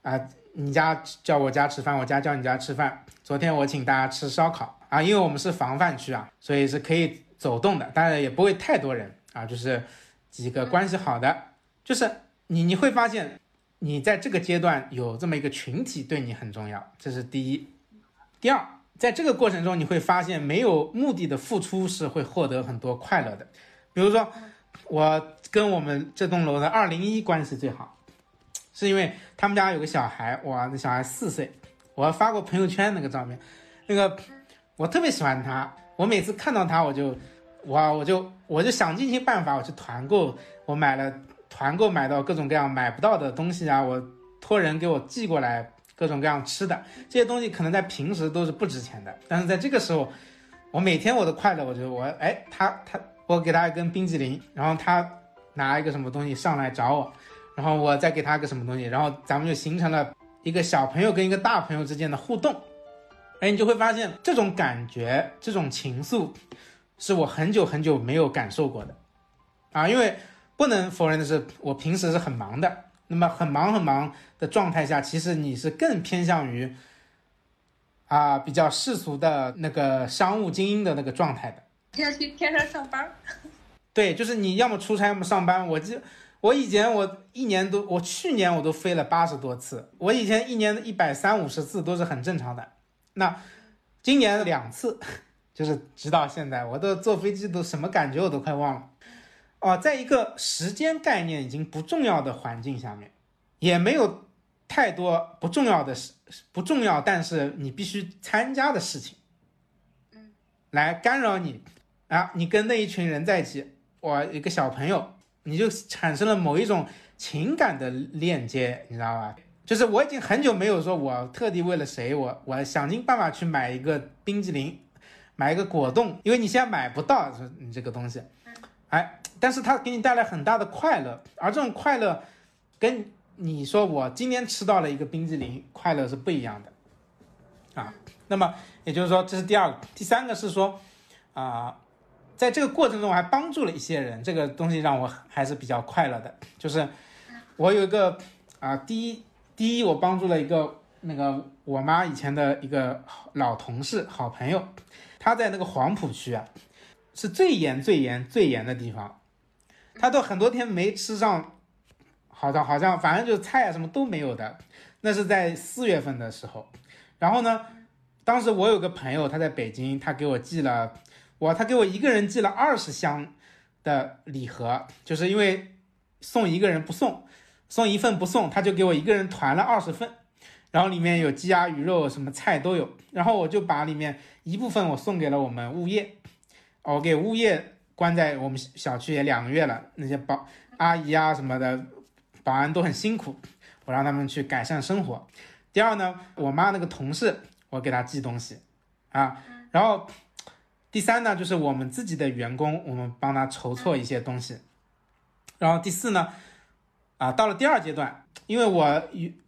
啊，你家叫我家吃饭，我家叫你家吃饭。昨天我请大家吃烧烤啊，因为我们是防范区啊，所以是可以走动的，当然也不会太多人啊，就是几个关系好的，就是你你会发现。你在这个阶段有这么一个群体对你很重要，这是第一。第二，在这个过程中你会发现没有目的的付出是会获得很多快乐的。比如说我跟我们这栋楼的二零一关系最好，是因为他们家有个小孩，哇，那小孩四岁，我发过朋友圈那个照片，那个我特别喜欢他，我每次看到他我就哇，我就我就想尽一些办法，我去团购，我买了团购买到各种各样买不到的东西啊，我托人给我寄过来，各种各样吃的，这些东西可能在平时都是不值钱的，但是在这个时候，我每天我的快乐，我觉得我哎，他他我给他一根冰淇淋，然后他拿一个什么东西上来找我，然后我再给他个什么东西，然后咱们就形成了一个小朋友跟一个大朋友之间的互动。哎，你就会发现这种感觉，这种情愫，是我很久很久没有感受过的啊！因为不能否认的是，我平时是很忙的。那么很忙很忙的状态下，其实你是更偏向于啊比较世俗的那个商务精英的那个状态的。要去天上上班。对，就是你要么出差，要么上班。我就我以前我一年都，我去年我都飞了八十多次，我以前一年一百三五十次都是很正常的。那今年两次，就是直到现在，我都坐飞机都什么感觉我都快忘了。哦，在一个时间概念已经不重要的环境下面，也没有太多不重要的事，不重要但是你必须参加的事情，嗯，来干扰你啊！你跟那一群人在一起，我一个小朋友，你就产生了某一种情感的链接，你知道吧？就是我已经很久没有说我特地为了谁，我我想尽办法去买一个冰激凌，买一个果冻，因为你现在买不到你这个东西，哎。但是它给你带来很大的快乐，而这种快乐跟你说我今天吃到了一个冰激凌快乐是不一样的啊。那么也就是说，这是第二个。第三个是说啊、呃，在这个过程中我还帮助了一些人，这个东西让我还是比较快乐的。就是我有一个啊、呃，第一第一我帮助了一个那个我妈以前的一个老同事好朋友，她在那个黄浦区啊，是最严最严最严的地方。他都很多天没吃上，好像好像反正就菜啊什么都没有的。那是在四月份的时候，然后呢，当时我有个朋友他在北京，他给我寄了，我他给我一个人寄了二十箱的礼盒，就是因为送一个人不送，送一份不送，他就给我一个人团了二十份，然后里面有鸡鸭鱼肉什么菜都有，然后我就把里面一部分我送给了我们物业，我给物业。关在我们小区也两个月了，那些保阿姨啊什么的保安都很辛苦，我让他们去改善生活。第二呢，我妈那个同事我给她寄东西啊，然后第三呢就是我们自己的员工，我们帮她筹措一些东西。然后第四呢啊，到了第二阶段，因为我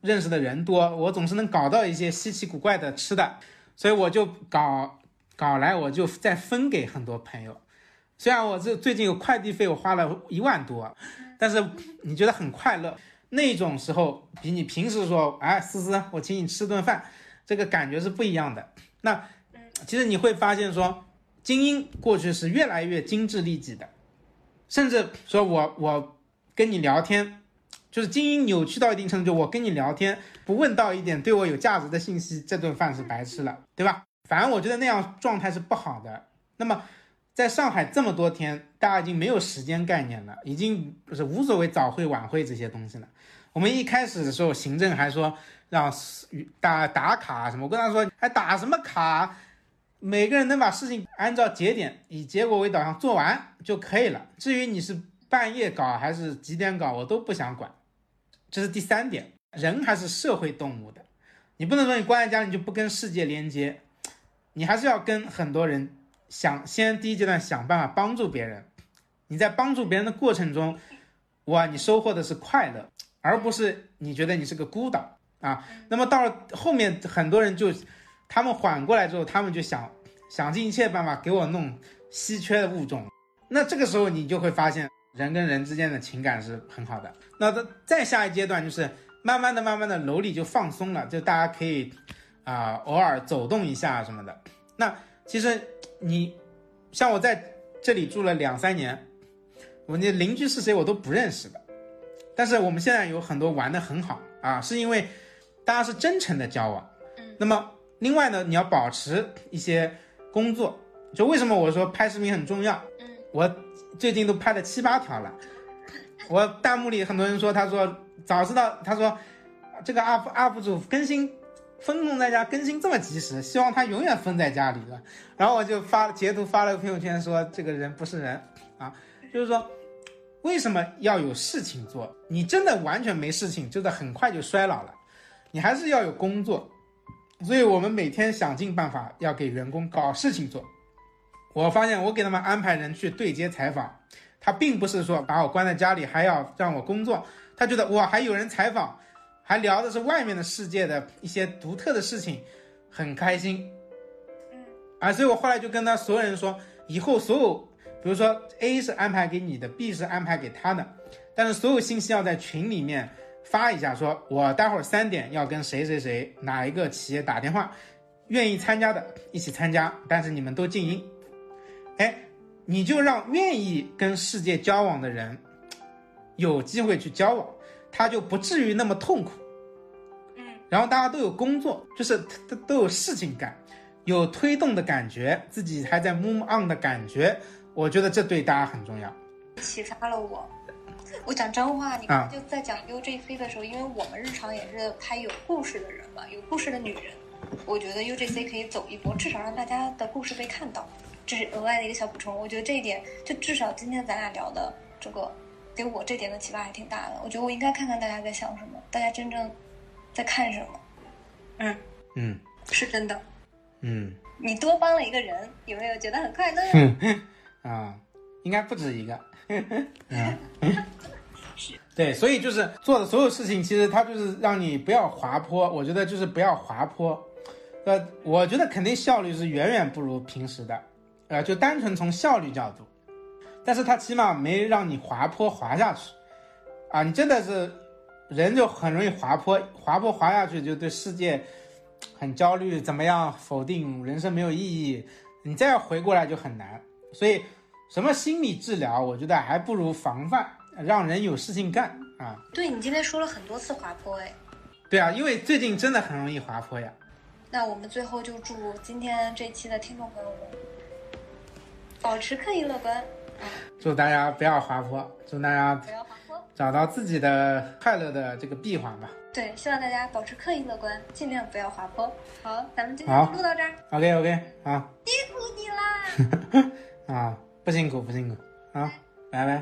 认识的人多，我总是能搞到一些稀奇古怪的吃的，所以我就搞搞来我就再分给很多朋友。虽然我这最近有快递费，我花了一万多，但是你觉得很快乐。那种时候比你平时说，哎，思思，我请你吃顿饭，这个感觉是不一样的。那其实你会发现说，精英过去是越来越精致利己的，甚至说我我跟你聊天，就是精英扭曲到一定程度，我跟你聊天不问到一点对我有价值的信息，这顿饭是白吃了，对吧？反正我觉得那样状态是不好的。那么。在上海这么多天，大家已经没有时间概念了，已经不是无所谓早会晚会这些东西了。我们一开始的时候，行政还说让打打卡什么，我跟他说还打什么卡，每个人能把事情按照节点以结果为导向做完就可以了。至于你是半夜搞还是几点搞，我都不想管。这是第三点，人还是社会动物的，你不能说你关在家里就不跟世界连接，你还是要跟很多人。想先第一阶段想办法帮助别人，你在帮助别人的过程中，哇，你收获的是快乐，而不是你觉得你是个孤岛啊。那么到了后面，很多人就他们缓过来之后，他们就想想尽一切办法给我弄稀缺的物种。那这个时候你就会发现，人跟人之间的情感是很好的。那再下一阶段就是慢慢的、慢慢的楼里就放松了，就大家可以啊、呃、偶尔走动一下什么的。那其实。你像我在这里住了两三年，我那邻居是谁我都不认识的，但是我们现在有很多玩得很好啊，是因为大家是真诚的交往。那么另外呢，你要保持一些工作，就为什么我说拍视频很重要，我最近都拍了七八条了。我弹幕里很多人说，他说早知道，他说这个 up up 主更新分控在家更新这么及时，希望他永远封在家里了。然后我就发截图发了个朋友圈说，这个人不是人啊！就是说，为什么要有事情做？你真的完全没事情，真的很快就衰老了。你还是要有工作。所以我们每天想尽办法要给员工搞事情做。我发现我给他们安排人去对接采访，他并不是说把我关在家里还要让我工作，他觉得哇还有人采访，还聊的是外面的世界的一些独特的事情，很开心。啊，所以我后来就跟他所有人说，以后所有比如说 A 是安排给你的， B 是安排给他的，但是所有信息要在群里面发一下，说我待会儿三点要跟谁谁谁哪一个企业打电话，愿意参加的一起参加，但是你们都静音。哎，你就让愿意跟世界交往的人有机会去交往，他就不至于那么痛苦。然后大家都有工作，就是都有事情干，有推动的感觉，自己还在 move on 的感觉，我觉得这对大家很重要。启发了我。我讲真话，你看就在讲 U G C 的时候、啊、因为我们日常也是拍有故事的人嘛，有故事的女人，我觉得 U G C 可以走一波，至少让大家的故事被看到，这是额外的一个小补充。我觉得这一点，就至少今天咱俩聊的这个，给我这点的启发还挺大的。我觉得我应该看看大家在想什么，大家真正在看什么。嗯嗯，是真的。嗯，你多帮了一个人，有没有觉得很快乐呀？啊，应该不止一个。嗯对，所以就是做的所有事情，其实它就是让你不要滑坡。我觉得就是不要滑坡，呃，我觉得肯定效率是远远不如平时的，呃，就单纯从效率角度，但是它起码没让你滑坡滑下去，啊，你真的是人就很容易滑坡，滑坡滑下去就对世界很焦虑，怎么样否定人生没有意义，你再要回过来就很难，所以。什么心理治疗，我觉得还不如防范，让人有事情干啊！对，你今天说了很多次滑坡哎。对啊，因为最近真的很容易滑坡呀。那我们最后就祝今天这期的听众朋友们保持刻意乐观，祝大家不要滑坡，祝大家不要滑坡，找到自己的快乐的这个闭环吧。对，希望大家保持刻意乐观，尽量不要滑坡。好，咱们今天录到这儿。OK OK， 好，辛苦你啦。啊。不辛苦不辛苦，好，拜拜。